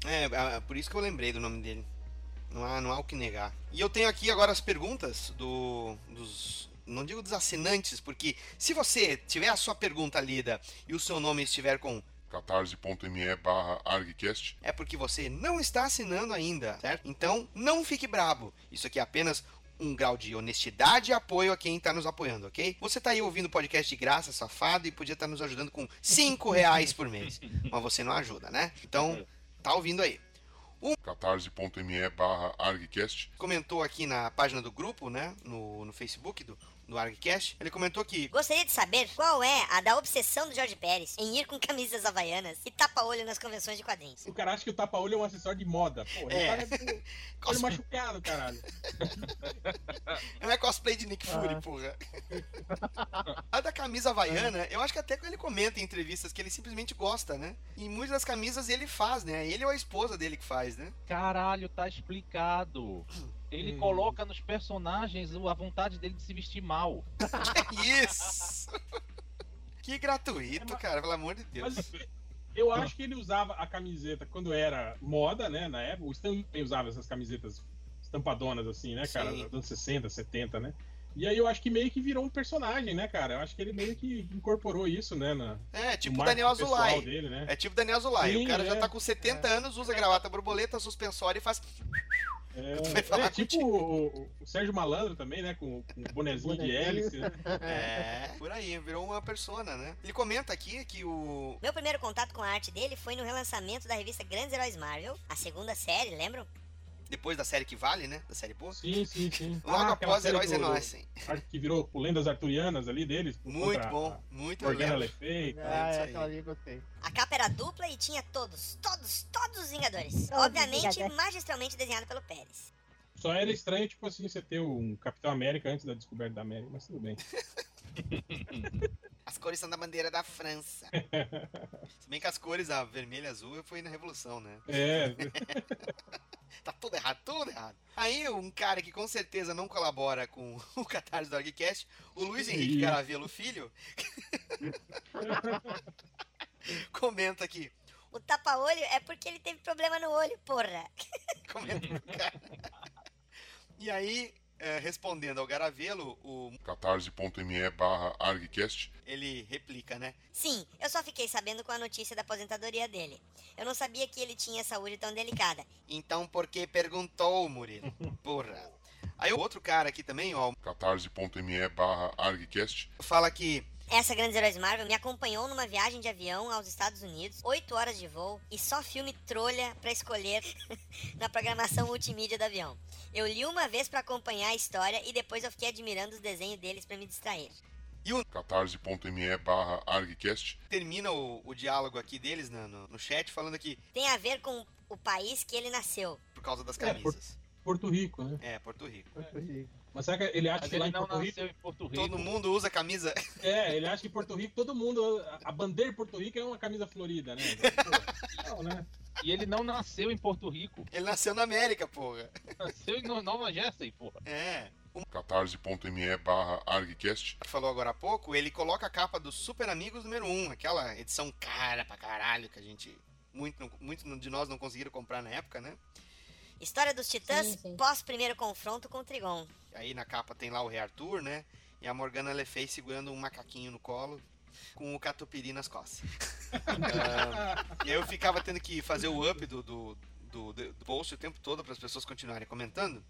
né? É por isso que eu lembrei do nome dele. Não há o que negar. E eu tenho aqui agora as perguntas dos... Não digo dos assinantes, porque se você tiver a sua pergunta lida e o seu nome estiver com catarse.me/ArgCast, é porque você não está assinando ainda, certo? Então, não fique brabo. Isso aqui é apenas um grau de honestidade e apoio a quem está nos apoiando, ok? Você está aí ouvindo o podcast de graça, safado, e podia estar nos ajudando com R$5 por mês. Mas você não ajuda, né? Então, tá ouvindo aí. catarse.me/ArgCast comentou aqui na página do grupo, né, no Facebook do ArgCast, ele comentou que gostaria de saber qual é a da obsessão do Jorge Pérez em ir com camisas havaianas e tapa-olho nas convenções de quadrinhos. O cara acha que o tapa-olho é um acessório de moda. Pô, olho machucado, caralho. Não é cosplay de Nick Fury, porra. A da camisa havaiana, eu acho que até que ele comenta em entrevistas que ele simplesmente gosta, né? E muitas das camisas ele faz, né? Ele ou a esposa dele que faz, né? Caralho, tá explicado. Ele coloca nos personagens a vontade dele de se vestir mal. Que isso! Que gratuito, cara, pelo amor de Deus. Mas eu acho que ele usava a camiseta quando era moda, né, na época. O Stan Lee usava essas camisetas estampadonas, assim, né, cara, dos anos 60, 70, né? E aí eu acho que meio que virou um personagem, né, cara? Eu acho que ele meio que incorporou isso, né? Tipo o Daniel Azulay. Dele, né? É tipo o Daniel Azulay. Sim, o cara já tá com 70 anos, usa gravata borboleta, suspensório e faz... tipo o Sérgio Malandro também, né? Com o bonezinho de hélice. Né? Por aí, virou uma persona, né? Ele comenta aqui que o... Meu primeiro contato com a arte dele foi no relançamento da revista Grandes Heróis Marvel, a segunda série, lembram? Depois da série que vale, né? Da série boa. Sim. Logo após Heróis é Nós, sim. Que virou lendas arturianas ali deles. Muito bom, muito bom. Morgana Le Fay. Aquela ali eu gostei. A capa era dupla e tinha todos os Vingadores. Obviamente, magistralmente desenhado pelo Pérez. Só era estranho, tipo assim, você ter um Capitão América antes da descoberta da América, mas tudo bem. As cores são da bandeira da França. Se bem que as cores, a vermelha e azul, foi na Revolução, né? Tá tudo errado, tudo errado. Aí um cara que com certeza não colabora com o Catarse do ArgCast, o Luiz Henrique Caravelo Filho, comenta aqui. O tapa-olho é porque ele teve problema no olho, porra. Comenta pro cara. E aí... respondendo ao Garavelo, o catarse.me/ArgCast, ele replica, né? Sim, eu só fiquei sabendo com a notícia da aposentadoria dele. Eu não sabia que ele tinha saúde tão delicada. Então por que perguntou, Murilo? Porra. Aí o outro cara aqui também, ó, catarse.me/ArgCast, fala que Essa Grandes Heróis Marvel me acompanhou numa viagem de avião aos Estados Unidos, 8 horas de voo e só filme trolha pra escolher na programação multimídia do avião. Eu li uma vez pra acompanhar a história e depois eu fiquei admirando os desenhos deles pra me distrair. E o catarse.me/ArgCast termina o diálogo aqui deles no chat falando que tem a ver com o país que ele nasceu. Por causa das camisas. Porto Rico, né? É, Porto Rico. Porto Rico. Mas será que ele acha mas que ele lá em Porto Rico todo mundo usa camisa? É, ele acha que em Porto Rico todo mundo... A bandeira de Porto Rico é uma camisa florida, né? Não, né? E ele não nasceu em Porto Rico. Ele nasceu na América, porra. Nasceu em Nova Jersey, porra. É. Catarse.me/ArgCast falou agora há pouco, ele coloca a capa do Super Amigos número 1, aquela edição cara pra caralho que a gente... Muito de nós não conseguiram comprar na época, né? História dos Titãs, sim. Pós primeiro confronto com o Trigon. Aí na capa tem lá o Rei Arthur, né? E a Morgana Le Fay segurando um macaquinho no colo, com o catupiry nas costas. E aí eu ficava tendo que fazer o up do post o tempo todo para as pessoas continuarem comentando.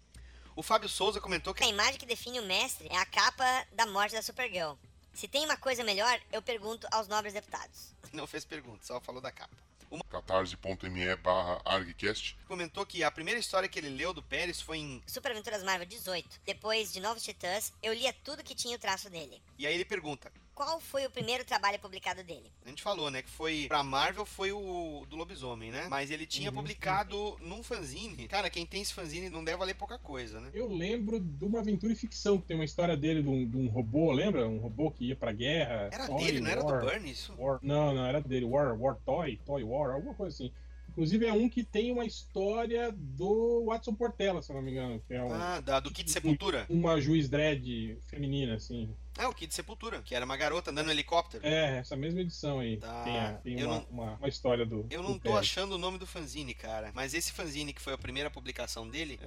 O Fábio Souza comentou que... A imagem que define o mestre é a capa da morte da Supergirl. Se tem uma coisa melhor, eu pergunto aos nobres deputados. Não fez pergunta, só falou da capa. Catarse.me/ArgCast comentou que a primeira história que ele leu do Pérez foi em Super Aventuras Marvel 18. Depois de Novos Titãs, eu lia tudo que tinha o traço dele. E aí ele pergunta: qual foi o primeiro trabalho publicado dele? A gente falou, né, que foi... Pra Marvel foi o do Lobisomem, né? Mas ele tinha publicado num fanzine. Cara, quem tem esse fanzine não deve valer pouca coisa, né? Eu lembro de uma aventura e ficção, que tem uma história dele de um robô, lembra? Um robô que ia pra guerra. Era Toy, dele, não War, era do Byrne isso? War. Não, era dele. War Toy, alguma coisa assim. Inclusive é um que tem uma história do Watson Portela, se não me engano. Que é do Kid Sepultura? Uma juiz dread feminina, assim. Ah, o Kid Sepultura, que era uma garota andando no helicóptero. É, essa mesma edição aí. Tá. Tem uma história do... Eu não tô achando o nome do fanzine, cara. Mas esse fanzine, que foi a primeira publicação dele,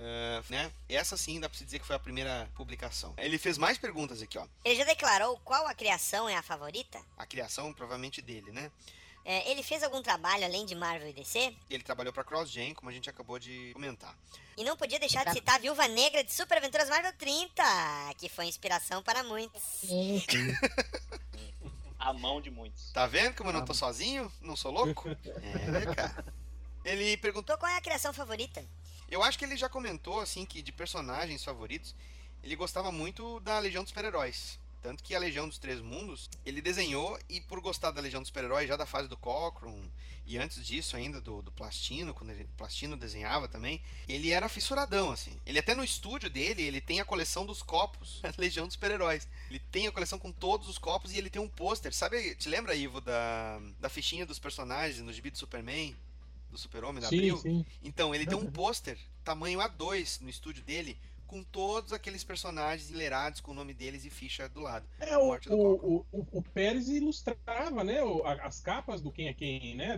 né? Essa sim, dá pra se dizer que foi a primeira publicação. Ele fez mais perguntas aqui, ó. Ele já declarou qual a criação é a favorita? A criação, provavelmente, dele, né? É, ele fez algum trabalho além de Marvel e DC? Ele trabalhou pra CrossGen, como a gente acabou de comentar. E não podia deixar de citar a Viúva Negra de Super Aventuras Marvel 30, que foi inspiração para muitos. A mão de muitos. Tá vendo como eu não tô sozinho? Não sou louco? É, cara. Ele perguntou qual é a criação favorita. Eu acho que ele já comentou, assim, que de personagens favoritos, ele gostava muito da Legião dos Super-Heróis. Tanto que a Legião dos Três Mundos, ele desenhou, e por gostar da Legião dos Super-Heróis já da fase do Cockrum, e antes disso ainda do Plastino, quando o Plastino desenhava também, ele era fissuradão, assim. Ele até no estúdio dele, ele tem a coleção dos copos da Legião dos Super-Heróis. Ele tem a coleção com todos os copos e ele tem um pôster. Sabe, te lembra, Ivo, da fichinha dos personagens no gibi do Superman? Do Super-Homem, da Abril? Sim. Então, ele tem um pôster tamanho A2 no estúdio dele, com todos aqueles personagens enleirados com o nome deles e ficha do lado. É, o Pérez ilustrava, né, as capas do Quem é Quem, né,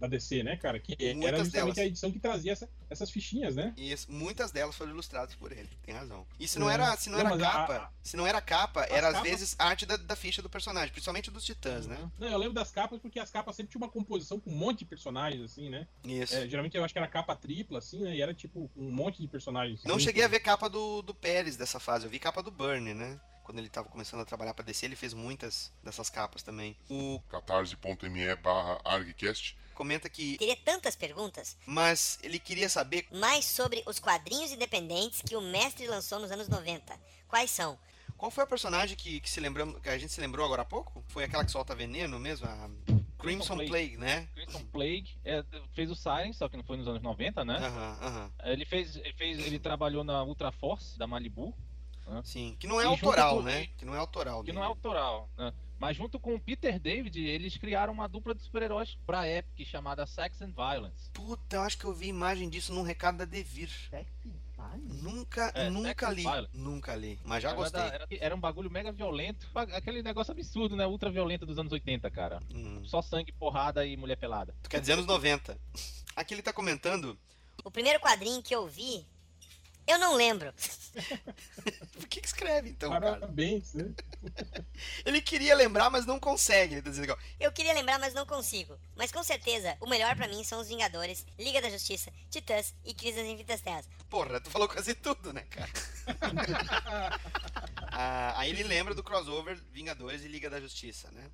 da DC, né, cara? Que muitas era justamente delas. A edição que trazia essas fichinhas, né? Isso, muitas delas foram ilustradas por ele, tem razão. E se não era capa, às vezes arte da ficha do personagem, principalmente dos Titãs, né? Não, eu lembro das capas porque as capas sempre tinham uma composição com um monte de personagens, assim, né? Isso. É, geralmente eu acho que era capa tripla, assim, né, e era tipo um monte de personagens. Assim. Não cheguei a ver capa do Pérez dessa fase, eu vi capa do Byrne, né? Quando ele tava começando a trabalhar pra DC, ele fez muitas dessas capas também. O catarse.me/ArgCast comenta que teria tantas perguntas, mas ele queria saber mais sobre os quadrinhos independentes que o mestre lançou nos anos 90. Quais são? Qual foi a personagem que a gente se lembrou agora há pouco? Foi aquela que solta veneno mesmo? A Crimson Plague, né? Crimson Plague fez o Siren, só que não foi nos anos 90, né? Ele trabalhou na Ultra Force da Malibu. Né? Sim, que não é autoral, né? Que não é autoral. Que não é autoral, né? Mas junto com o Peter David, eles criaram uma dupla de super-heróis pra Epic chamada Sex and Violence. Puta, eu acho que eu vi imagem disso num recado da Devir. Sex and Violence? Nunca li, mas já gostei. Era um bagulho mega violento, aquele negócio absurdo, né? Ultra violenta dos anos 80, cara. Só sangue, porrada e mulher pelada. Tu quer dizer anos 90. Aqui ele tá comentando... O primeiro quadrinho que eu vi... Eu não lembro. Por que escreve, então, cara? Parabéns, né? Ele queria lembrar, mas não consegue. Ele tá dizendo igual. Eu queria lembrar, mas não consigo. Mas, com certeza, o melhor pra mim são os Vingadores, Liga da Justiça, Titãs e Crise das Infinitas Terras. Porra, tu falou quase tudo, né, cara? Aí ele lembra do crossover Vingadores e Liga da Justiça, né?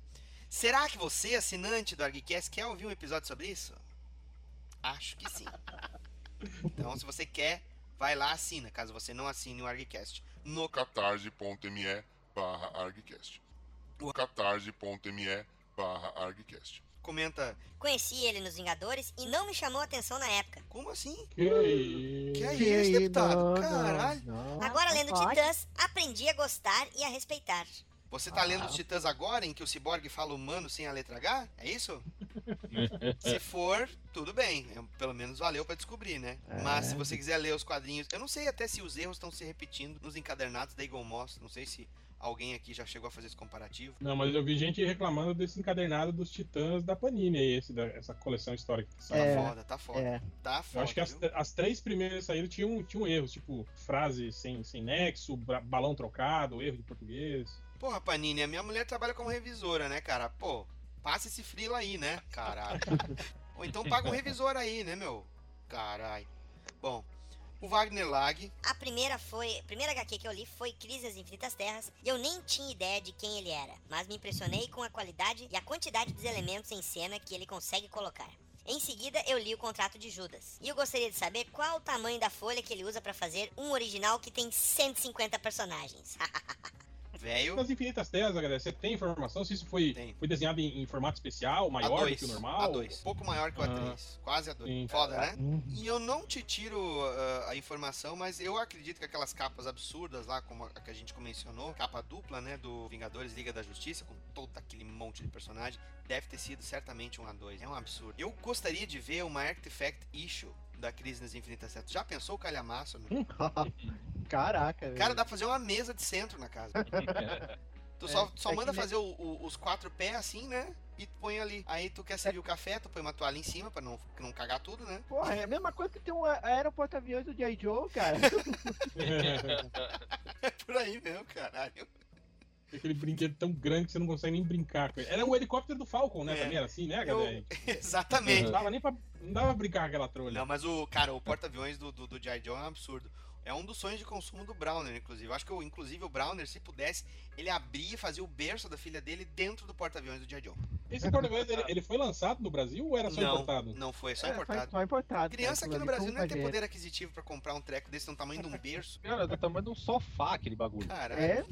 Será que você, assinante do ArgCast, quer ouvir um episódio sobre isso? Acho que sim. Então, se você quer, vai lá, assina, caso você não assine o ArgCast. No catarse.me/ArgCast. O catarse.me/ArgCast. Comenta: conheci ele nos Vingadores e não me chamou a atenção na época. Como assim? Que é isso, deputado? Caralho. Não. Agora, lendo Titãs, aprendi a gostar e a respeitar. Você tá lendo os Titãs agora, em que o Ciborgue fala humano sem a letra H? É isso? Se for, tudo bem. Pelo menos valeu pra descobrir, né? É. Mas se você quiser ler os quadrinhos... Eu não sei até se os erros estão se repetindo nos encadernados da Eagle Moss. Não sei se alguém aqui já chegou a fazer esse comparativo. Não, mas eu vi gente reclamando desse encadernado dos Titãs da Panini aí, essa coleção histórica. Tá foda. É. Tá foda. Eu acho que as três primeiras saíram tinham erros, tipo frase sem nexo, balão trocado, erro de português... Porra, Panini, a minha mulher trabalha como revisora, né, cara? Pô, passa esse frila aí, né? Caralho. Ou então paga um revisor aí, né, meu? Caralho. Bom, o Wagner Lag... A primeira HQ que eu li foi Crise nas Infinitas Terras, e eu nem tinha ideia de quem ele era, mas me impressionei com a qualidade e a quantidade dos elementos em cena que ele consegue colocar. Em seguida, eu li o Contrato de Judas. E eu gostaria de saber qual o tamanho da folha que ele usa pra fazer um original que tem 150 personagens. Velho. Nas Infinitas Terras, galera, você tem informação se isso foi desenhado em formato especial, maior A2, do que o normal? A2, pouco maior que o A3, quase A2. Sim. Foda, né? E eu não te tiro a informação, mas eu acredito que aquelas capas absurdas lá, como a que a gente mencionou, capa dupla, né, do Vingadores Liga da Justiça, com todo aquele monte de personagem, deve ter sido certamente um A2. É um absurdo. Eu gostaria de ver uma Artifact Issue da Crise nas Infinitas Terras. Já pensou o calhamaço, meu? Caraca, velho. Cara, dá pra fazer uma mesa de centro na casa. Tu só manda fazer os 4 pés assim, né? E tu põe ali. Aí tu quer servir o café, tu põe uma toalha em cima pra não cagar tudo, né? Porra, é a mesma coisa que tem um aeroporto-aviões do G.I. Joe, cara. É por aí mesmo, caralho. Aquele brinquedo tão grande que você não consegue nem brincar com ele. Era o helicóptero do Falcon, né? Também era assim, né, galera? Exatamente. Não dava pra brincar com aquela trolha. Não, mas o porta-aviões do G.I. Joe é um absurdo. É um dos sonhos de consumo do Browner, inclusive. Eu acho que, o Browner, se pudesse, ele abria e fazia o berço da filha dele dentro do porta-aviões do G.I. Joe. Esse porta-aviões, ele foi lançado no Brasil ou era só importado? Não, foi só importado. Só importado. Criança aqui no Brasil não ia ter poder aquisitivo pra comprar um treco desse, do tamanho de um berço. Cara, do tamanho de um sofá aquele bagulho. Caralho. É?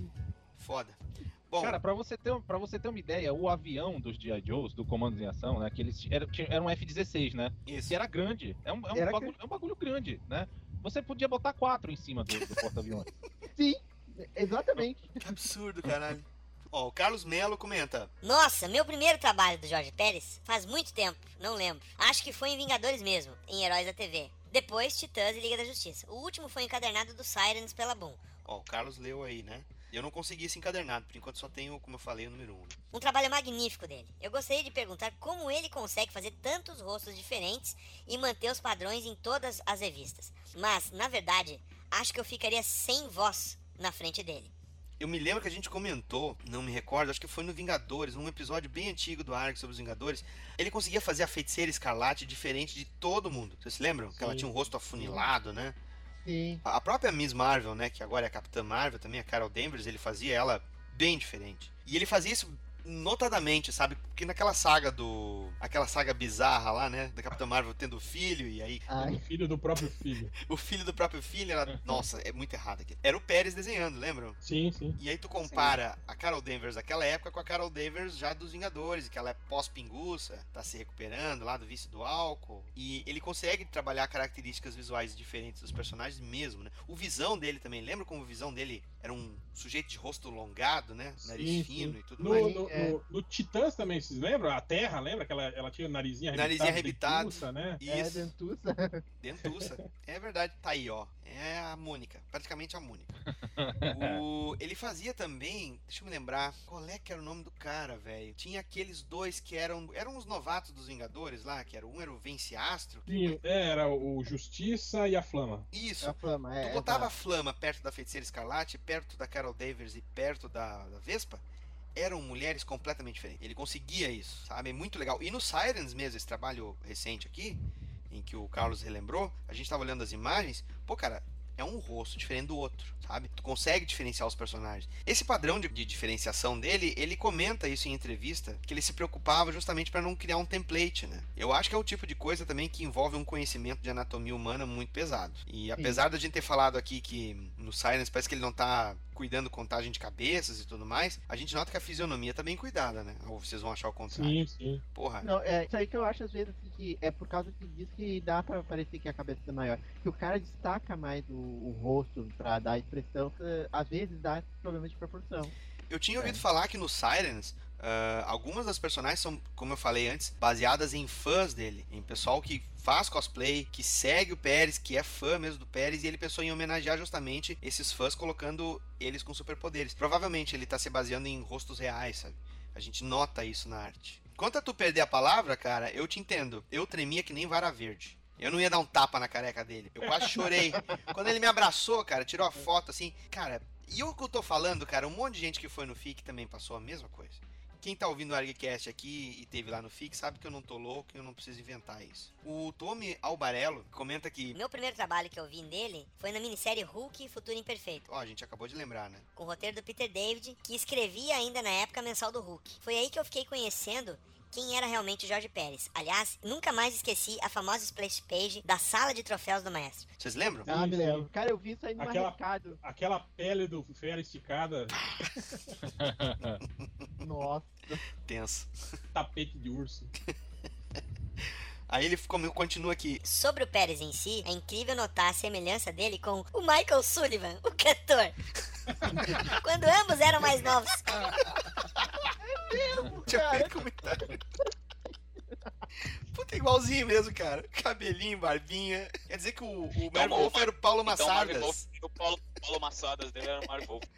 Foda. Bom, cara, pra você ter uma ideia, o avião dos G.I. Joes, do Comandos em Ação, né, que eles era um F-16, né? Isso. Que era grande. É um bagulho grande, né? Você podia botar 4 em cima do porta-aviões. Sim, exatamente. Que absurdo, caralho. Ó, o Carlos Melo comenta: nossa, meu primeiro trabalho do Jorge Pérez faz muito tempo, não lembro. Acho que foi em Vingadores mesmo, em Heróis da TV. Depois, Titãs e Liga da Justiça. O último foi encadernado do Sirens pela Boom. Ó, o Carlos leu aí, né? Eu não consegui esse encadernado, por enquanto só tenho, como eu falei, o número 1. Um trabalho magnífico dele. Eu gostaria de perguntar como ele consegue fazer tantos rostos diferentes e manter os padrões em todas as revistas. Mas, na verdade, acho que eu ficaria sem voz na frente dele. Eu me lembro que a gente comentou, não me recordo, acho que foi no Vingadores, um episódio bem antigo do Arg sobre os Vingadores. Ele conseguia fazer a Feiticeira Escarlate diferente de todo mundo. Vocês se lembram? Sim. Que ela tinha um rosto afunilado, né? Sim. A própria Miss Marvel, né, que agora é a Capitã Marvel, também a Carol Danvers, ele fazia ela bem diferente. E ele fazia isso notadamente, sabe? Porque naquela saga aquela saga bizarra lá, né, da Capitã Marvel tendo filho e aí... O filho do próprio filho. O filho do próprio filho, ela... Nossa, é muito errado aqui. Era o Pérez desenhando, lembram? Sim, sim. E aí tu compara a Carol Danvers daquela época com a Carol Danvers já dos Vingadores, que ela é pós-pinguça, tá se recuperando lá do vício do álcool, e ele consegue trabalhar características visuais diferentes dos personagens mesmo, né? O Visão dele também, lembra como o Visão dele era um sujeito de rosto alongado, né? Nariz fino e tudo mais. No Titãs também, vocês lembram? A Terra, lembra que ela tinha narizinha arrebitado, dentuça, né? Isso. É, dentuça. É verdade. Tá aí, ó. É a Mônica. Praticamente a Mônica. Ele fazia também... Deixa eu me lembrar. Qual é que era o nome do cara, velho? Tinha aqueles dois que eram os novatos dos Vingadores lá, que era o Venciastro. Sim, era o Justiça e a Flama. Isso. A Flama, tu botava a Flama perto da Feiticeira Escarlate, perto da Carol Danvers e perto da Vespa. Eram mulheres completamente diferentes. Ele conseguia isso, sabe? É muito legal. E no Sirens mesmo, esse trabalho recente aqui, em que o Carlos relembrou, a gente tava olhando as imagens, pô, cara, é um rosto diferente do outro, sabe? Tu consegue diferenciar os personagens. Esse padrão de diferenciação dele, ele comenta isso em entrevista, que ele se preocupava justamente para não criar um template, né? Eu acho que é o tipo de coisa também que envolve um conhecimento de anatomia humana muito pesado. E apesar da gente ter falado aqui que no Silence parece que ele não tá cuidando contagem de cabeças e tudo mais, a gente nota que a fisionomia tá bem cuidada, né? Ou vocês vão achar o contrário. Sim, sim. Porra. Não, é isso aí que eu acho às vezes que é por causa que diz que dá pra parecer que a cabeça é maior. Que o cara destaca mais o rosto pra dar expressão, às vezes dá problema de proporção. Eu tinha ouvido falar que no Sirens, algumas das personagens são, como eu falei antes, baseadas em fãs dele, em pessoal que faz cosplay, que segue o Pérez, que é fã mesmo do Pérez, e ele pensou em homenagear justamente esses fãs colocando eles com superpoderes. Provavelmente ele tá se baseando em rostos reais, sabe? A gente nota isso na arte. Quanto a tu perder a palavra, cara, eu te entendo. Eu tremia que nem vara verde. Eu não ia dar um tapa na careca dele. Eu quase chorei. Quando ele me abraçou, cara, tirou a foto assim, cara... E o que eu tô falando, cara, um monte de gente que foi no FIC também passou a mesma coisa. Quem tá ouvindo o ArgCast aqui e teve lá no FIC sabe que eu não tô louco e eu não preciso inventar isso. O Tommy Albarello comenta que... Meu primeiro trabalho que eu vi nele foi na minissérie Hulk Futuro Imperfeito. Ó, a gente acabou de lembrar, né? Com o roteiro do Peter David, que escrevia ainda na época a mensal do Hulk. Foi aí que eu fiquei conhecendo... quem era realmente o Jorge Pérez. Aliás, nunca mais esqueci a famosa splash page da sala de troféus do maestro. Vocês lembram? Ah, me lembro. Cara, eu vi isso aí no mercado. Aquela pele do fera esticada. Nossa. Tenso. Tapete de urso. Aí ele continua aqui. Sobre o Pérez em si, é incrível notar a semelhança dele com o Michael Sullivan, o cantor. Quando ambos eram mais novos. É mesmo, cara. Puta, igualzinho mesmo, cara. Cabelinho, barbinha. Quer dizer que o Marv Wolfman era o Paulo Massadas. Então, o Paulo Massadas dele era o Marv Wolfman.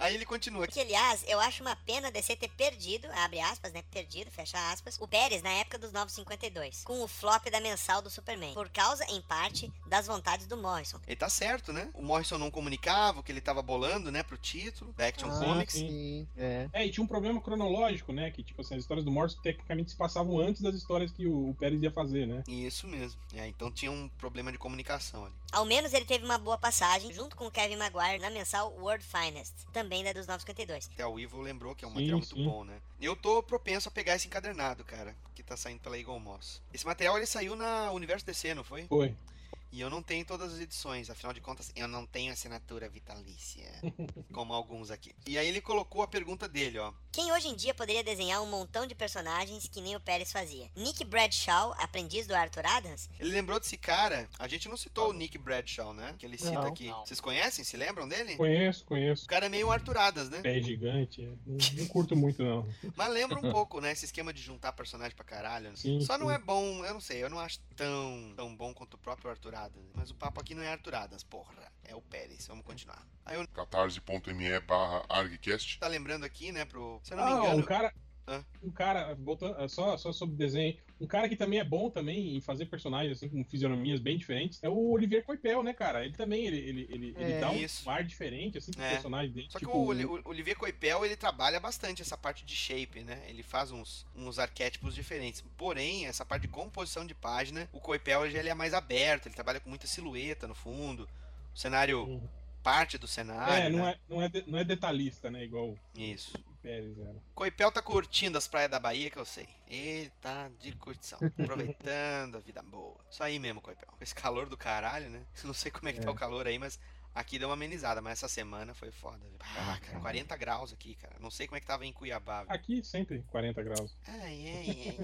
Aí ele continua. Porque, aliás, eu acho uma pena DC ter perdido, abre aspas, né, perdido, fecha aspas, o Pérez na época dos Novos 52, com o flop da mensal do Superman, por causa, em parte, das vontades do Morrison. Ele tá certo, né? O Morrison não comunicava o que ele tava bolando, né, pro título da Action Comics. Sim, é. É, e tinha um problema cronológico, né, que, tipo assim, as histórias do Morrison tecnicamente se passavam antes das histórias que o Pérez ia fazer, né? Isso mesmo. É, então tinha um problema de comunicação ali. Ao menos ele teve uma boa passagem, junto com o Kevin Maguire, na mensal World Finest, também da dos 952. Até o Ivo lembrou que é um material muito bom, né? Eu tô propenso a pegar esse encadernado, cara, que tá saindo pela Eagle Moss. Esse material, ele saiu na Universo DC, não foi? Foi. E eu não tenho todas as edições, afinal de contas, eu não tenho assinatura vitalícia, como alguns aqui. E aí ele colocou a pergunta dele, ó. Quem hoje em dia poderia desenhar um montão de personagens que nem o Pérez fazia? Nick Bradshaw, aprendiz do Arthur Adams? Ele lembrou desse cara, a gente não citou o Nick Bradshaw, né? Que ele cita aqui. Não. Vocês conhecem? Se lembram dele? Conheço. O cara é meio Arthur Adams, né? Pé gigante, não curto muito, não. Mas lembra um pouco, né? Esse esquema de juntar personagem pra caralho. Sim, só não é bom, eu não sei, eu não acho tão bom quanto o próprio Arthur Adams. Mas o papo aqui não é Arthur Adams, porra. É o Pérez, vamos continuar. catarse.me/argcast. Tá lembrando aqui, né, pro... Se eu não me engano... Um cara, voltando, só sobre desenho, um cara que também é bom também em fazer personagens assim com fisionomias bem diferentes é o Olivier Coipel, né, cara? Ele também, ele dá um ar diferente assim pro personagem dele. Só tipo... que o Olivier Coipel, ele trabalha bastante essa parte de shape, né? Ele faz uns arquétipos diferentes. Porém, essa parte de composição de página, o Coipel já ele é mais aberto, ele trabalha com muita silhueta no fundo, o cenário... parte do cenário. É, não é detalhista, né? Igual isso. O Pérez era. Coipel tá curtindo as praias da Bahia, que eu sei. Ele tá de curtição. Aproveitando a vida boa. Isso aí mesmo, Coipel. Esse calor do caralho, né? Não sei como é que tá o calor aí, mas aqui deu uma amenizada. Mas essa semana foi foda. Ah, cara, 40 graus aqui, cara. Não sei como é que tava em Cuiabá. Viu? Aqui sempre 40 graus. Ai.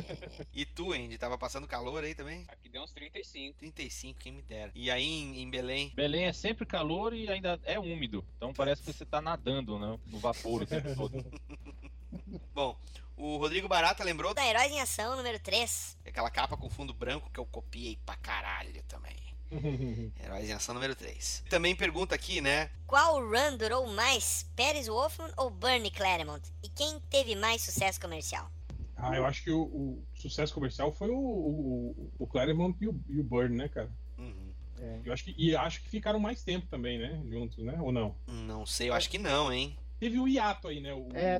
E tu, Andy, tava passando calor aí também? Aqui deu uns 35. 35, quem me dera. E aí em Belém? Belém é sempre calor e ainda é úmido. Então parece que você tá nadando, né? No vapor o tempo todo. Bom, o Rodrigo Barata lembrou da Heróis em Ação número 3. Aquela capa com fundo branco que eu copiei pra caralho também. Heróis em Ação número 3. Também pergunta aqui, né? Qual run durou mais, Pérez Wolfman ou Bernie Claremont? E quem teve mais sucesso comercial? Ah, eu acho que o sucesso comercial foi o Claremont e o Byrne, né, cara? É. Eu acho que ficaram mais tempo também, né? Juntos, né? Ou não? Não sei, eu acho que não, hein? Teve um hiato aí, né?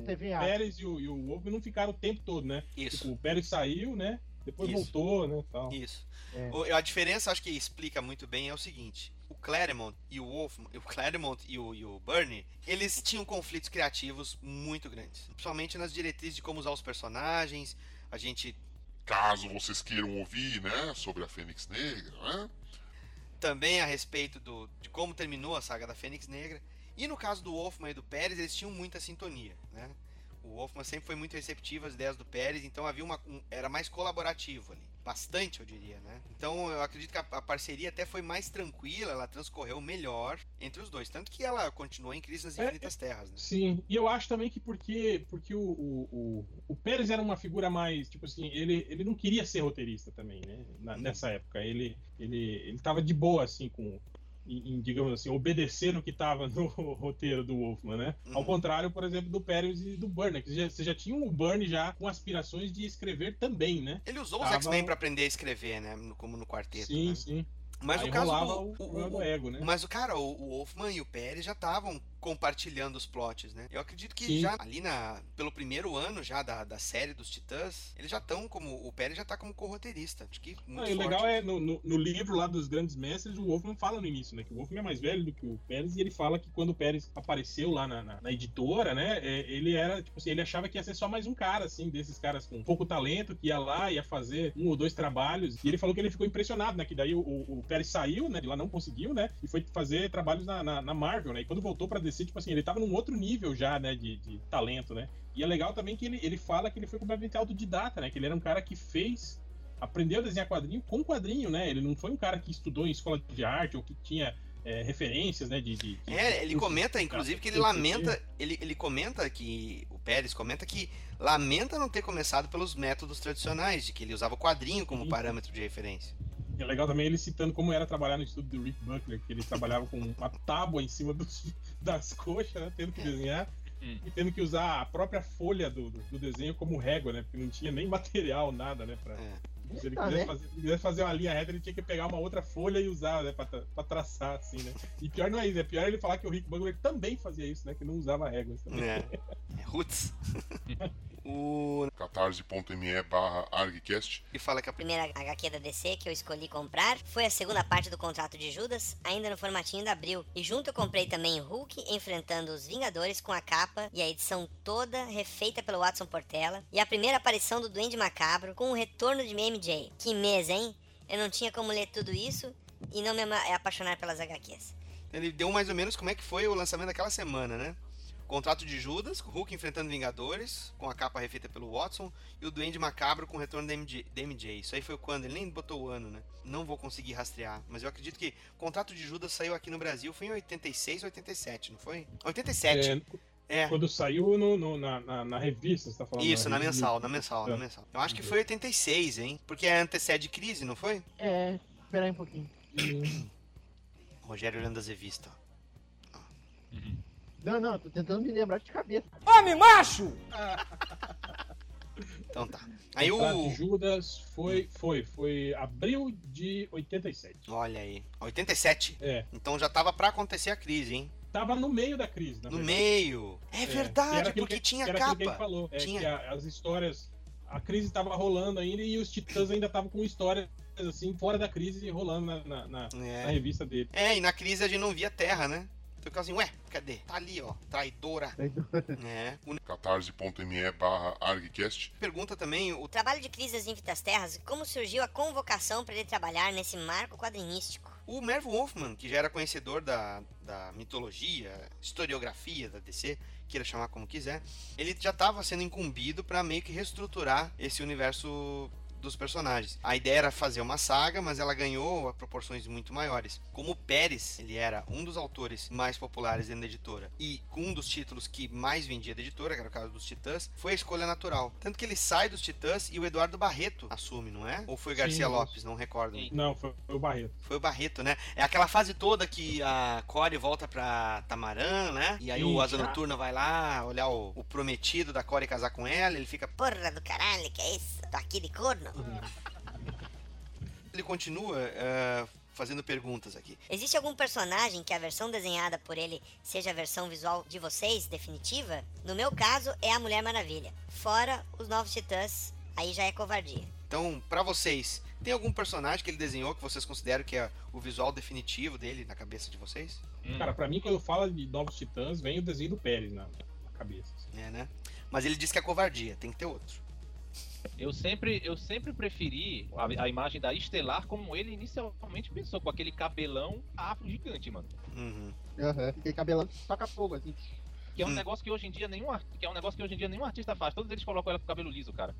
Teve hiato. O Pérez e o Wolfman não ficaram o tempo todo, né? Isso. Tipo, o Pérez saiu, né? Depois voltou, né? Tal. Isso. É. A diferença, acho que explica muito bem, é o seguinte. o Claremont e o Wolfman, o Claremont e o Byrne, eles tinham conflitos criativos muito grandes, principalmente nas diretrizes de como usar os personagens. A gente, caso vocês queiram ouvir, né, sobre a Fênix Negra, né? Também a respeito de como terminou a saga da Fênix Negra. E no caso do Wolfman e do Pérez, eles tinham muita sintonia, né? O Wolfman sempre foi muito receptivo às ideias do Pérez, então havia era mais colaborativo ali, bastante, eu diria, né? Então eu acredito que a parceria até foi mais tranquila, ela transcorreu melhor entre os dois, tanto que ela continuou em Crise nas Infinitas Terras, né? Sim, e eu acho também que porque o Pérez era uma figura mais, tipo assim, ele não queria ser roteirista também, né? Nessa época, ele tava de boa, assim, em, digamos assim, obedecer o que estava no roteiro do Wolfman, né? Uhum. Ao contrário, por exemplo, do Pérez e do Byrne, que você já tinha o Byrne já com aspirações de escrever também, né? Ele usou os X-Men para aprender a escrever, né? Como no quarteto. Sim, né? Sim. Mas aí no caso do ego, né? Mas o Wolfman e o Pérez já estavam compartilhando os plots, né? Eu acredito que, sim, já ali pelo primeiro ano já da série dos Titãs, eles já estão como... O Pérez já está como corroteirista. Acho que muito forte. O legal é, no livro lá dos Grandes Mestres, o Wolfman fala no início, né? Que o Wolfman é mais velho do que o Pérez, e ele fala que quando o Pérez apareceu lá na editora, né? Ele era, tipo assim, ele achava que ia ser só mais um cara, assim, desses caras com pouco talento, que ia lá, ia fazer um ou dois trabalhos. E ele falou que ele ficou impressionado, né? Que daí o Pérez saiu, né? De lá não conseguiu, né? E foi fazer trabalhos na Marvel, né? E quando voltou pra DC, tipo assim, ele tava num outro nível já, né, de talento, né? E é legal também que ele fala que ele foi completamente autodidata, né? Que ele era um cara que aprendeu a desenhar quadrinho com quadrinho, né? Ele não foi um cara que estudou em escola de arte ou que tinha referências, né? Ele comenta, inclusive, que ele lamenta... Ele comenta que... O Pérez comenta que lamenta não ter começado pelos métodos tradicionais, de que ele usava o quadrinho como parâmetro de referência. É legal também ele citando como era trabalhar no estúdio do Rick Buckler, que ele trabalhava com uma tábua em cima das coxas, né, tendo que desenhar e tendo que usar a própria folha do desenho como régua, né, porque não tinha nem material, nada, né, pra... Se ele quisesse fazer uma linha reta, ele tinha que pegar uma outra folha e usar, né, pra traçar, assim, né. E pior não é isso, é pior ele falar que o Rick Buckler também fazia isso, né, que não usava réguas também. É roots. O catarse.me/ArgCast, e fala que a primeira HQ da DC que eu escolhi comprar foi a segunda parte do Contrato de Judas, ainda no formatinho da Abril. E junto eu comprei também Hulk enfrentando os Vingadores, com a capa e a edição toda refeita pelo Watson Portela, e a primeira aparição do Duende Macabro, com o retorno de MJ. Que mês, hein? Eu não tinha como ler tudo isso e não me apaixonar pelas HQs. Ele deu mais ou menos como é que foi o lançamento daquela semana, né? Contrato de Judas, Hulk enfrentando Vingadores, com a capa refeita pelo Watson, e o Duende Macabro com o retorno da MJ. Isso aí foi quando? Ele nem botou o ano, né? Não vou conseguir rastrear, mas eu acredito que Contrato de Judas saiu aqui no Brasil, foi em 86, 87, não foi? 87. Quando saiu na revista, você tá falando? Isso, na mensal, na mensal. Eu acho que foi 86, hein? Porque antecede Crise, não foi? Espera aí um pouquinho. Rogério olhando as revistas, ó. Não, tô tentando me lembrar de cabeça. Homem macho! Então tá. Aí o Judas foi abril de 87. Olha aí, 87? Então já tava pra acontecer a Crise, hein? Tava no meio da Crise, na verdade. No meio! É verdade, porque tinha capa. Era aquilo que ele falou, que as histórias... A Crise tava rolando ainda e os Titãs ainda estavam com histórias, assim, fora da Crise, rolando na revista dele. E na Crise a gente não via Terra, né? Eu ficava assim, ué, cadê? Tá ali, ó, traidora. Catarse.me/ArgCast. Pergunta também o trabalho de Crise nas Infinitas Terras, como surgiu a convocação para ele trabalhar nesse marco quadrinístico. O Marv Wolfman, que já era conhecedor da mitologia, historiografia da DC, queira chamar como quiser, ele já estava sendo incumbido para meio que reestruturar esse universo dos personagens. A ideia era fazer uma saga, mas ela ganhou proporções muito maiores. Como o Pérez, ele era um dos autores mais populares dentro da editora e um dos títulos que mais vendia da editora, que era o caso dos Titãs, foi a escolha natural. Tanto que ele sai dos Titãs e o Eduardo Barreto assume, não é? Ou foi o Garcia Lopes, não recordo. Não, foi o Barreto. Foi o Barreto, né? É aquela fase toda que a Core volta pra Tamarã, né? E aí o Asa Noturna vai lá olhar o prometido da Core casar com ela, ele fica... Porra do caralho, que é isso? Tô aqui de corno. Ele continua fazendo perguntas aqui. Existe algum personagem que a versão desenhada por ele seja a versão visual de vocês, definitiva? No meu caso, é a Mulher Maravilha. Fora os Novos Titãs, aí já é covardia. Então, pra vocês, Tem algum personagem que ele desenhou que vocês consideram que é o visual definitivo dele na cabeça de vocês? Cara, pra mim, quando eu falo de Novos Titãs, vem o desenho do Pérez na cabeça. Assim. É, né? Mas ele diz que é covardia, tem que ter outro. Eu sempre preferi a imagem da Estelar como ele inicialmente pensou, com aquele cabelão afro gigante, mano. Aquele cabelão saca fogo, assim. Que é um negócio que hoje em dia nenhum artista faz. Todos eles colocam ela com o cabelo liso, cara.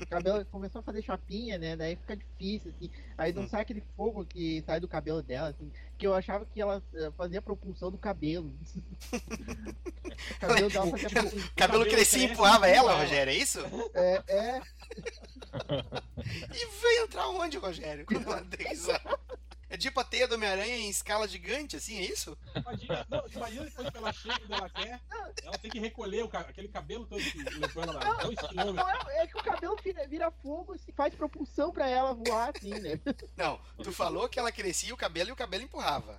O cabelo começou a fazer chapinha, né? Daí fica difícil, assim. Aí não sai aquele fogo que sai do cabelo dela, assim. Que eu achava que ela fazia propulsão do cabelo. O cabelo dela fazia propulsão. O cabelo crescia e empurrava ela, Rogério, é isso? É. E veio entrar onde, Rogério? Quando ela tem isso? É tipo a teia do Homem-Aranha em escala gigante, assim, é isso? Imagina depois que ela chega e ela quer, ela tem que recolher aquele cabelo todo que levou ela lá. É que o cabelo vira fogo e faz propulsão pra ela voar, assim, né? Não, tu falou que ela crescia e o cabelo empurrava.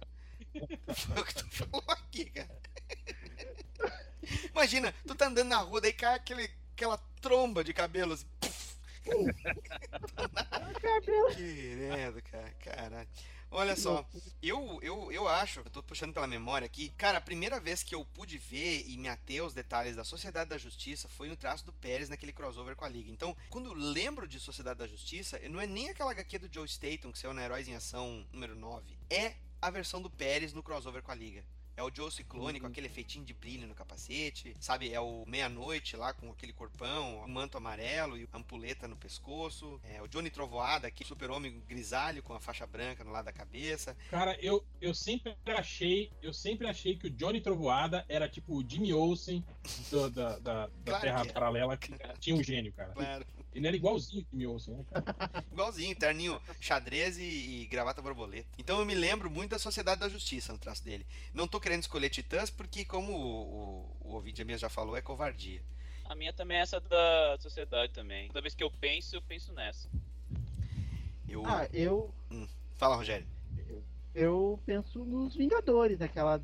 Foi o que tu falou aqui, cara. Imagina, tu tá andando na rua, daí cai aquela tromba de cabelos. Querendo, cara, caralho. Olha só, eu acho, eu tô puxando pela memória aqui, cara, a primeira vez que eu pude ver e me ater aos detalhes da Sociedade da Justiça foi no traço do Pérez naquele crossover com a Liga. Então, quando eu lembro de Sociedade da Justiça, não é nem aquela HQ do Joe Staton que saiu na Heróis em Ação número 9, é a versão do Pérez no crossover com a Liga. É o Joe Ciclone com aquele efeitinho de brilho no capacete, sabe? É o Meia-Noite lá com aquele corpão, o manto amarelo e a ampuleta no pescoço. É o Johnny Trovoada, aquele super-homem grisalho com a faixa branca no lado da cabeça. Cara, eu sempre achei que o Johnny Trovoada era tipo o Jimmy Olsen da Terra Paralela, que tinha um gênio, cara. Claro. Ele era igualzinho o Jimmy Olsen, né, cara? Igualzinho, terninho xadrez e gravata borboleta. Então eu me lembro muito da Sociedade da Justiça no traço dele. Não tô querendo escolher Titãs, porque como o ouvinte mesmo já falou, é covardia. A minha também é essa da Sociedade também. Toda vez que eu penso nessa. Fala, Rogério. Eu penso nos Vingadores, aquela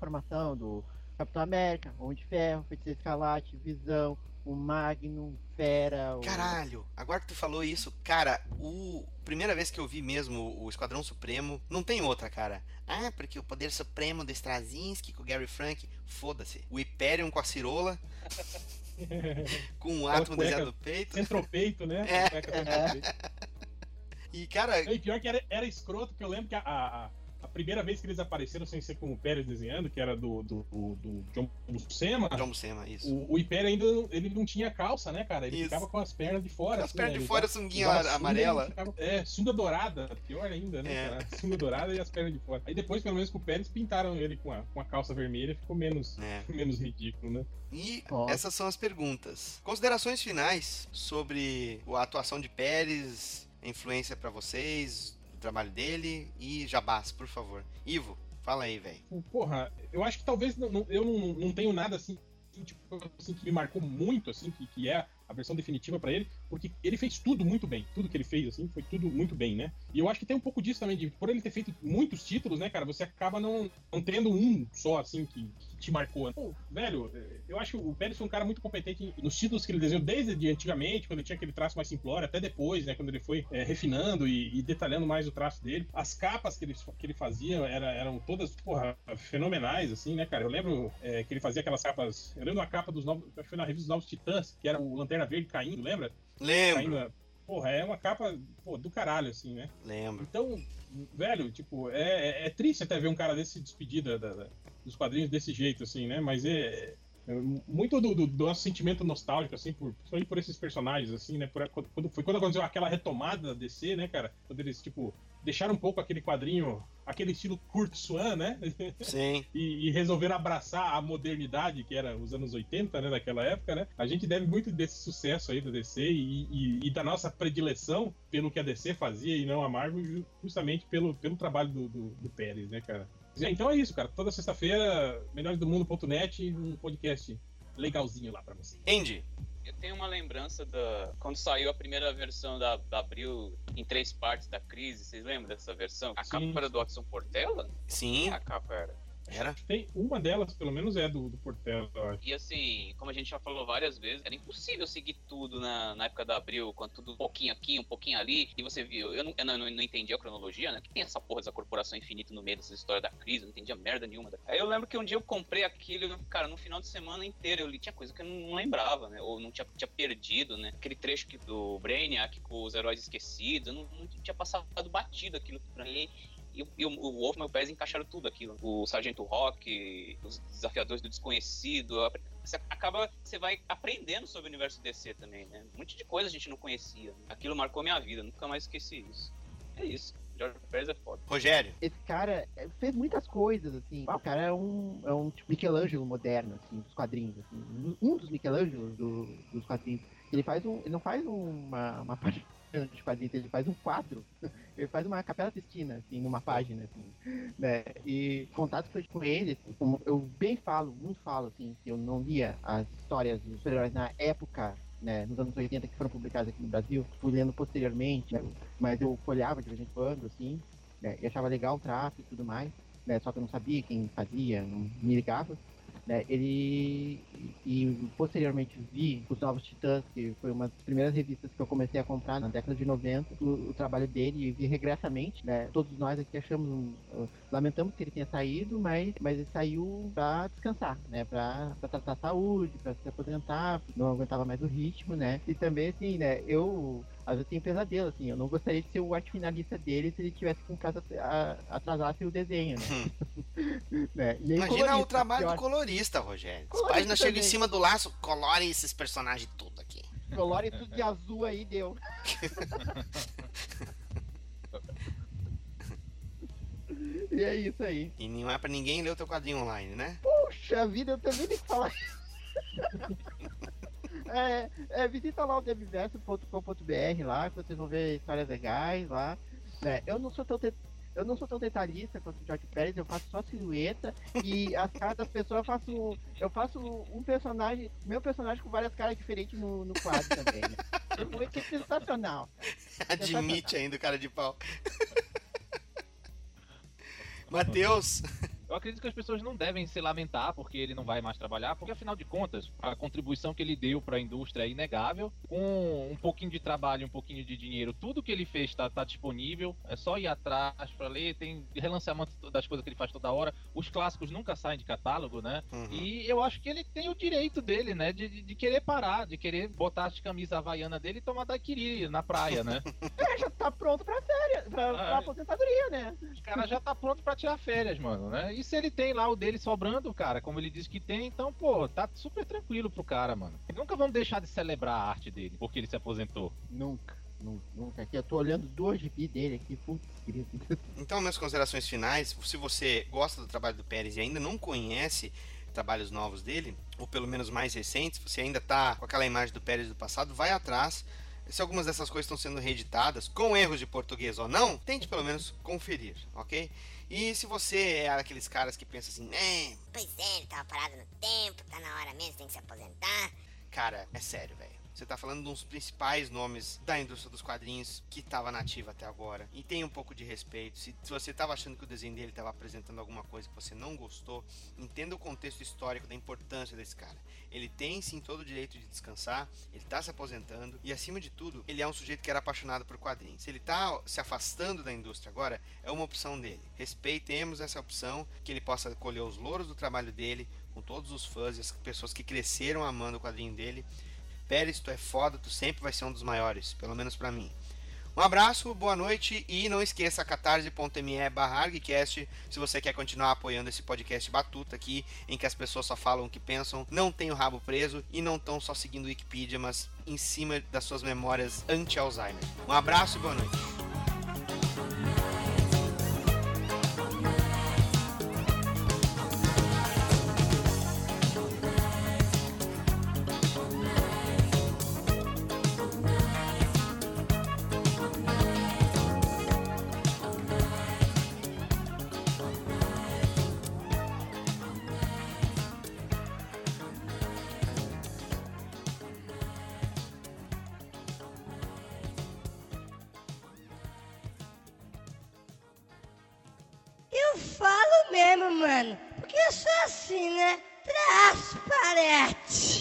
formação do Capitão América, Homem de Ferro, Feiticeiro Escarlate, Visão, o Magnum, Fera... Caralho, agora que tu falou isso, cara, primeira vez que eu vi mesmo o Esquadrão Supremo, não tem outra, cara. Ah, porque o poder supremo do Straczynski com o Gary Frank, foda-se. O Hyperion com a cirola, com o átomo desenhado no peito. Centropeito, né? E, cara... E pior que era escroto, porque eu lembro que a primeira vez que eles apareceram sem ser com o Pérez desenhando, que era do John Buscema. John Buscema, isso. O Hyperion ainda ele não tinha calça, né, cara? Ele ficava com as pernas de fora. As pernas de fora, sunguinha amarela. Sunga dourada, pior ainda, né, cara? Sunga dourada e as pernas de fora. Aí depois, pelo menos, com o Pérez, pintaram ele com a calça vermelha, ficou menos ridículo, né? E essas são as perguntas. Considerações finais sobre a atuação de Pérez, a influência pra vocês... trabalho dele e jabás, por favor. Ivo, fala aí, velho. Porra, eu acho que talvez eu não tenho nada assim, tipo, assim que me marcou muito, assim, que é a versão definitiva pra ele, porque ele fez tudo muito bem. Tudo que ele fez, assim, foi tudo muito bem, né? E eu acho que tem um pouco disso também, por ele ter feito muitos títulos, né, cara, você acaba não tendo um só, assim, que te marcou. Pô, velho, eu acho que o Pérez foi um cara muito competente nos títulos que ele desenhou desde de antigamente, quando ele tinha aquele traço mais simplório, até depois, né, quando ele foi refinando e detalhando mais o traço dele. As capas que ele fazia eram todas, porra, fenomenais, assim, né, cara? Eu lembro que ele fazia aquelas capas... Eu lembro uma capa dos Novos... Foi na revista dos Novos Titãs, que era o Lanterna Verde caindo, lembra? Lembro. Caindo, porra, é uma capa do caralho, assim, né? Lembro. Então, velho, tipo, é triste até ver um cara desse se despedir dos quadrinhos desse jeito, assim, né? Mas é muito do nosso sentimento nostálgico, assim, principalmente por esses personagens, assim, né? Quando aconteceu aquela retomada da DC, né, cara? Quando eles, tipo, deixaram um pouco aquele quadrinho, aquele estilo Kurt Swan, né? Sim. E resolveram abraçar a modernidade, que era os anos 80, né, daquela época, né? A gente deve muito desse sucesso aí da DC e da nossa predileção pelo que a DC fazia e não a Marvel, justamente pelo trabalho do Pérez, né, cara? Então é isso, cara. Toda sexta-feira, melhoresdomundo.net, um podcast legalzinho lá pra você. Andy. Eu tenho uma lembrança quando saiu a primeira versão da Abril em 3 partes da Crise, vocês lembram dessa versão? A capa era do Watson Portela? Sim. A capa era. Era? Tem uma delas, pelo menos, é do Portela, eu acho. E assim, como a gente já falou várias vezes, era impossível seguir tudo na época da Abril, quando tudo um pouquinho aqui, um pouquinho ali, e você viu, eu não entendi a cronologia, né? Que tem essa porra dessa corporação infinita no meio dessa história da crise, eu não entendia merda nenhuma. Aí eu lembro que um dia eu comprei aquilo, cara, no final de semana inteiro eu li, tinha coisa que eu não lembrava, né? Ou não tinha perdido, né? Aquele trecho que, do Brainiac com os heróis esquecidos, eu não tinha passado batido aquilo pra mim. E o Wolfman e o Pérez encaixaram tudo aquilo. O Sargento Rock, os Desafiadores do Desconhecido. Você vai aprendendo sobre o universo DC também, né? Um monte de coisa a gente não conhecia. Aquilo marcou minha vida, nunca mais esqueci isso. É isso. Jorge Pérez é foda. Rogério. Esse cara fez muitas coisas, assim. O cara é um tipo Michelangelo moderno, assim, dos quadrinhos. Assim. Um dos Michelangelos dos quadrinhos. Ele não faz uma parte de quadrinhos, ele faz um quadro. Ele faz uma Capela Sistina, assim, numa página, assim, né? E contato com ele, assim, como eu bem falo, muito falo, assim, que eu não lia as histórias dos super-heróis na época, né, nos anos 80, que foram publicadas aqui no Brasil, fui lendo posteriormente, né, mas eu folhava de vez em quando, assim, né, e achava legal o traço e tudo mais, né, só que eu não sabia quem fazia, não me ligava, né, e posteriormente vi os Novos Titãs, que foi uma das primeiras revistas que eu comecei a comprar na década de 90, o trabalho dele, e vi regressamente, né, todos nós aqui lamentamos que ele tenha saído, mas ele saiu pra descansar, né, pra tratar a saúde, pra se aposentar, não aguentava mais o ritmo, né, e também, assim, né, eu... Às vezes tem um pesadelo, assim, eu não gostaria de ser o arte finalista dele se ele tivesse com casa atrasasse o desenho, né? Né? Imagina colorista, o trabalho do colorista, Rogério. As páginas chegam em cima do laço, colore esses personagens tudo aqui. Colore tudo de azul aí, deu. E é isso aí. E não é pra ninguém ler o teu quadrinho online, né? Puxa vida, eu também tenho que falar isso. Visita lá o deviverso.com.br lá, que vocês vão ver histórias legais lá. É, eu não sou tão detalhista quanto o Jorge Pérez, eu faço só silhueta e as caras das pessoas eu faço um personagem, meu personagem com várias caras diferentes no quadro também, né? Que é sensacional. Admite sensacional. Ainda o cara de pau. Matheus. Eu acredito que as pessoas não devem se lamentar porque ele não vai mais trabalhar, porque afinal de contas, a contribuição que ele deu para a indústria é inegável. Com um pouquinho de trabalho, um pouquinho de dinheiro, tudo que ele fez tá disponível, é só ir atrás para ler, tem relanceamento das coisas que ele faz toda hora, os clássicos nunca saem de catálogo, né? Uhum. E eu acho que ele tem o direito dele, né, de querer parar, de querer botar as camisas havaianas dele e tomar daiquiri na praia, né? Já tá pronto pra férias, pra aposentadoria, né? Os caras já tá pronto pra tirar férias, mano, né? E se ele tem lá o dele sobrando, cara, como ele diz que tem, então, pô, tá super tranquilo pro cara, mano. Nunca vamos deixar de celebrar a arte dele, porque ele se aposentou. Nunca. Aqui eu tô olhando 2 GB dele aqui, putz, querido. Então, minhas considerações finais, se você gosta do trabalho do Pérez e ainda não conhece trabalhos novos dele, ou pelo menos mais recentes, você ainda tá com aquela imagem do Pérez do passado, vai atrás. Se algumas dessas coisas estão sendo reeditadas, com erros de português ou não, tente pelo menos conferir, ok? E se você é aqueles caras que pensam assim, pois é, ele tava parado no tempo, tá na hora mesmo, tem que se aposentar. Cara, é sério, velho. Você tá falando de uns principais nomes da indústria dos quadrinhos que tava nativa até agora. E tenha um pouco de respeito. Se você tava achando que o desenho dele tava apresentando alguma coisa que você não gostou, entenda o contexto histórico da importância desse cara. Ele tem, sim, todo o direito de descansar, ele tá se aposentando e, acima de tudo, ele é um sujeito que era apaixonado por quadrinhos. Se ele tá se afastando da indústria agora, é uma opção dele. Respeitemos essa opção, que ele possa colher os louros do trabalho dele com todos os fãs e as pessoas que cresceram amando o quadrinho dele. Pérez, tu é foda, tu sempre vai ser um dos maiores, pelo menos pra mim. Um abraço, boa noite e não esqueça catarse.me/ArgCast se você quer continuar apoiando esse podcast batuta aqui, em que as pessoas só falam o que pensam, não tem o rabo preso e não estão só seguindo o Wikipedia, mas em cima das suas memórias anti-Alzheimer. Um abraço e boa noite. Porque eu sou assim, né? Transparente.